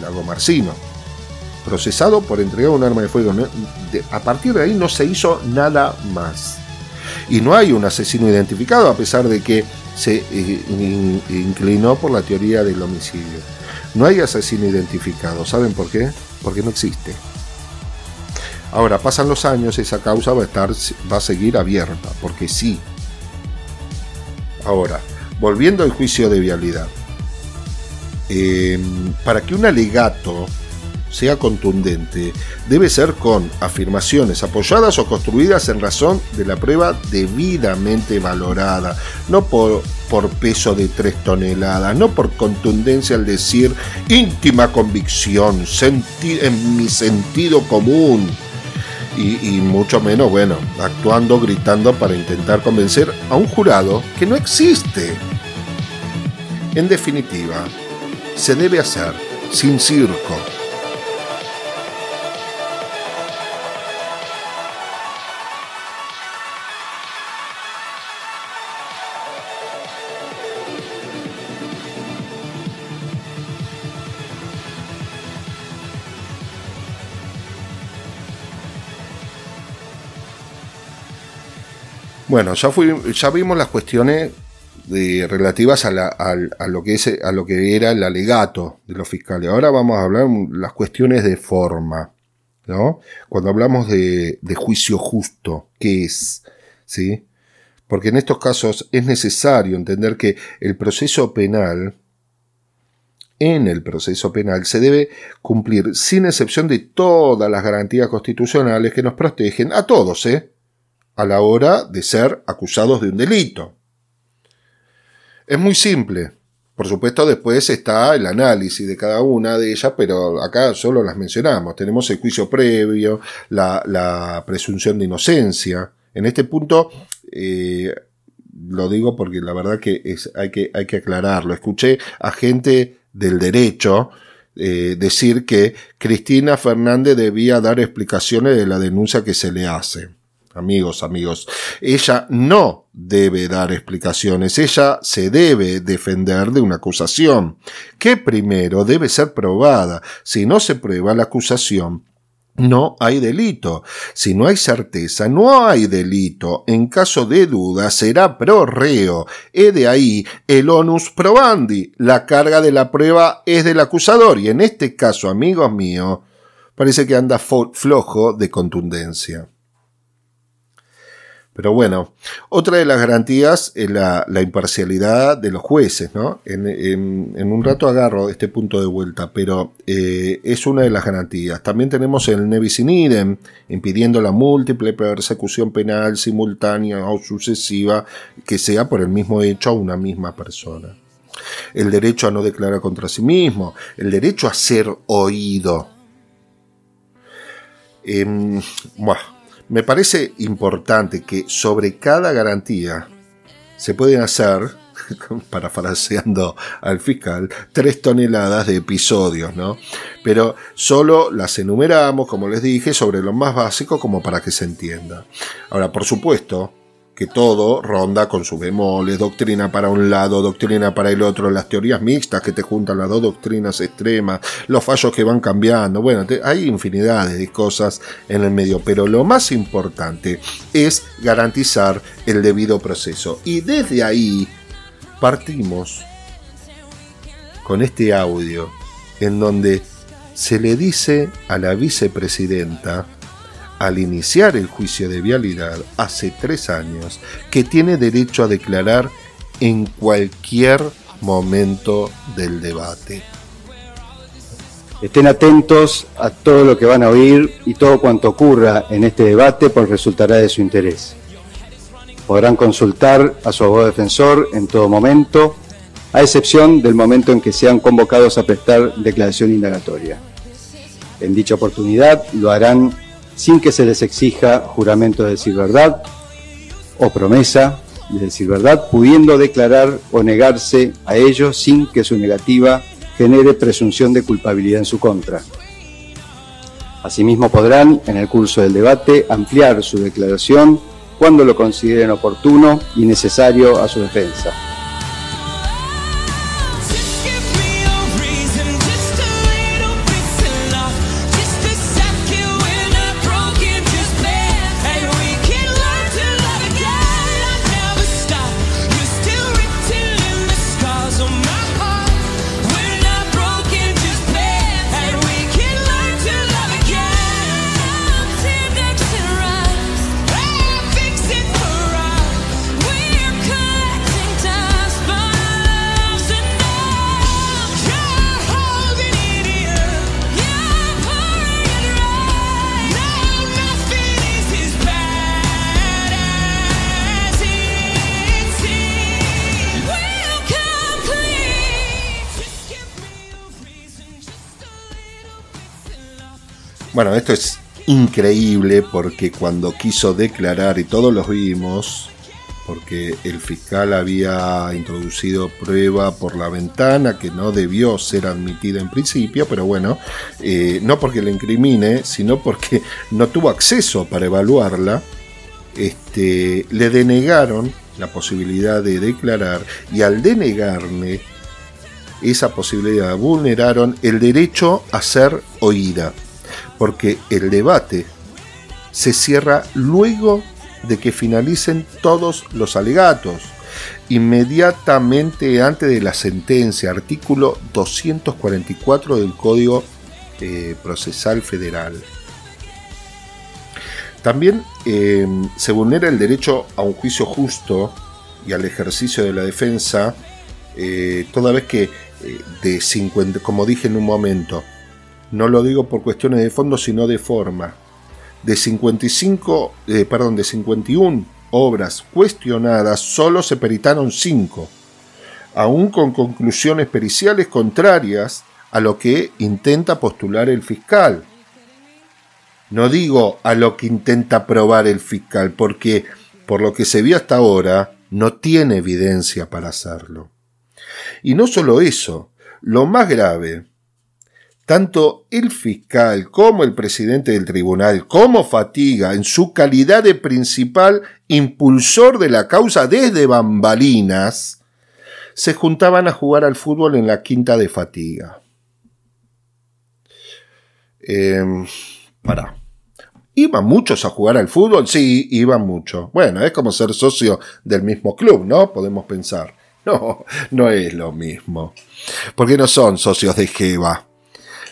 Lagomarsino. Procesado por entregar un arma de fuego. A partir de ahí no se hizo nada más. Y no hay un asesino identificado, a pesar de que se inclinó por la teoría del homicidio. No hay asesino identificado. ¿Saben por qué? Porque no existe. Ahora, pasan los años, esa causa va a seguir abierta, porque sí. Ahora, volviendo al juicio de vialidad. Para que un alegato sea contundente, debe ser con afirmaciones apoyadas o construidas en razón de la prueba debidamente valorada, no por peso de 3 toneladas, no por contundencia al decir íntima convicción, en mi sentido común, y mucho menos, actuando, gritando para intentar convencer a un jurado que no existe. En definitiva, se debe hacer sin circo. Bueno, ya vimos las cuestiones relativas a lo que era el alegato de los fiscales. Ahora vamos a hablar las cuestiones de forma, ¿no? Cuando hablamos de juicio justo, ¿qué es? ¿Sí? Porque en estos casos es necesario entender que en el proceso penal se debe cumplir sin excepción de todas las garantías constitucionales que nos protegen a todos, a la hora de ser acusados de un delito. Es muy simple. Por supuesto, después está el análisis de cada una de ellas, pero acá solo las mencionamos. Tenemos el juicio previo, la presunción de inocencia. En este punto, lo digo porque la verdad que hay que aclararlo. Escuché a gente del derecho decir que Cristina Fernández debía dar explicaciones de la denuncia que se le hace. Amigos, ella no debe dar explicaciones, ella se debe defender de una acusación, que primero debe ser probada. Si no se prueba la acusación, no hay delito. Si no hay certeza, no hay delito. En caso de duda, será pro reo. He de ahí el onus probandi. La carga de la prueba es del acusador, y en este caso, amigos míos, parece que anda flojo de contundencia. Pero bueno, otra de las garantías es la imparcialidad de los jueces, ¿no? En un rato agarro este punto de vuelta, pero es una de las garantías. También tenemos el Nevis in idem, impidiendo la múltiple persecución penal simultánea o sucesiva que sea por el mismo hecho a una misma persona. El derecho a no declarar contra sí mismo, el derecho a ser oído. Me parece importante que sobre cada garantía se pueden hacer, parafraseando al fiscal, 3 toneladas de episodios, ¿no? Pero solo las enumeramos, como les dije, sobre lo más básico como para que se entienda. Ahora, por supuesto, que todo ronda con sus bemoles, doctrina para un lado, doctrina para el otro, las teorías mixtas que te juntan las dos doctrinas extremas, los fallos que van cambiando, bueno, hay infinidad de cosas en el medio, pero lo más importante es garantizar el debido proceso. Y desde ahí partimos con este audio en donde se le dice a la vicepresidenta, al iniciar el juicio de vialidad hace 3 años, que tiene derecho a declarar en cualquier momento del debate. Estén atentos a todo lo que van a oír y todo cuanto ocurra en este debate, pues resultará de su interés. Podrán consultar a su abogado defensor en todo momento, a excepción del momento en que sean convocados a prestar declaración indagatoria. En dicha oportunidad lo harán sin que se les exija juramento de decir verdad o promesa de decir verdad, pudiendo declarar o negarse a ello sin que su negativa genere presunción de culpabilidad en su contra. Asimismo podrán, en el curso del debate, ampliar su declaración cuando lo consideren oportuno y necesario a su defensa. Bueno, esto es increíble porque cuando quiso declarar, y todos los vimos, porque el fiscal había introducido prueba por la ventana que no debió ser admitida en principio, pero bueno, no porque le incrimine, sino porque no tuvo acceso para evaluarla, le denegaron la posibilidad de declarar, y al denegarle esa posibilidad vulneraron el derecho a ser oída. Porque el debate se cierra luego de que finalicen todos los alegatos, inmediatamente antes de la sentencia, artículo 244 del Código Procesal Federal. También se vulnera el derecho a un juicio justo y al ejercicio de la defensa, toda vez que, como dije en un momento, no lo digo por cuestiones de fondo, sino de forma. De 51 obras cuestionadas, solo se peritaron 5, aún con conclusiones periciales contrarias a lo que intenta postular el fiscal. No digo a lo que intenta probar el fiscal, porque por lo que se vio hasta ahora, no tiene evidencia para hacerlo. Y no solo eso, lo más grave. Tanto el fiscal como el presidente del tribunal, como Fatiga, en su calidad de principal impulsor de la causa desde bambalinas, se juntaban a jugar al fútbol en la quinta de Fatiga. ¿Iban muchos a jugar al fútbol? Sí, iban muchos. Bueno, es como ser socio del mismo club, ¿no? Podemos pensar. No es lo mismo. Porque no son socios de Jeva.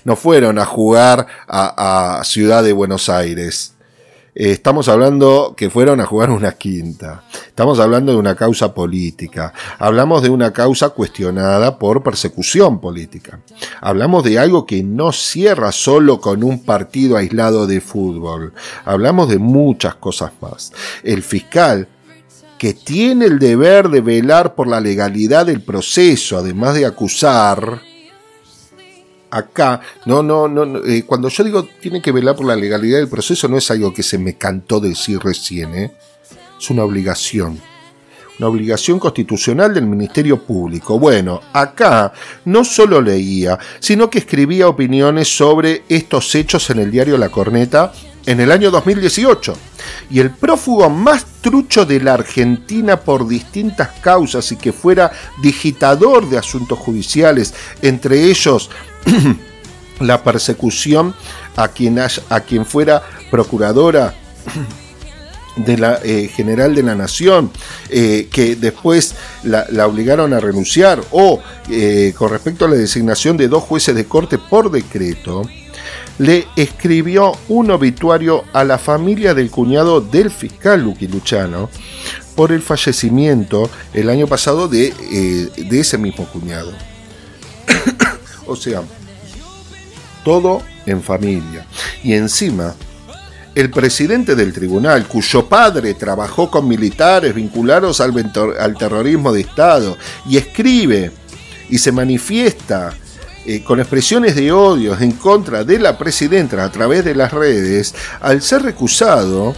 No fueron a jugar a Ciudad de Buenos Aires. Estamos hablando que fueron a jugar una quinta. Estamos hablando de una causa política. Hablamos de una causa cuestionada por persecución política. Hablamos de algo que no cierra solo con un partido aislado de fútbol. Hablamos de muchas cosas más. El fiscal, que tiene el deber de velar por la legalidad del proceso, además de acusar, acá, no, cuando yo digo tiene que velar por la legalidad del proceso, no es algo que se me cantó decir recién, es una obligación constitucional del Ministerio Público. Bueno, acá no solo leía, sino que escribía opiniones sobre estos hechos en el diario La Corneta en el año 2018. Y el prófugo más trucho de la Argentina por distintas causas y que fuera digitador de asuntos judiciales, entre ellos la persecución a quien fuera procuradora de la general de la Nación, que después la obligaron a renunciar, o con respecto a la designación de 2 jueces de corte por decreto, le escribió un obituario a la familia del cuñado del fiscal Luqui Luchano por el fallecimiento el año pasado de ese mismo cuñado. O sea, todo en familia. Y encima, el presidente del tribunal, cuyo padre trabajó con militares vinculados al terrorismo de Estado, y escribe y se manifiesta con expresiones de odio en contra de la presidenta a través de las redes, al ser recusado,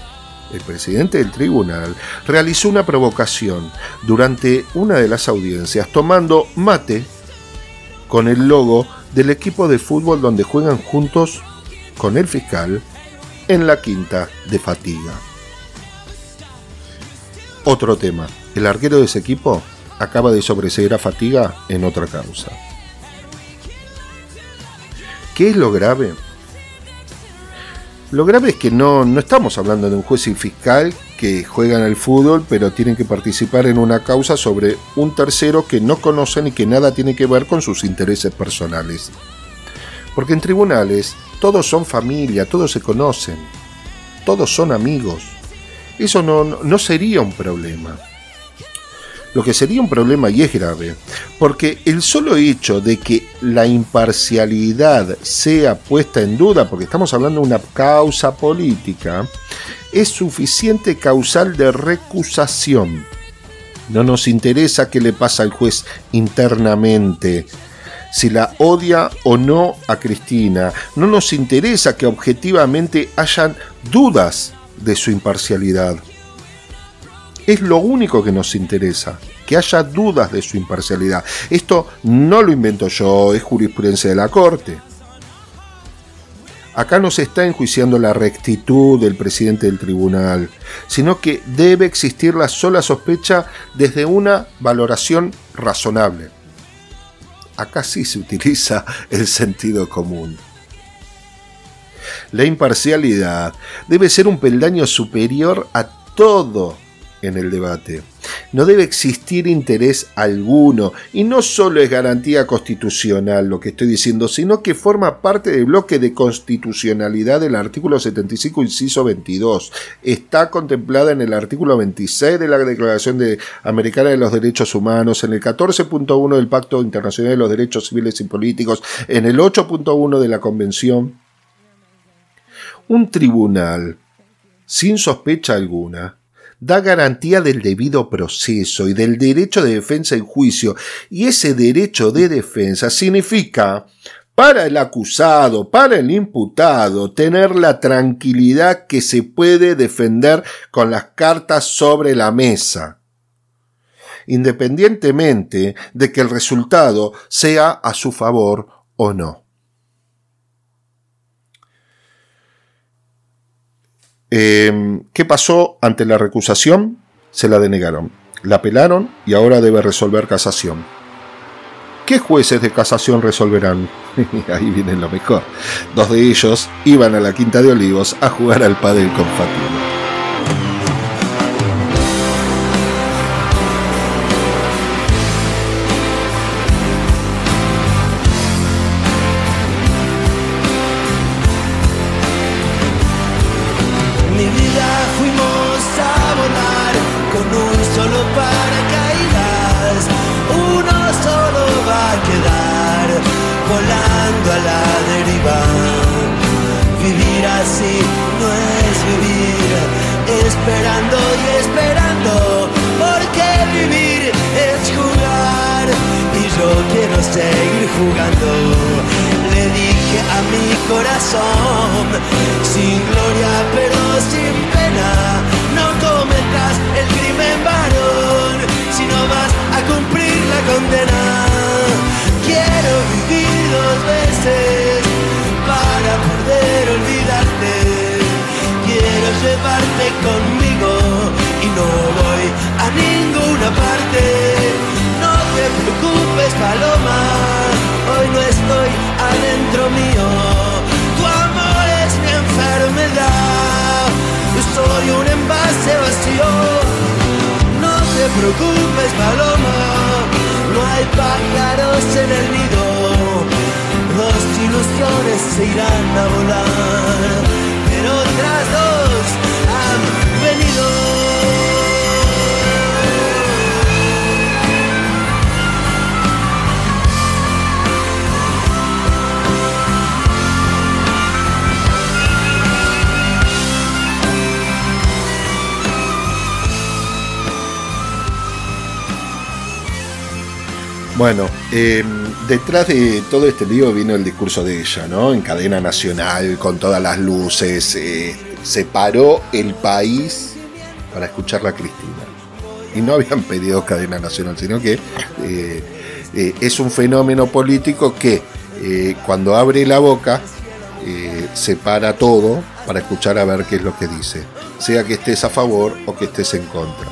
el presidente del tribunal realizó una provocación durante una de las audiencias, tomando mate con el logo del equipo de fútbol donde juegan juntos con el fiscal en la quinta de Fatiga. Otro tema, el arquero de ese equipo acaba de sobreseer a Fatiga en otra causa. ¿Qué es lo grave? Lo grave es que no estamos hablando de un juez y fiscal que juegan al fútbol, pero tienen que participar en una causa sobre un tercero que no conocen y que nada tiene que ver con sus intereses personales. Porque en tribunales todos son familia, todos se conocen, todos son amigos. Eso no sería un problema. Lo que sería un problema, y es grave, porque el solo hecho de que la imparcialidad sea puesta en duda, porque estamos hablando de una causa política, es suficiente causal de recusación. No nos interesa qué le pasa al juez internamente, si la odia o no a Cristina. No nos interesa que objetivamente hayan dudas de su imparcialidad. Es lo único que nos interesa, que haya dudas de su imparcialidad. Esto no lo invento yo, es jurisprudencia de la Corte. Acá no se está enjuiciando la rectitud del presidente del tribunal, sino que debe existir la sola sospecha desde una valoración razonable. Acá sí se utiliza el sentido común. La imparcialidad debe ser un peldaño superior a todo en el debate. No debe existir interés alguno, y no solo es garantía constitucional lo que estoy diciendo, sino que forma parte del bloque de constitucionalidad del artículo 75, inciso 22. Está contemplada en el artículo 26 de la Declaración Americana de los Derechos Humanos, en el 14.1 del Pacto Internacional de los Derechos Civiles y Políticos, en el 8.1 de la Convención. Un tribunal, sin sospecha alguna, da garantía del debido proceso y del derecho de defensa en juicio, y ese derecho de defensa significa, para el acusado, para el imputado, tener la tranquilidad que se puede defender con las cartas sobre la mesa, independientemente de que el resultado sea a su favor o no. ¿Qué pasó ante la recusación? Se la denegaron, la apelaron y ahora debe resolver casación. ¿Qué jueces de casación resolverán? Ahí viene lo mejor. 2 de ellos iban a la Quinta de Olivos a jugar al pádel con Fatiga. Maybe volando a la deriva. Vivir así no es vivir, esperando y esperando, porque vivir es jugar y yo quiero seguir jugando. Le dije a mi corazón, sin gloria pero sin pena, no cometas el crimen varón, si no vas a cumplir la condena. Quiero vivir 2 veces para poder olvidarte. Quiero llevarte conmigo y no voy a ninguna parte. No te preocupes, paloma, hoy no estoy adentro mío. Tu amor es mi enfermedad, yo soy un envase vacío. No te preocupes, paloma, no hay pájaros en el nido, 2 ilusiones se irán a volar, pero otras 2 han venido. Bueno, detrás de todo este lío vino el discurso de ella, ¿no? En cadena nacional, con todas las luces, se paró el país para escucharla a Cristina. Y no habían pedido cadena nacional, sino que es un fenómeno político que cuando abre la boca se para todo para escuchar a ver qué es lo que dice, sea que estés a favor o que estés en contra.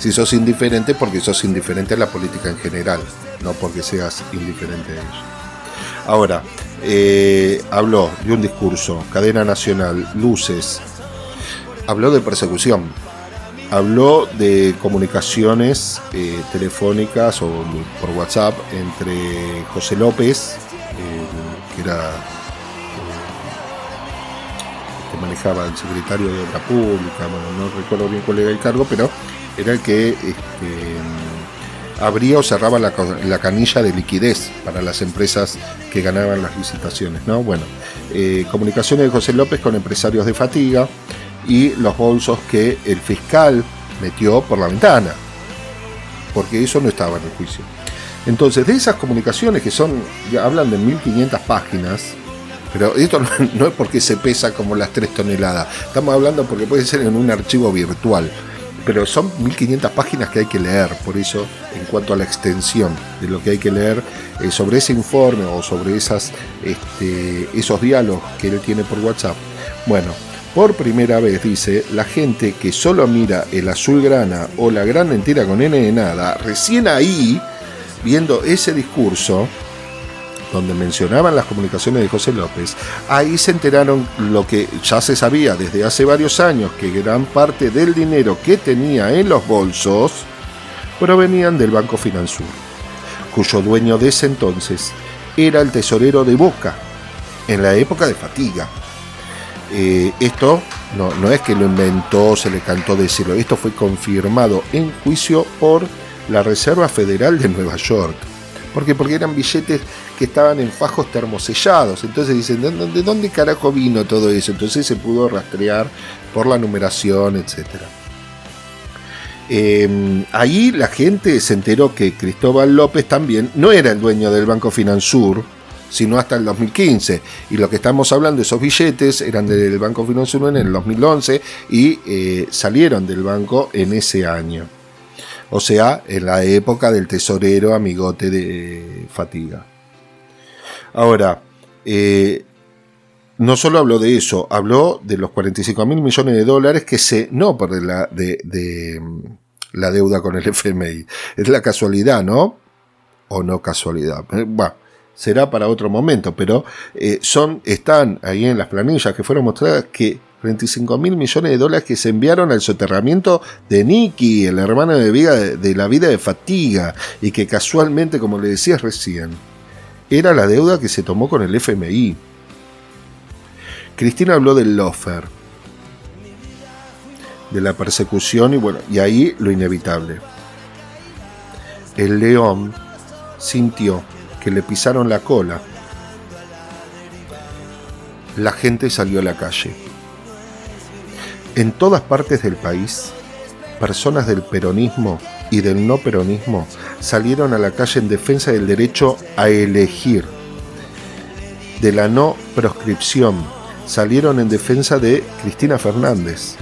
Si sos indiferente, porque sos indiferente a la política en general, no porque seas indiferente a ella. Ahora, habló de un discurso, cadena nacional, luces, habló de persecución, habló de comunicaciones telefónicas o por WhatsApp entre José López, que era que manejaba el secretario de Obra Pública, bueno, no recuerdo bien cuál era el cargo, pero era el que abría o cerraba la canilla de liquidez para las empresas que ganaban las licitaciones, ¿no? Bueno, comunicaciones de José López con empresarios de fatiga y los bolsos que el fiscal metió por la ventana, porque eso no estaba en el juicio. Entonces, de esas comunicaciones que son, ya hablan de 1500 páginas, pero esto no es porque se pesa como las 3 toneladas, estamos hablando porque puede ser en un archivo virtual, pero son 1500 páginas que hay que leer. Por eso, en cuanto a la extensión de lo que hay que leer sobre ese informe o sobre esos diálogos que él tiene por WhatsApp. Bueno, por primera vez, dice, la gente que solo mira el azulgrana o la gran mentira con N de nada, recién ahí, viendo ese discurso, donde mencionaban las comunicaciones de José López, ahí se enteraron lo que ya se sabía desde hace varios años, que gran parte del dinero que tenía en los bolsos provenían del Banco Finansur, cuyo dueño de ese entonces era el tesorero de Boca, en la época de Fatiga. Esto no es que lo inventó, se le cantó decirlo, esto fue confirmado en juicio por la Reserva Federal de Nueva York. ¿Por qué? Porque eran billetes que estaban en fajos termosellados. Entonces dicen, ¿de dónde carajo vino todo eso? Entonces se pudo rastrear por la numeración, etc. Ahí la gente se enteró que Cristóbal López también no era el dueño del Banco Finansur, sino hasta el 2015. Y lo que estamos hablando, esos billetes eran del Banco Finansur en el 2011 y salieron del banco en ese año. O sea, en la época del tesorero amigote de Fatiga. Ahora, no solo habló de eso, habló de los $45 mil millones que se... No, por de la deuda con el FMI. Es la casualidad, ¿no? O no casualidad. Bueno, será para otro momento, pero están ahí en las planillas que fueron mostradas que... $45 mil millones que se enviaron al soterramiento de Nicky, el hermano de la vida de Fatiga, y que casualmente, como le decías recién, era la deuda que se tomó con el FMI. Cristina habló del lofer, de la persecución, y bueno, y ahí lo inevitable. El león sintió que le pisaron la cola. La gente salió a la calle. En todas partes del país, personas del peronismo y del no peronismo salieron a la calle en defensa del derecho a elegir, de la no proscripción. Salieron en defensa de Cristina Fernández.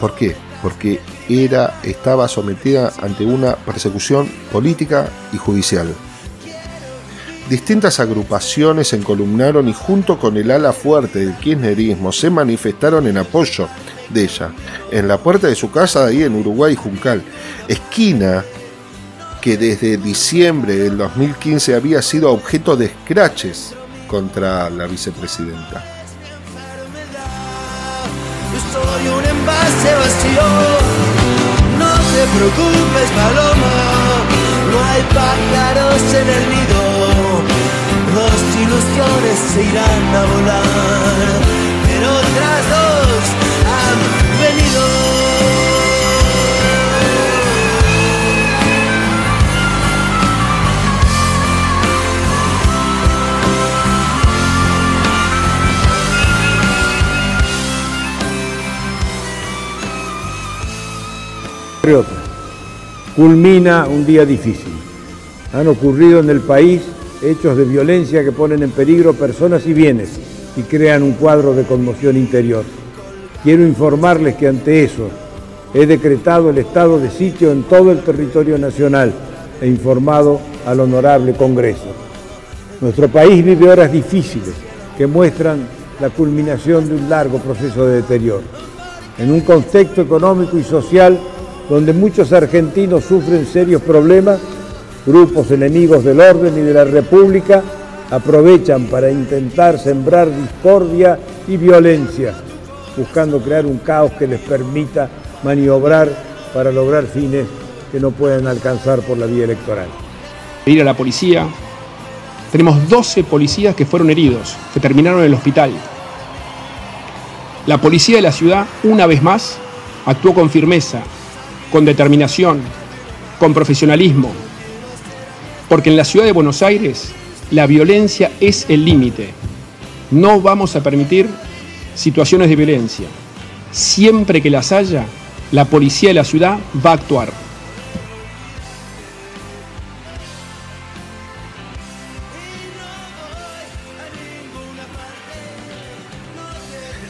¿Por qué? Porque estaba sometida ante una persecución política y judicial. Distintas agrupaciones se encolumnaron y junto con el ala fuerte del kirchnerismo se manifestaron en apoyo de ella, en la puerta de su casa ahí en Uruguay, Juncal, esquina que desde diciembre del 2015 había sido objeto de escraches contra la vicepresidenta. Yo soy un envase vacío, no te preocupes, paloma, no hay pájaros en el nido, dos ilusiones se irán a volar, pero otras dos han venido. Culmina un día difícil. Han ocurrido en el país hechos de violencia que ponen en peligro personas y bienes y crean un cuadro de conmoción interior. Quiero informarles que ante eso he decretado el estado de sitio en todo el territorio nacional e informado al Honorable Congreso. Nuestro país vive horas difíciles que muestran la culminación de un largo proceso de deterioro. En un contexto económico y social donde muchos argentinos sufren serios problemas, grupos enemigos del orden y de la República aprovechan para intentar sembrar discordia y violencia, buscando crear un caos que les permita maniobrar para lograr fines que no pueden alcanzar por la vía electoral. Ir a la policía, tenemos 12 policías que fueron heridos, que terminaron en el hospital. La policía de la ciudad, una vez más, actuó con firmeza, con determinación, con profesionalismo, porque en la ciudad de Buenos Aires la violencia es el límite. No vamos a permitir situaciones de violencia. Siempre que las haya, la policía de la ciudad va a actuar.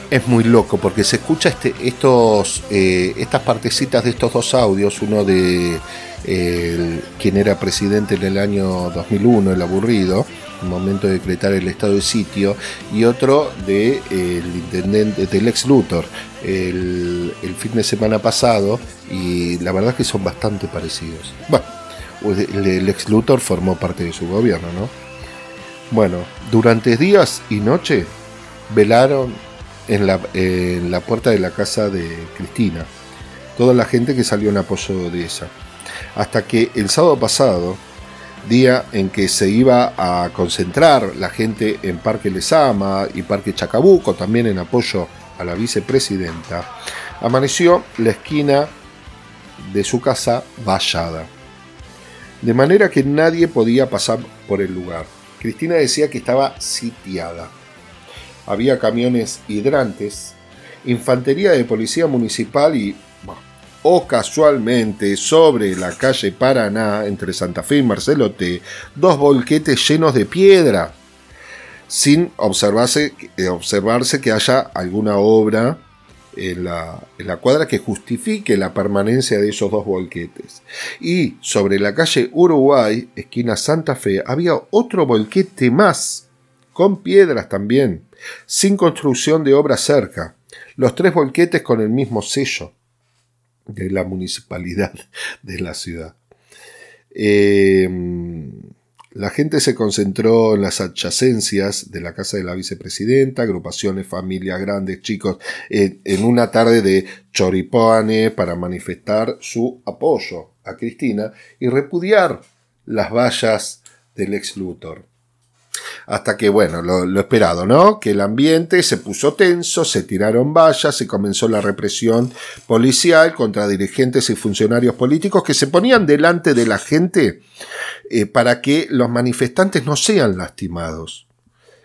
Es muy loco porque se escucha estas partecitas de estos dos audios, uno de quien era presidente en el año 2001, el aburrido, el momento de decretar el estado de sitio, y otro de el intendente del ex Luthor, el fin de semana pasado, y la verdad es que son bastante parecidos. Bueno, el ex Luthor formó parte de su gobierno, ¿no? Bueno, durante días y noche velaron en la puerta de la casa de Cristina toda la gente que salió en apoyo de ella, hasta que el sábado pasado, día en que se iba a concentrar la gente en Parque Lezama y Parque Chacabuco, también en apoyo a la vicepresidenta, amaneció la esquina de su casa vallada, de manera que nadie podía pasar por el lugar. Cristina decía que estaba sitiada. Había camiones hidrantes, infantería de policía municipal y, casualmente, sobre la calle Paraná, entre Santa Fe y Marcelo T, dos volquetes llenos de piedra, sin observarse que haya alguna obra en la cuadra que justifique la permanencia de esos dos volquetes. Y sobre la calle Uruguay, esquina Santa Fe, había otro volquete más, con piedras también, sin construcción de obra cerca, los tres volquetes con el mismo sello de la municipalidad de la ciudad. La gente se concentró en las adyacencias de la casa de la vicepresidenta, agrupaciones, familias, grandes, chicos, en una tarde de choripanes para manifestar su apoyo a Cristina y repudiar las vallas del ex Luthor. hasta que, bueno, lo esperado, ¿no? Que el ambiente se puso tenso, se tiraron vallas, se comenzó la represión policial contra dirigentes y funcionarios políticos que se ponían delante de la gente para que los manifestantes no sean lastimados.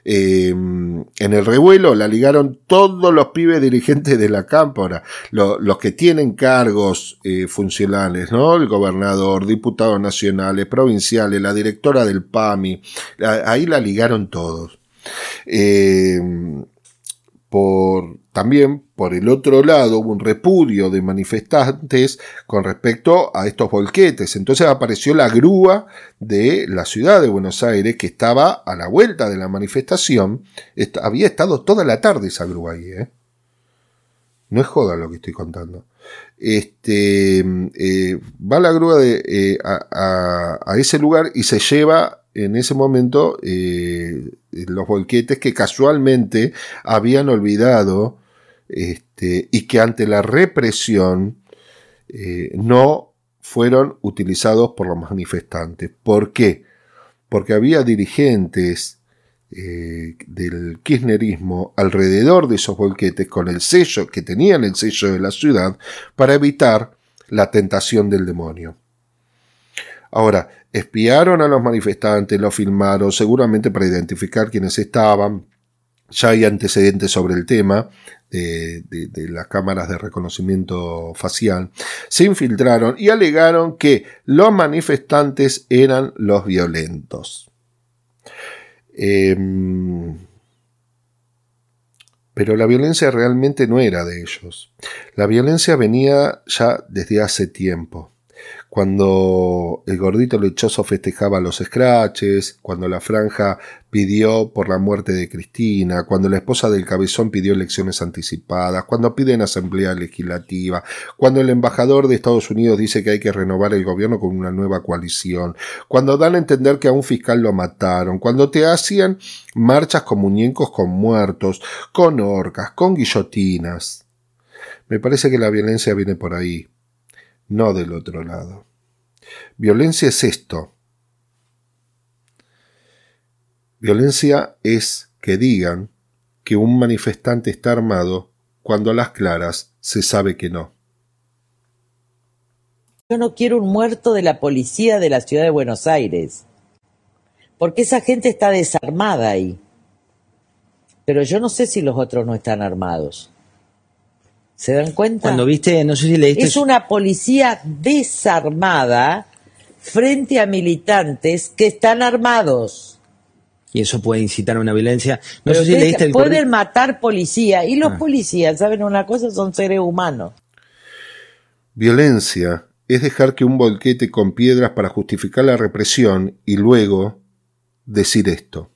En el revuelo la ligaron todos los pibes dirigentes de la Cámpora, los que tienen cargos funcionales, ¿no? El gobernador, diputados nacionales, provinciales, la directora del PAMI, ahí la ligaron todos. También, por el otro lado, hubo un repudio de manifestantes con respecto a estos volquetes. Entonces apareció la grúa de la ciudad de Buenos Aires, que estaba a la vuelta de la manifestación. Había estado toda la tarde esa grúa ahí, ¿eh? No es joda lo que estoy contando. Va la grúa a ese lugar y se lleva en ese momento los volquetes que casualmente habían olvidado y que ante la represión no fueron utilizados por los manifestantes. ¿Por qué? Porque había dirigentes del kirchnerismo alrededor de esos volquetes con el sello, que tenían el sello de la ciudad, para evitar la tentación del demonio. Ahora, espiaron a los manifestantes, los filmaron, seguramente para identificar quiénes estaban. Ya hay antecedentes sobre el tema de las cámaras de reconocimiento facial. Se infiltraron y alegaron que los manifestantes eran los violentos. Pero la violencia realmente no era de ellos. La violencia venía ya desde hace tiempo. Cuando el gordito lechoso festejaba los escraches, cuando la franja pidió por la muerte de Cristina, cuando la esposa del cabezón pidió elecciones anticipadas, cuando piden asamblea legislativa, cuando el embajador de Estados Unidos dice que hay que renovar el gobierno con una nueva coalición, cuando dan a entender que a un fiscal lo mataron, cuando te hacían marchas con muñecos con muertos, con horcas, con guillotinas. Me parece que la violencia viene por ahí. No del otro lado. Violencia es esto. Violencia es que digan que un manifestante está armado cuando a las claras se sabe que no. Yo no quiero un muerto de la policía de la ciudad de Buenos Aires, porque esa gente está desarmada ahí. Pero yo no sé si los otros no están armados. ¿Se dan cuenta? Cuando viste, no sé si leíste... Es una policía desarmada frente a militantes que están armados. Y eso puede incitar a una violencia. No sé si leíste el... Pueden matar policía. Y los policías, ¿saben una cosa? Son seres humanos. Violencia es dejar que un volquete con piedras para justificar la represión y luego decir esto.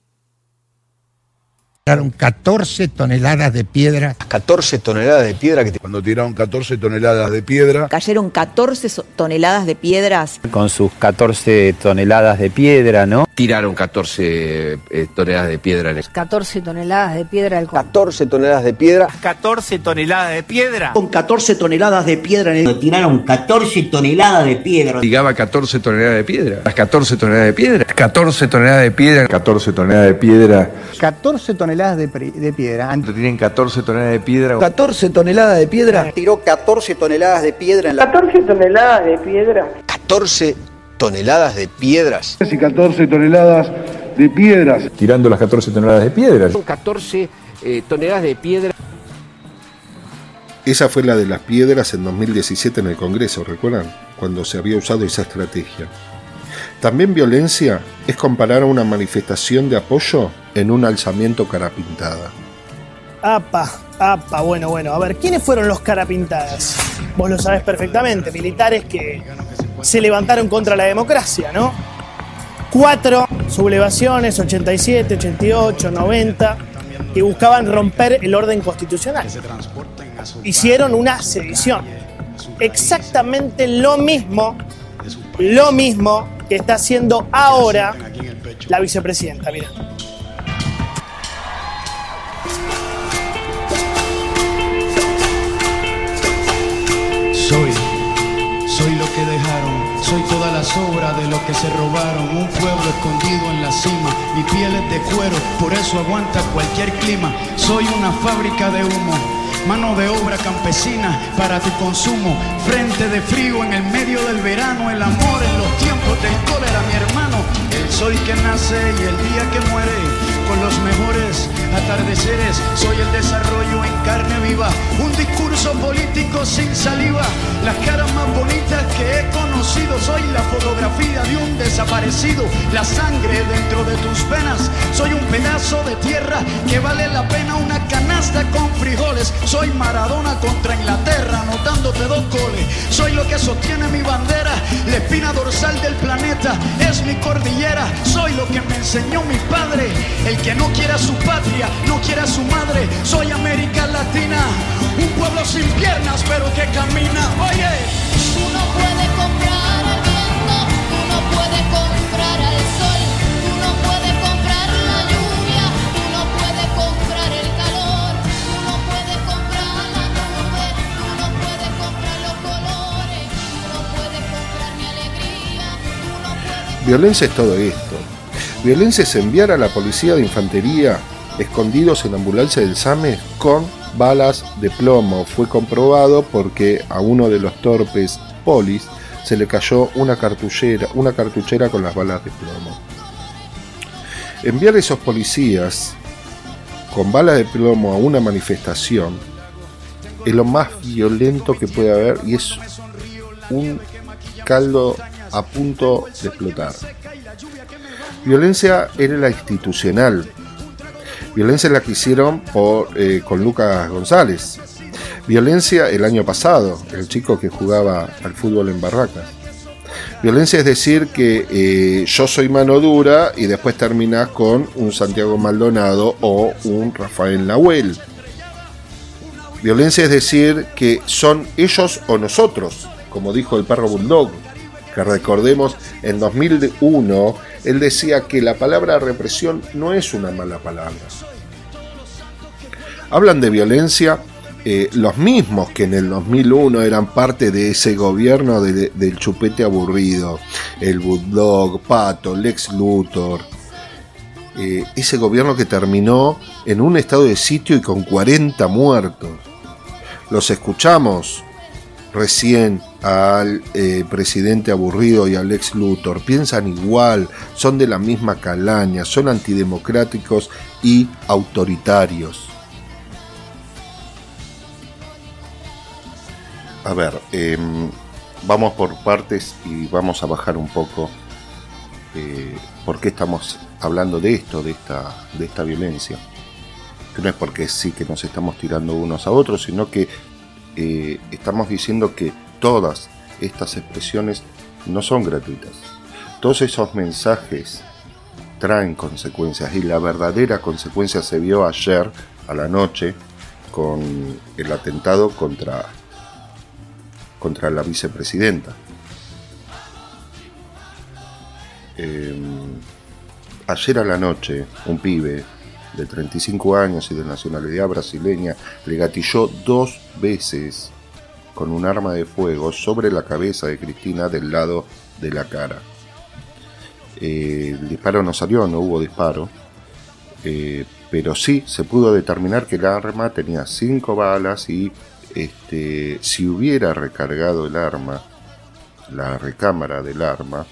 14 toneladas de piedra. 14 toneladas de piedra. Cuando tiraron 14 toneladas de piedra. Cayeron 14 toneladas de piedras. Con sus 14 toneladas de piedra, ¿no? Tiraron 14 toneladas de piedra. 14 toneladas de piedra. 14 toneladas de piedra. 14 toneladas de piedra. Con 14 toneladas de piedra. Tiraron 14 toneladas de piedra. Ligaba 14 toneladas de piedra. Las 14 toneladas de piedra. 14 toneladas de piedra. 14 toneladas de piedra. 14 toneladas de piedra. Tienen 14 toneladas de piedra. 14 toneladas de piedra. Tiró 14 toneladas de piedra en la... 14 toneladas de piedra. 14 toneladas de piedras. Y 14 toneladas de piedras. Tirando las 14 toneladas de piedras. 14 toneladas de piedra. Esa fue la de las piedras en 2017 en el Congreso, ¿recuerdan? Cuando se había usado esa estrategia. También violencia es comparar a una manifestación de apoyo en un alzamiento carapintada. Apa, bueno, a ver, ¿quiénes fueron los carapintadas? Vos lo sabés perfectamente, militares que se levantaron contra la democracia, ¿no? 4 sublevaciones, 87, 88, 90, que buscaban romper el orden constitucional. Hicieron una sedición. Exactamente lo mismo que está haciendo ahora la vicepresidenta, mirá. Soy lo que dejaron. soy toda la sobra de lo que se robaron. Un pueblo escondido en la cima. Mi piel es de cuero, por eso aguanta cualquier clima. Soy una fábrica de humo, mano de obra campesina para tu consumo. Frente de frío en el medio del verano. El amor en los tiempos del cólera, mi hermano. El sol que nace y el día que muere, con los mejores atardeceres. Soy el desarrollo en carne viva, un discurso político sin saliva. Las caras más bonitas que he conocido. Soy la fotografía de un desaparecido. La sangre dentro de tus venas. Soy un pedazo de tierra que vale la pena una canasta con frijoles. Soy Maradona contra Inglaterra, anotándote 2 goles. Soy lo que sostiene mi bandera, la espina dorsal del planeta, es mi cordillera. Soy lo que me enseñó mi padre, el que no quiera su patria, no quiera su madre. Soy América Latina, un pueblo sin piernas pero que camina. Oye, tú no puedes comprar al viento, tú no puedes comprar al sol, tú no puedes comprar la lluvia, tú no puedes comprar el calor, tú no puedes comprar la nube, tú no puedes comprar los colores, tú no puedes comprar mi alegría, tú no puedes... Violencia es todo esto. Violencia es enviar a la policía de infantería escondidos en ambulancia del SAME con balas de plomo. Fue comprobado porque a uno de los torpes polis se le cayó una cartuchera con las balas de plomo. Enviar a esos policías con balas de plomo a una manifestación es lo más violento que puede haber y es un caldo a punto de explotar. Violencia era la institucional. Violencia la que hicieron con Lucas González. Violencia el año pasado, el chico que jugaba al fútbol en Barracas. Violencia es decir que yo soy mano dura y después terminás con un Santiago Maldonado o un Rafael Nahuel. Violencia es decir que son ellos o nosotros, como dijo el perro Bulldog, que recordemos en 2001... Él decía que la palabra represión no es una mala palabra. Hablan de violencia los mismos que en el 2001 eran parte de ese gobierno del chupete aburrido, el Bulldog, Pato, Lex Luthor. Ese gobierno que terminó en un estado de sitio y con 40 muertos. Los escuchamos recién al presidente aburrido y al ex Luthor. Piensan igual, son de la misma calaña, son antidemocráticos y autoritarios. A ver, vamos por partes y vamos a bajar un poco por qué estamos hablando de esto, de esta violencia. Que no es porque sí que nos estamos tirando unos a otros, sino que estamos diciendo que todas estas expresiones no son gratuitas. Todos esos mensajes traen consecuencias y la verdadera consecuencia se vio ayer a la noche con el atentado contra la vicepresidenta. Ayer a la noche un pibe de 35 años y de nacionalidad brasileña le gatilló 2 veces con un arma de fuego sobre la cabeza de Cristina del lado de la cara. El disparo no salió, no hubo disparo, pero sí se pudo determinar que el arma tenía 5 balas y si hubiera recargado el arma, la recámara del arma,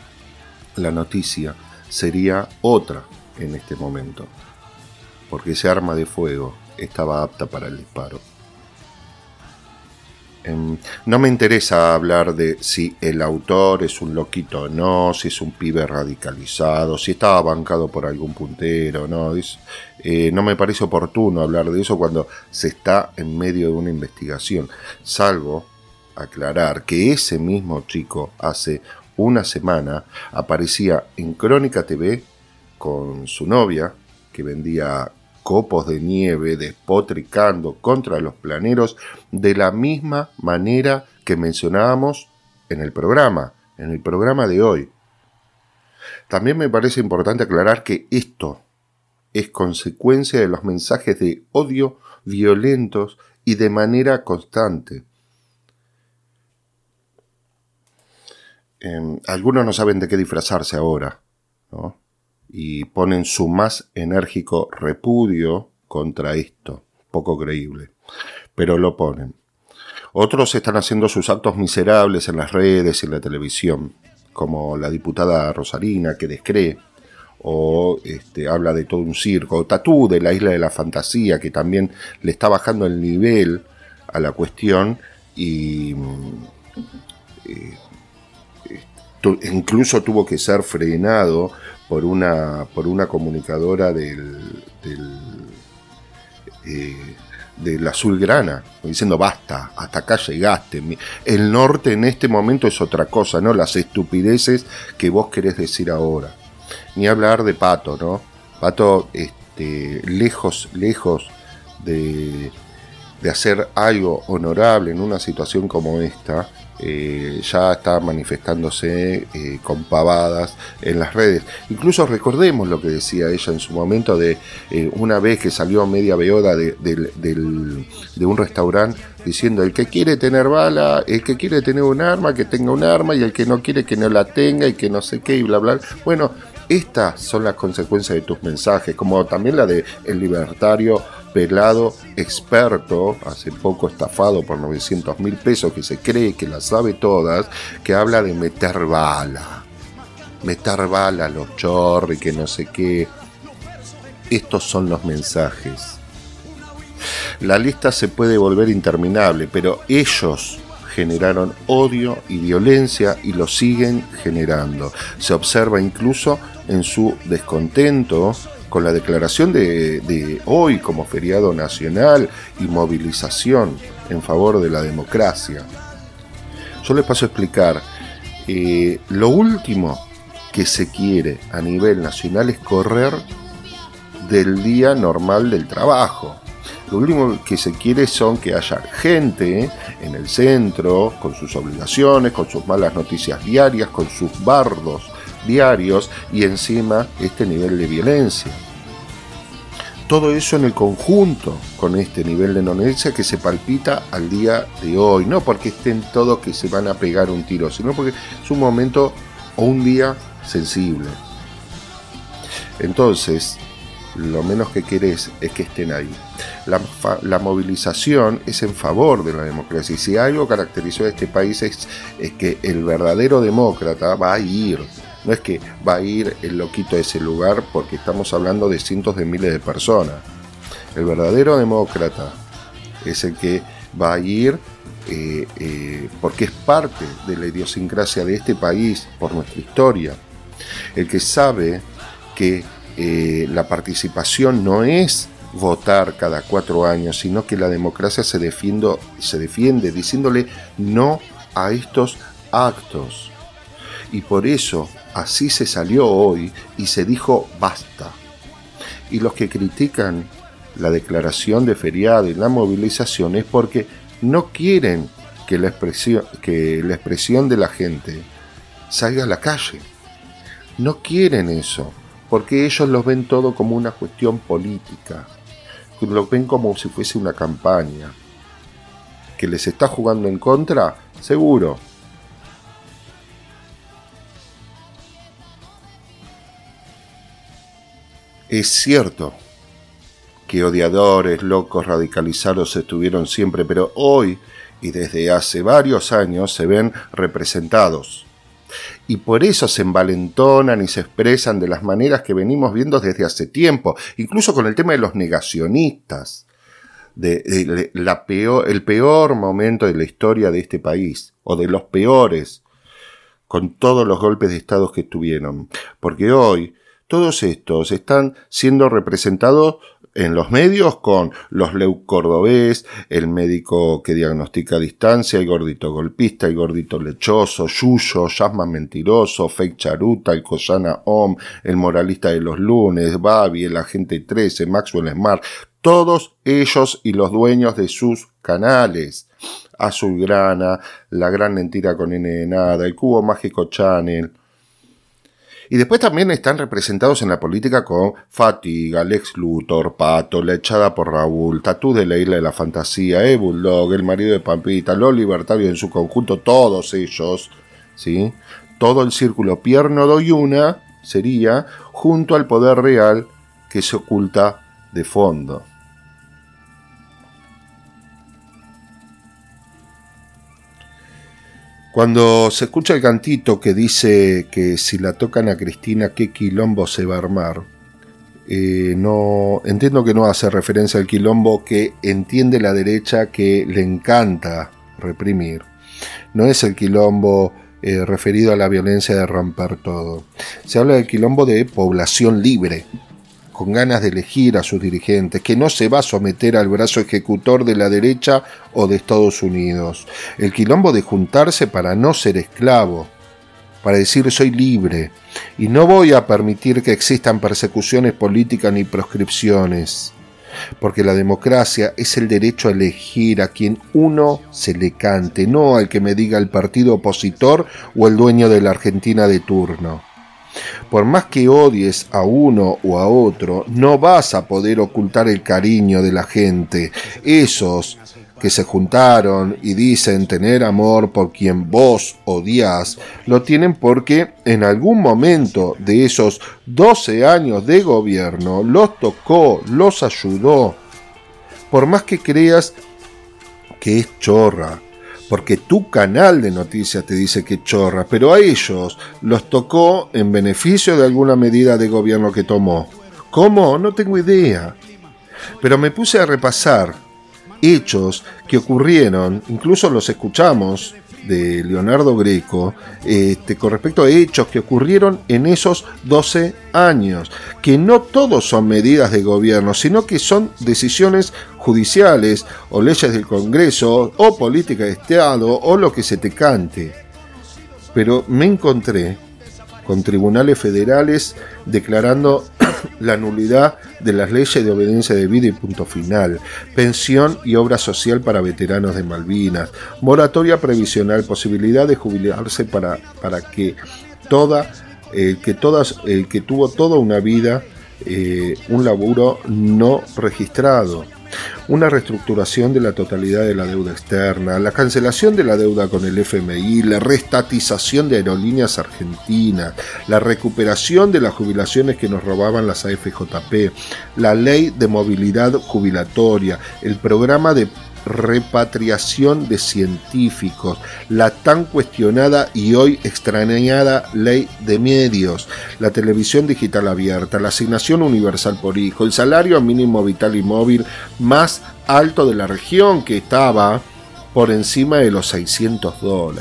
la noticia sería otra en este momento, porque ese arma de fuego estaba apta para el disparo. No me interesa hablar de si el autor es un loquito o no, si es un pibe radicalizado, si estaba bancado por algún puntero o no. No me parece oportuno hablar de eso cuando se está en medio de una investigación, salvo aclarar que ese mismo chico hace una semana aparecía en Crónica TV con su novia, que vendía copos de nieve, despotricando contra los planeros de la misma manera que mencionábamos en el programa de hoy. También me parece importante aclarar que esto es consecuencia de los mensajes de odio violentos y de manera constante. Algunos no saben de qué disfrazarse ahora, ¿no? Y ponen su más enérgico repudio contra esto, poco creíble, pero lo ponen. Otros están haciendo sus actos miserables en las redes y en la televisión, como la diputada Rosarina, que descree, o habla de todo un circo, o Tatú, de la Isla de la Fantasía, que también le está bajando el nivel a la cuestión y incluso tuvo que ser frenado por una comunicadora del Azulgrana, diciendo basta, hasta acá llegaste. El norte en este momento es otra cosa, ¿no? Las estupideces que vos querés decir ahora. Ni hablar de Pato, ¿no? Pato, lejos de hacer algo honorable en una situación como esta, ya está manifestándose con pavadas en las redes. Incluso recordemos lo que decía ella en su momento de una vez que salió media beoda de un restaurante diciendo: el que quiere tener bala, el que quiere tener un arma, que tenga un arma, y el que no quiere, que no la tenga, y que no sé qué, y bla bla. Bueno, estas son las consecuencias de tus mensajes, como también la de el libertario pelado experto, hace poco estafado por 900.000 pesos, que se cree que la sabe todas, que habla de meter bala a los chorros, que no sé qué. Estos son los mensajes. La lista se puede volver interminable, pero ellos generaron odio y violencia y lo siguen generando. Se observa incluso en su descontento con la declaración de hoy como feriado nacional y movilización en favor de la democracia. Yo les paso a explicar. Lo último que se quiere a nivel nacional es correr del día normal del trabajo. Lo último que se quiere son que haya gente en el centro, con sus obligaciones, con sus malas noticias diarias, con sus bardos diarios, y encima este nivel de violencia. Todo eso en el conjunto con este nivel de violencia que se palpita al día de hoy. No porque estén todos que se van a pegar un tiro, sino porque es un momento o un día sensible. Entonces, lo menos que querés es que estén ahí. La movilización es en favor de la democracia, y si algo caracterizó a este país es que el verdadero demócrata va a ir. No es que va a ir el loquito a ese lugar, porque estamos hablando de cientos de miles de personas. El verdadero demócrata es el que va a ir porque es parte de la idiosincrasia de este país, por nuestra historia. El que sabe que la participación no es votar cada 4 años, sino que la democracia se defiende diciéndole no a estos actos. Y por eso así se salió hoy y se dijo basta. Y los que critican la declaración de feriado y la movilización es porque no quieren que la expresión de la gente salga a la calle. No quieren eso, porque ellos los ven todo como una cuestión política, lo ven como si fuese una campaña, que les está jugando en contra, seguro. Es cierto que odiadores, locos, radicalizados estuvieron siempre, pero hoy y desde hace varios años se ven representados. Y por eso se envalentonan y se expresan de las maneras que venimos viendo desde hace tiempo, incluso con el tema de los negacionistas, el peor momento de la historia de este país, o de los peores, con todos los golpes de Estado que tuvieron. Porque hoy todos estos están siendo representados en los medios con los Leu Cordobés, el médico que diagnostica a distancia, el gordito golpista, el gordito lechoso, Yuyo, Yasma mentiroso, Fake Charuta, el Coyana Om, el moralista de los lunes, Babi, el agente 13, Maxwell Smart, todos ellos y los dueños de sus canales. Azulgrana, La Gran Mentira con N de Nada, el Cubo Mágico Channel. Y después también están representados en la política con Fatiga, Lex Luthor, Pato, La Echada por Raúl, Tatú de la Isla de la Fantasía, Bulldog, el marido de Pampita, los libertarios en su conjunto, todos ellos, ¿sí? todo el círculo piernodo y una sería junto al poder real que se oculta de fondo. Cuando se escucha el cantito que dice que si la tocan a Cristina, qué quilombo se va a armar, no entiendo que no hace referencia al quilombo que entiende la derecha que le encanta reprimir. No es el quilombo referido a la violencia de romper todo. Se habla del quilombo de población libre, con ganas de elegir a sus dirigentes, que no se va a someter al brazo ejecutor de la derecha o de Estados Unidos. El quilombo de juntarse para no ser esclavo, para decir soy libre y no voy a permitir que existan persecuciones políticas ni proscripciones, porque la democracia es el derecho a elegir a quien uno se le cante, no al que me diga el partido opositor o el dueño de la Argentina de turno. Por más que odies a uno o a otro, no vas a poder ocultar el cariño de la gente. Esos que se juntaron y dicen tener amor por quien vos odiás, lo tienen porque en algún momento de esos 12 años de gobierno los tocó, los ayudó. Por más que creas que es chorra, porque tu canal de noticias te dice que es chorra, pero a ellos los tocó en beneficio de alguna medida de gobierno que tomó. ¿Cómo? No tengo idea. Pero me puse a repasar hechos que ocurrieron, incluso los escuchamos de Leonardo Greco, con respecto a hechos que ocurrieron en esos 12 años, que no todos son medidas de gobierno, sino que son decisiones judiciales o leyes del Congreso o política de Estado o lo que se te cante. Pero me encontré con tribunales federales declarando la nulidad de las leyes de obediencia debida y punto final, pensión y obra social para veteranos de Malvinas, moratoria previsional, posibilidad de jubilarse para que tuvo toda una vida un laburo no registrado, una reestructuración de la totalidad de la deuda externa, la cancelación de la deuda con el FMI, la reestatización de Aerolíneas Argentinas, la recuperación de las jubilaciones que nos robaban las AFJP, la ley de movilidad jubilatoria, el programa de repatriación de científicos, la tan cuestionada y hoy extrañada ley de medios, la televisión digital abierta, la asignación universal por hijo, el salario mínimo vital y móvil más alto de la región que estaba por encima de los $600,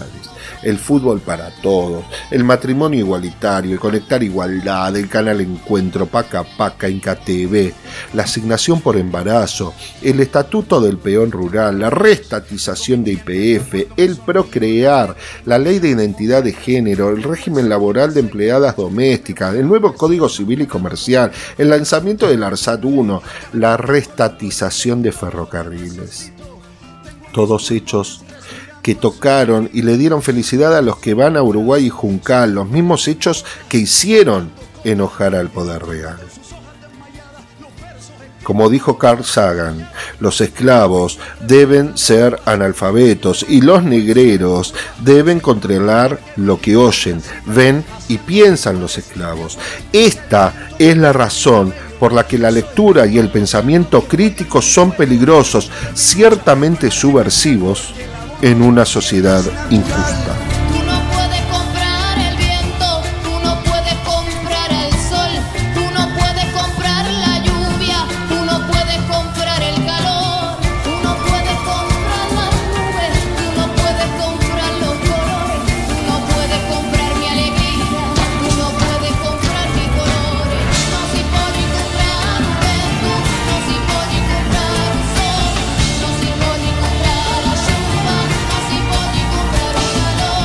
el fútbol para todos, el matrimonio igualitario, el conectar igualdad, el canal Encuentro, Paca Paca, Inca TV, la asignación por embarazo, el estatuto del peón rural, la reestatización de YPF, el procrear, la ley de identidad de género, el régimen laboral de empleadas domésticas, el nuevo Código Civil y Comercial, el lanzamiento del ARSAT 1, la reestatización de ferrocarriles. Todos hechos que tocaron y le dieron felicidad a los que van a Uruguay y Juncal, los mismos hechos que hicieron enojar al poder real. Como dijo Carl Sagan, los esclavos deben ser analfabetos y los negreros deben controlar lo que oyen, ven y piensan los esclavos. Esta es la razón por la que la lectura y el pensamiento crítico son peligrosos, ciertamente subversivos, en una sociedad injusta. Tú no puedes comprar el viento, tú no puedes comprar el sol, tú no puedes comprar la lluvia, tú no puedes comprar el calor, tú no puedes comprar las nubes, tú no puedes comprar los colores, tú no puedes comprar mi alegría, tú no puedes comprar mis colores. No se puede comprar un viento, no se puede comprar un sol, no se puede comprar la lluvia. Así podía comprar un calor.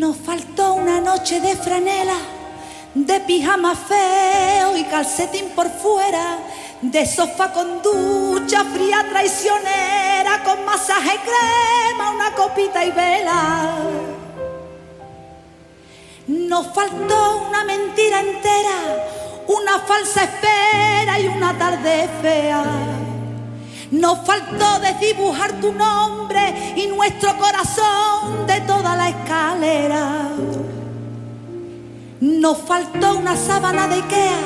Nos faltó una noche de franela, de pijama feo y calcetín por fuera, de sofá con ducha fría traicionera, con masaje crema, una copita y vela. Nos faltó una mentira entera, una falsa espera y una tarde fea. Nos faltó desdibujar tu nombre y nuestro corazón de toda la escalera. Nos faltó una sábana de Ikea,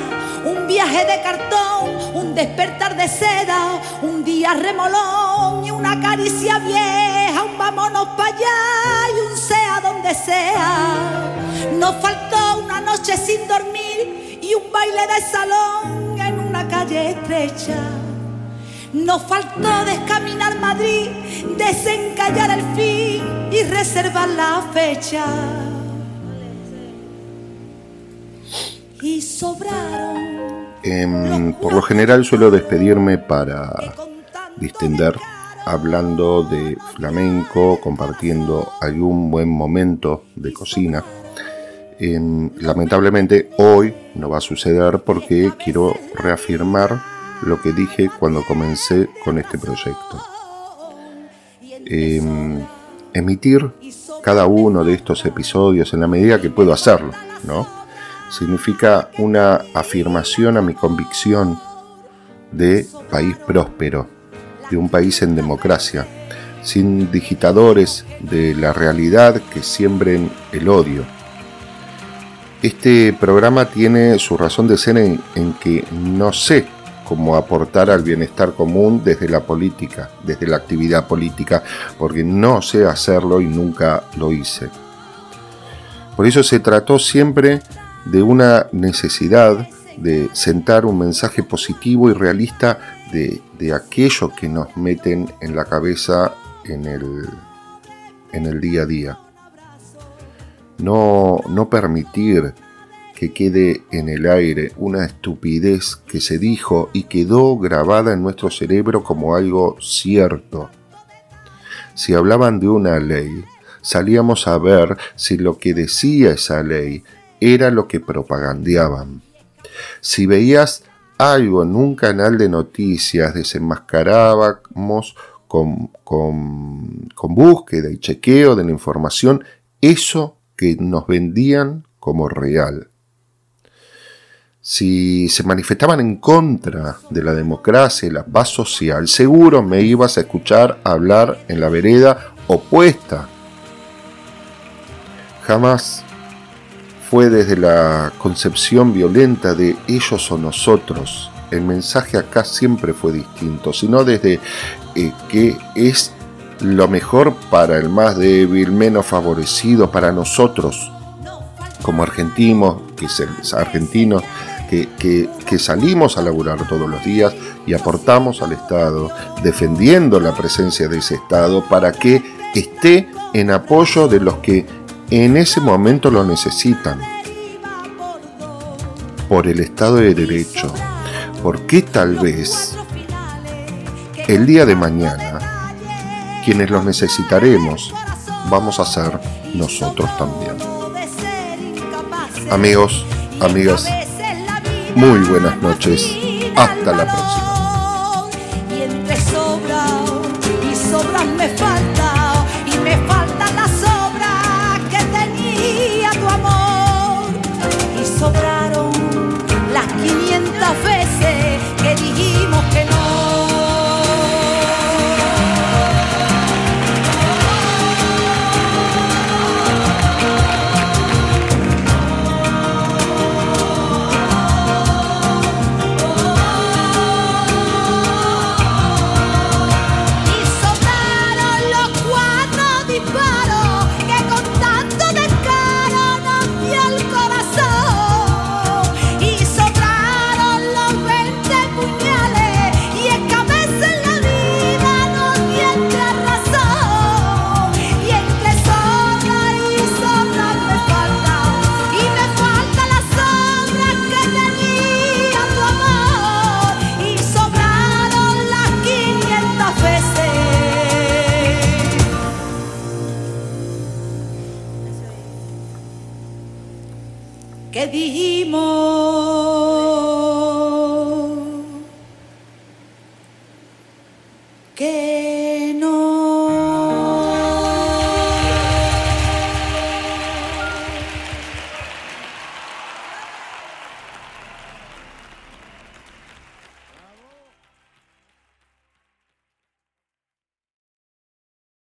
un viaje de cartón, un despertar de seda, un día remolón y una caricia vieja, un vámonos para allá y un sea donde sea. Nos faltó una noche sin dormir y un baile de salón en una calle estrecha. Nos faltó descaminar Madrid, desencallar el fin y reservar la fecha. Y sobraron. Por lo general suelo despedirme para distender hablando de flamenco, compartiendo algún buen momento de cocina. Lamentablemente hoy no va a suceder porque quiero reafirmar lo que dije cuando comencé con este proyecto. Emitir cada uno de estos episodios en la medida que puedo hacerlo, ¿no? Significa una afirmación a mi convicción de país próspero, de un país en democracia, sin digitadores de la realidad que siembren el odio. Este programa tiene su razón de ser en que no sé como aportar al bienestar común desde la política, desde la actividad política, porque no sé hacerlo y nunca lo hice. Por eso se trató siempre de una necesidad de sentar un mensaje positivo y realista de aquello que nos meten en la cabeza en el día a día. No permitir que quede en el aire una estupidez que se dijo y quedó grabada en nuestro cerebro como algo cierto. Si hablaban de una ley, salíamos a ver si lo que decía esa ley era lo que propagandeaban. Si veías algo en un canal de noticias, desenmascarábamos con búsqueda y chequeo de la información eso que nos vendían como real. Si se manifestaban en contra de la democracia y la paz social, seguro me ibas a escuchar hablar en la vereda opuesta. Jamás fue desde la concepción violenta de ellos o nosotros. El mensaje acá siempre fue distinto, sino desde que es lo mejor para el más débil, menos favorecido, para nosotros, como argentinos, que salimos a laburar todos los días y aportamos al Estado, defendiendo la presencia de ese Estado para que esté en apoyo de los que en ese momento lo necesitan. Por el Estado de Derecho. Porque tal vez el día de mañana, quienes los necesitaremos, vamos a ser nosotros también. Amigos, amigas, muy buenas noches, hasta la próxima. Y entre sobras y sobras me falta, y me faltan las sobras que tenía tu amor. Y sobraron las 500 veces que dijimos que no. le dijimos que